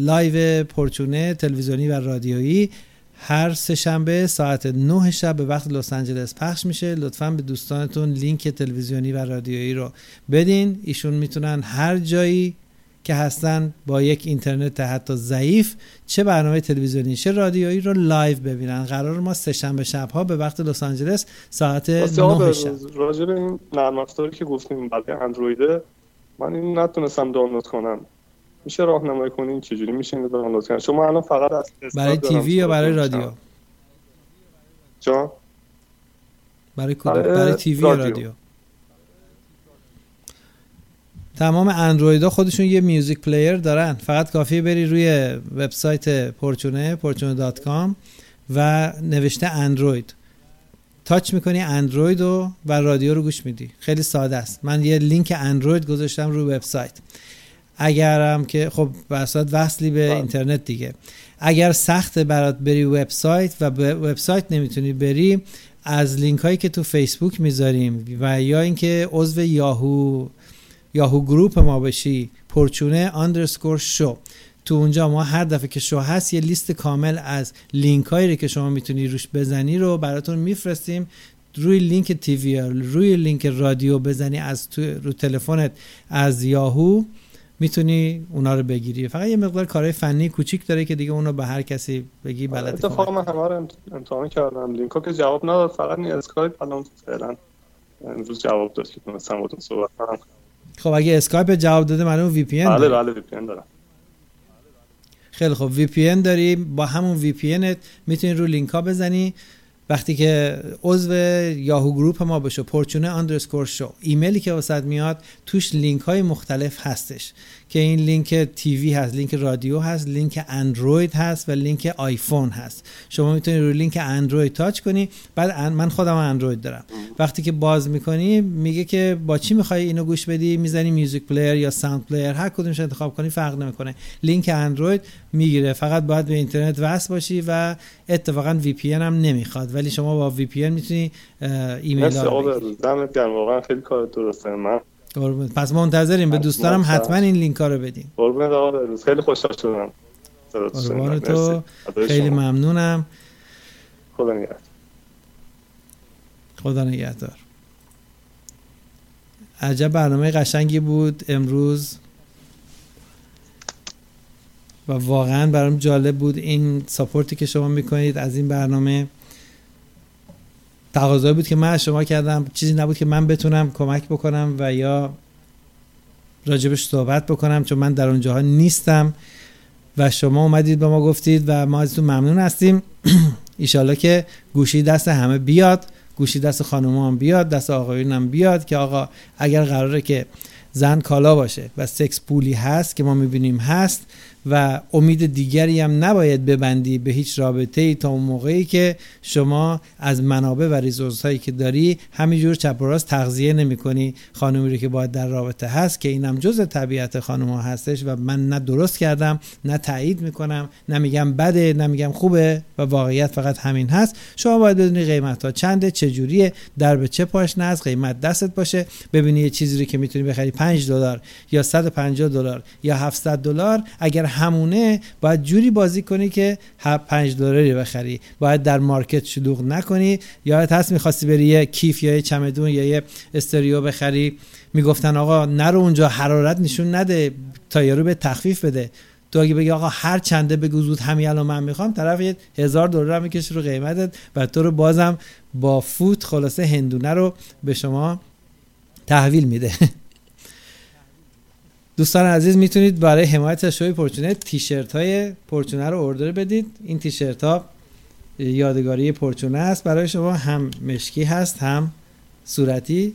لایو پرچونه تلویزیونی و رادیویی هر سه شنبه ساعت نه شب به وقت لس آنجلس پخش میشه. لطفاً به دوستانتون لینک تلویزیونی و رادیویی رو بدین، ایشون میتونن هر جایی که هستن با یک اینترنت حتی ضعیف چه برنامه تلویزیونی چه رادیویی رو لایو ببینن. قرار ما سه شنبه شب‌ها به وقت لس آنجلس ساعت نه شب. راجع به این نرم افزاری که گفتیم برای اندرویده، من این نتونستم دانلود کنم، میشه راهنمایی کنین چجوری میشه اینو دانلود کنین؟ شما الان فقط از برای تیوی یا برای رادیو؟ جا برای کد برای, برای تیوی یا رادیو. تمام اندرویدا خودشون یه میوزیک پلیر دارن، فقط کافیه بری روی وبسایت پرچونه پرچونه دات کام و نوشته اندروید، تاچ میکنی اندروید و و رادیو رو گوش میدی. خیلی ساده است. من یه لینک اندروید گذاشتم روی وبسایت. اگرم که خب واسه وصلی به آه. اینترنت دیگه، اگر سخت برات بری وبسایت و به وبسایت نمیتونی بری، از لینک هایی که تو فیسبوک میذاریم و یا اینکه عضو یاهو یاهو گروپ ما بشی، پرچونه اندرسکور شو، تو اونجا ما هر دفعه که شو هست یه لیست کامل از لینک هایی که شما میتونی روش بزنی رو براتون میفرستیم. روی لینک تیوی، روی لینک رادیو بزنی از تو رو تلفنت از یاهو میتونی اونا رو بگیری. فقط یه مقدار کارهای فنی کوچیک داره که دیگه اونو به هر کسی بگی بلد کنه. اتفاقا من همه رو امتحان کردم، لینک‌ها که جواب نداد، فقط این اسکایپ الان فعلا امروز جواب داد که تونستم باهاتون صحبت کنم. خب اگه اسکایپ جواب داده معلومه وی پی ان. بله بله وی پی ان دارم. خیلی خب وی پی ان داری، با همون وی پی انت میتونی رو لینک‌ها بزنی. وقتی که عضو یاهو گروپ ما بشو، پرچونه اندرسکور شو، ایمیلی که واسط میاد توش لینک های مختلف هستش که این لینک تیوی هست، لینک رادیو هست، لینک اندروید هست و لینک آیفون هست. شما میتونی روی لینک اندروید تاچ کنی. بعد من خودم اندروید دارم، وقتی که باز میکنی میگه که با چی میخوای اینو گوش بدی، میزنی میوزیک پلیر یا ساوند پلیر، هر کدومش انتخاب کنی فرق نمیکنه، لینک اندروید میگیره. فقط باید به اینترنت وصل باشی و اتفاقا وی پی ان هم نمیخواد، ولی شما با وی پی ان میتونی ایمیل ها رو بگیری. دمت گرم، واقعا خیلی کار درسته. من پس ما منتظریم، به دوستانم حتما این لینک ها رو بدین. قربونت آقا، خیلی خوشحال شدم. قربان تو، خیلی ممنونم. خدا نگهدار. خدا نگهدار. عجب برنامه قشنگی بود امروز و واقعا برام جالب بود این ساپورتی که شما میکنید از این برنامه. تقاضایی بود که من از شما کردم، چیزی نبود که من بتونم کمک بکنم و یا راجبش صحبت بکنم، چون من در اونجاها نیستم و شما اومدید به ما گفتید و ما ازتون ممنون هستیم. ایشالله که گوشی دست همه بیاد، گوشی دست خانوما هم بیاد، دست آقایون هم بیاد که آقا اگر قراره که زن کالا باشه و سکس پولی هست که ما میبینیم هست و امید دیگری هم نباید ببندی به هیچ رابطه‌ای تا اون موقعی که شما از منابع و ریسورس‌هایی که داری همینجور چپ و راست تغذیه نمی‌کنی خانمی رو که باید در رابطه هست، که اینم جزء طبیعت خانم‌ها هستش و من نه درست کردم نه تایید می‌کنم، نه میگم بده نه میگم خوبه و واقعیت فقط همین هست. شما باید بدونی قیمت‌ها چنده، چه جوریه، در به چه پاشنه است، قیمت دستت باشه، ببینی یه چیزی رو که می‌تونی بخری پنج دلار یا صد و پنجاه دلار یا هفتصد دلار، اگر همونه باید جوری بازی کنی که پنج دلاری بخری، باید در مارکت شلوغ نکنی. یادت هست میخواستی بری یه کیف یا یه چمدون یا یه استریو بخری، میگفتن آقا نرو اونجا، حرارت نشون نده تا یارو به تخفیف بده. تو اگه بگی آقا هر چنده بگو زود همین الان من میخوام، طرف یه هزار دلار هم میکشه رو قیمتت و تو رو بازم با فوت خلاصه هندونه رو به شما تحویل میده. دوستان عزیز میتونید برای حمایت از شوی پورچونه تیشرت های پورچونه رو اردر بدید. این تیشرت ها یادگاری پورچونه است برای شما، هم مشکی هست هم صورتی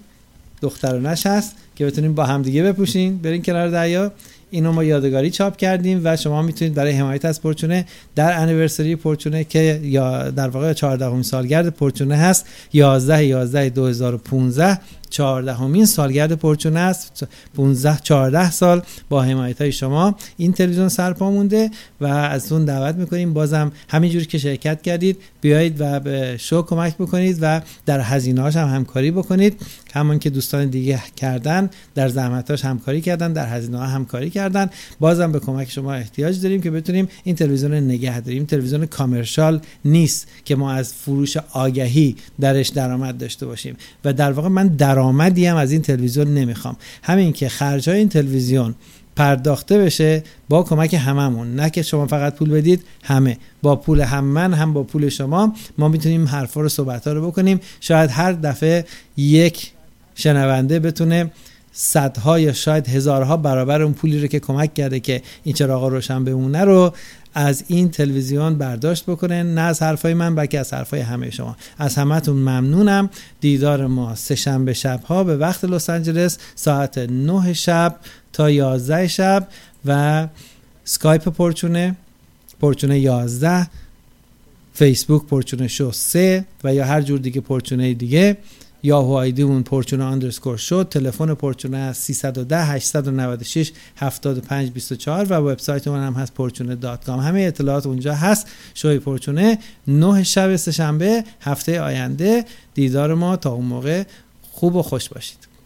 دخترانش هست که بتونیم با همدیگه بپوشین برین کنار دریا. اینو ما یادگاری چاپ کردیم و شما میتونید برای حمایت از پورچونه در انیورسری پورچونه که یا در واقع چهاردهمین سالگرد پورچونه هست، یازده یازده دو هزار و پانزده چهاردهمین سالگرد پورچونه است، پانزده چهارده سال با حمایت های شما این تلویزیون سرپا مونده و ازتون دعوت میکنیم بازم همینجوری که شرکت کردید بیایید و به شو کمک بکنید و در هزینه‌هاش هم همکاری بکنید، همون که دوستان دیگه کردن، در زحمتاش همکاری کردن، در هزینه‌ها همکاری کردن. بازم به کمک شما احتیاج داریم که بتونیم این تلویزیون رو نگه داریم. تلویزیون کامرشال نیست که ما از فروش آگهی درش درآمد داشته باشیم و در واقع من درآمدی هم از این تلویزیون نمیخوام. همین که خرجای این تلویزیون پرداخته بشه با کمک هممون، نه که شما فقط پول بدید، همه با پول هم من هم با پول شما ما میتونیم حرفا رو صحبت‌ها رو بکنیم. شاید هر دفعه یک شنونده بتونه صدها یا شاید هزارها برابر اون پولی رو که کمک کرده که این چراغ روشن بمونه رو از این تلویزیون برداشت بکنه، نه از حرفای من بلکه از حرفای همه شما. از همتون ممنونم. دیدار ما سه شنبه شب‌ها به وقت لس آنجلس ساعت نه شب تا یازده شب و اسکایپ پورچونه پورچونه یازده، فیسبوک پورچونه شو سه و یا هر جور دیگه پورچونه دیگه، یاهو آیدیمون پورچونه اندرسکور شد، تلفن پورچونه از سیصد و ده هشتصد و نود و شش هفتاد و پنج بیست و چهار و وبسایت من هم هست پورچونه دات کام. همه اطلاعات اونجا هست. شوی پورچونه نه شب سه‌شنبه هفته آینده دیدار ما. تا اون موقع خوب و خوش باشید.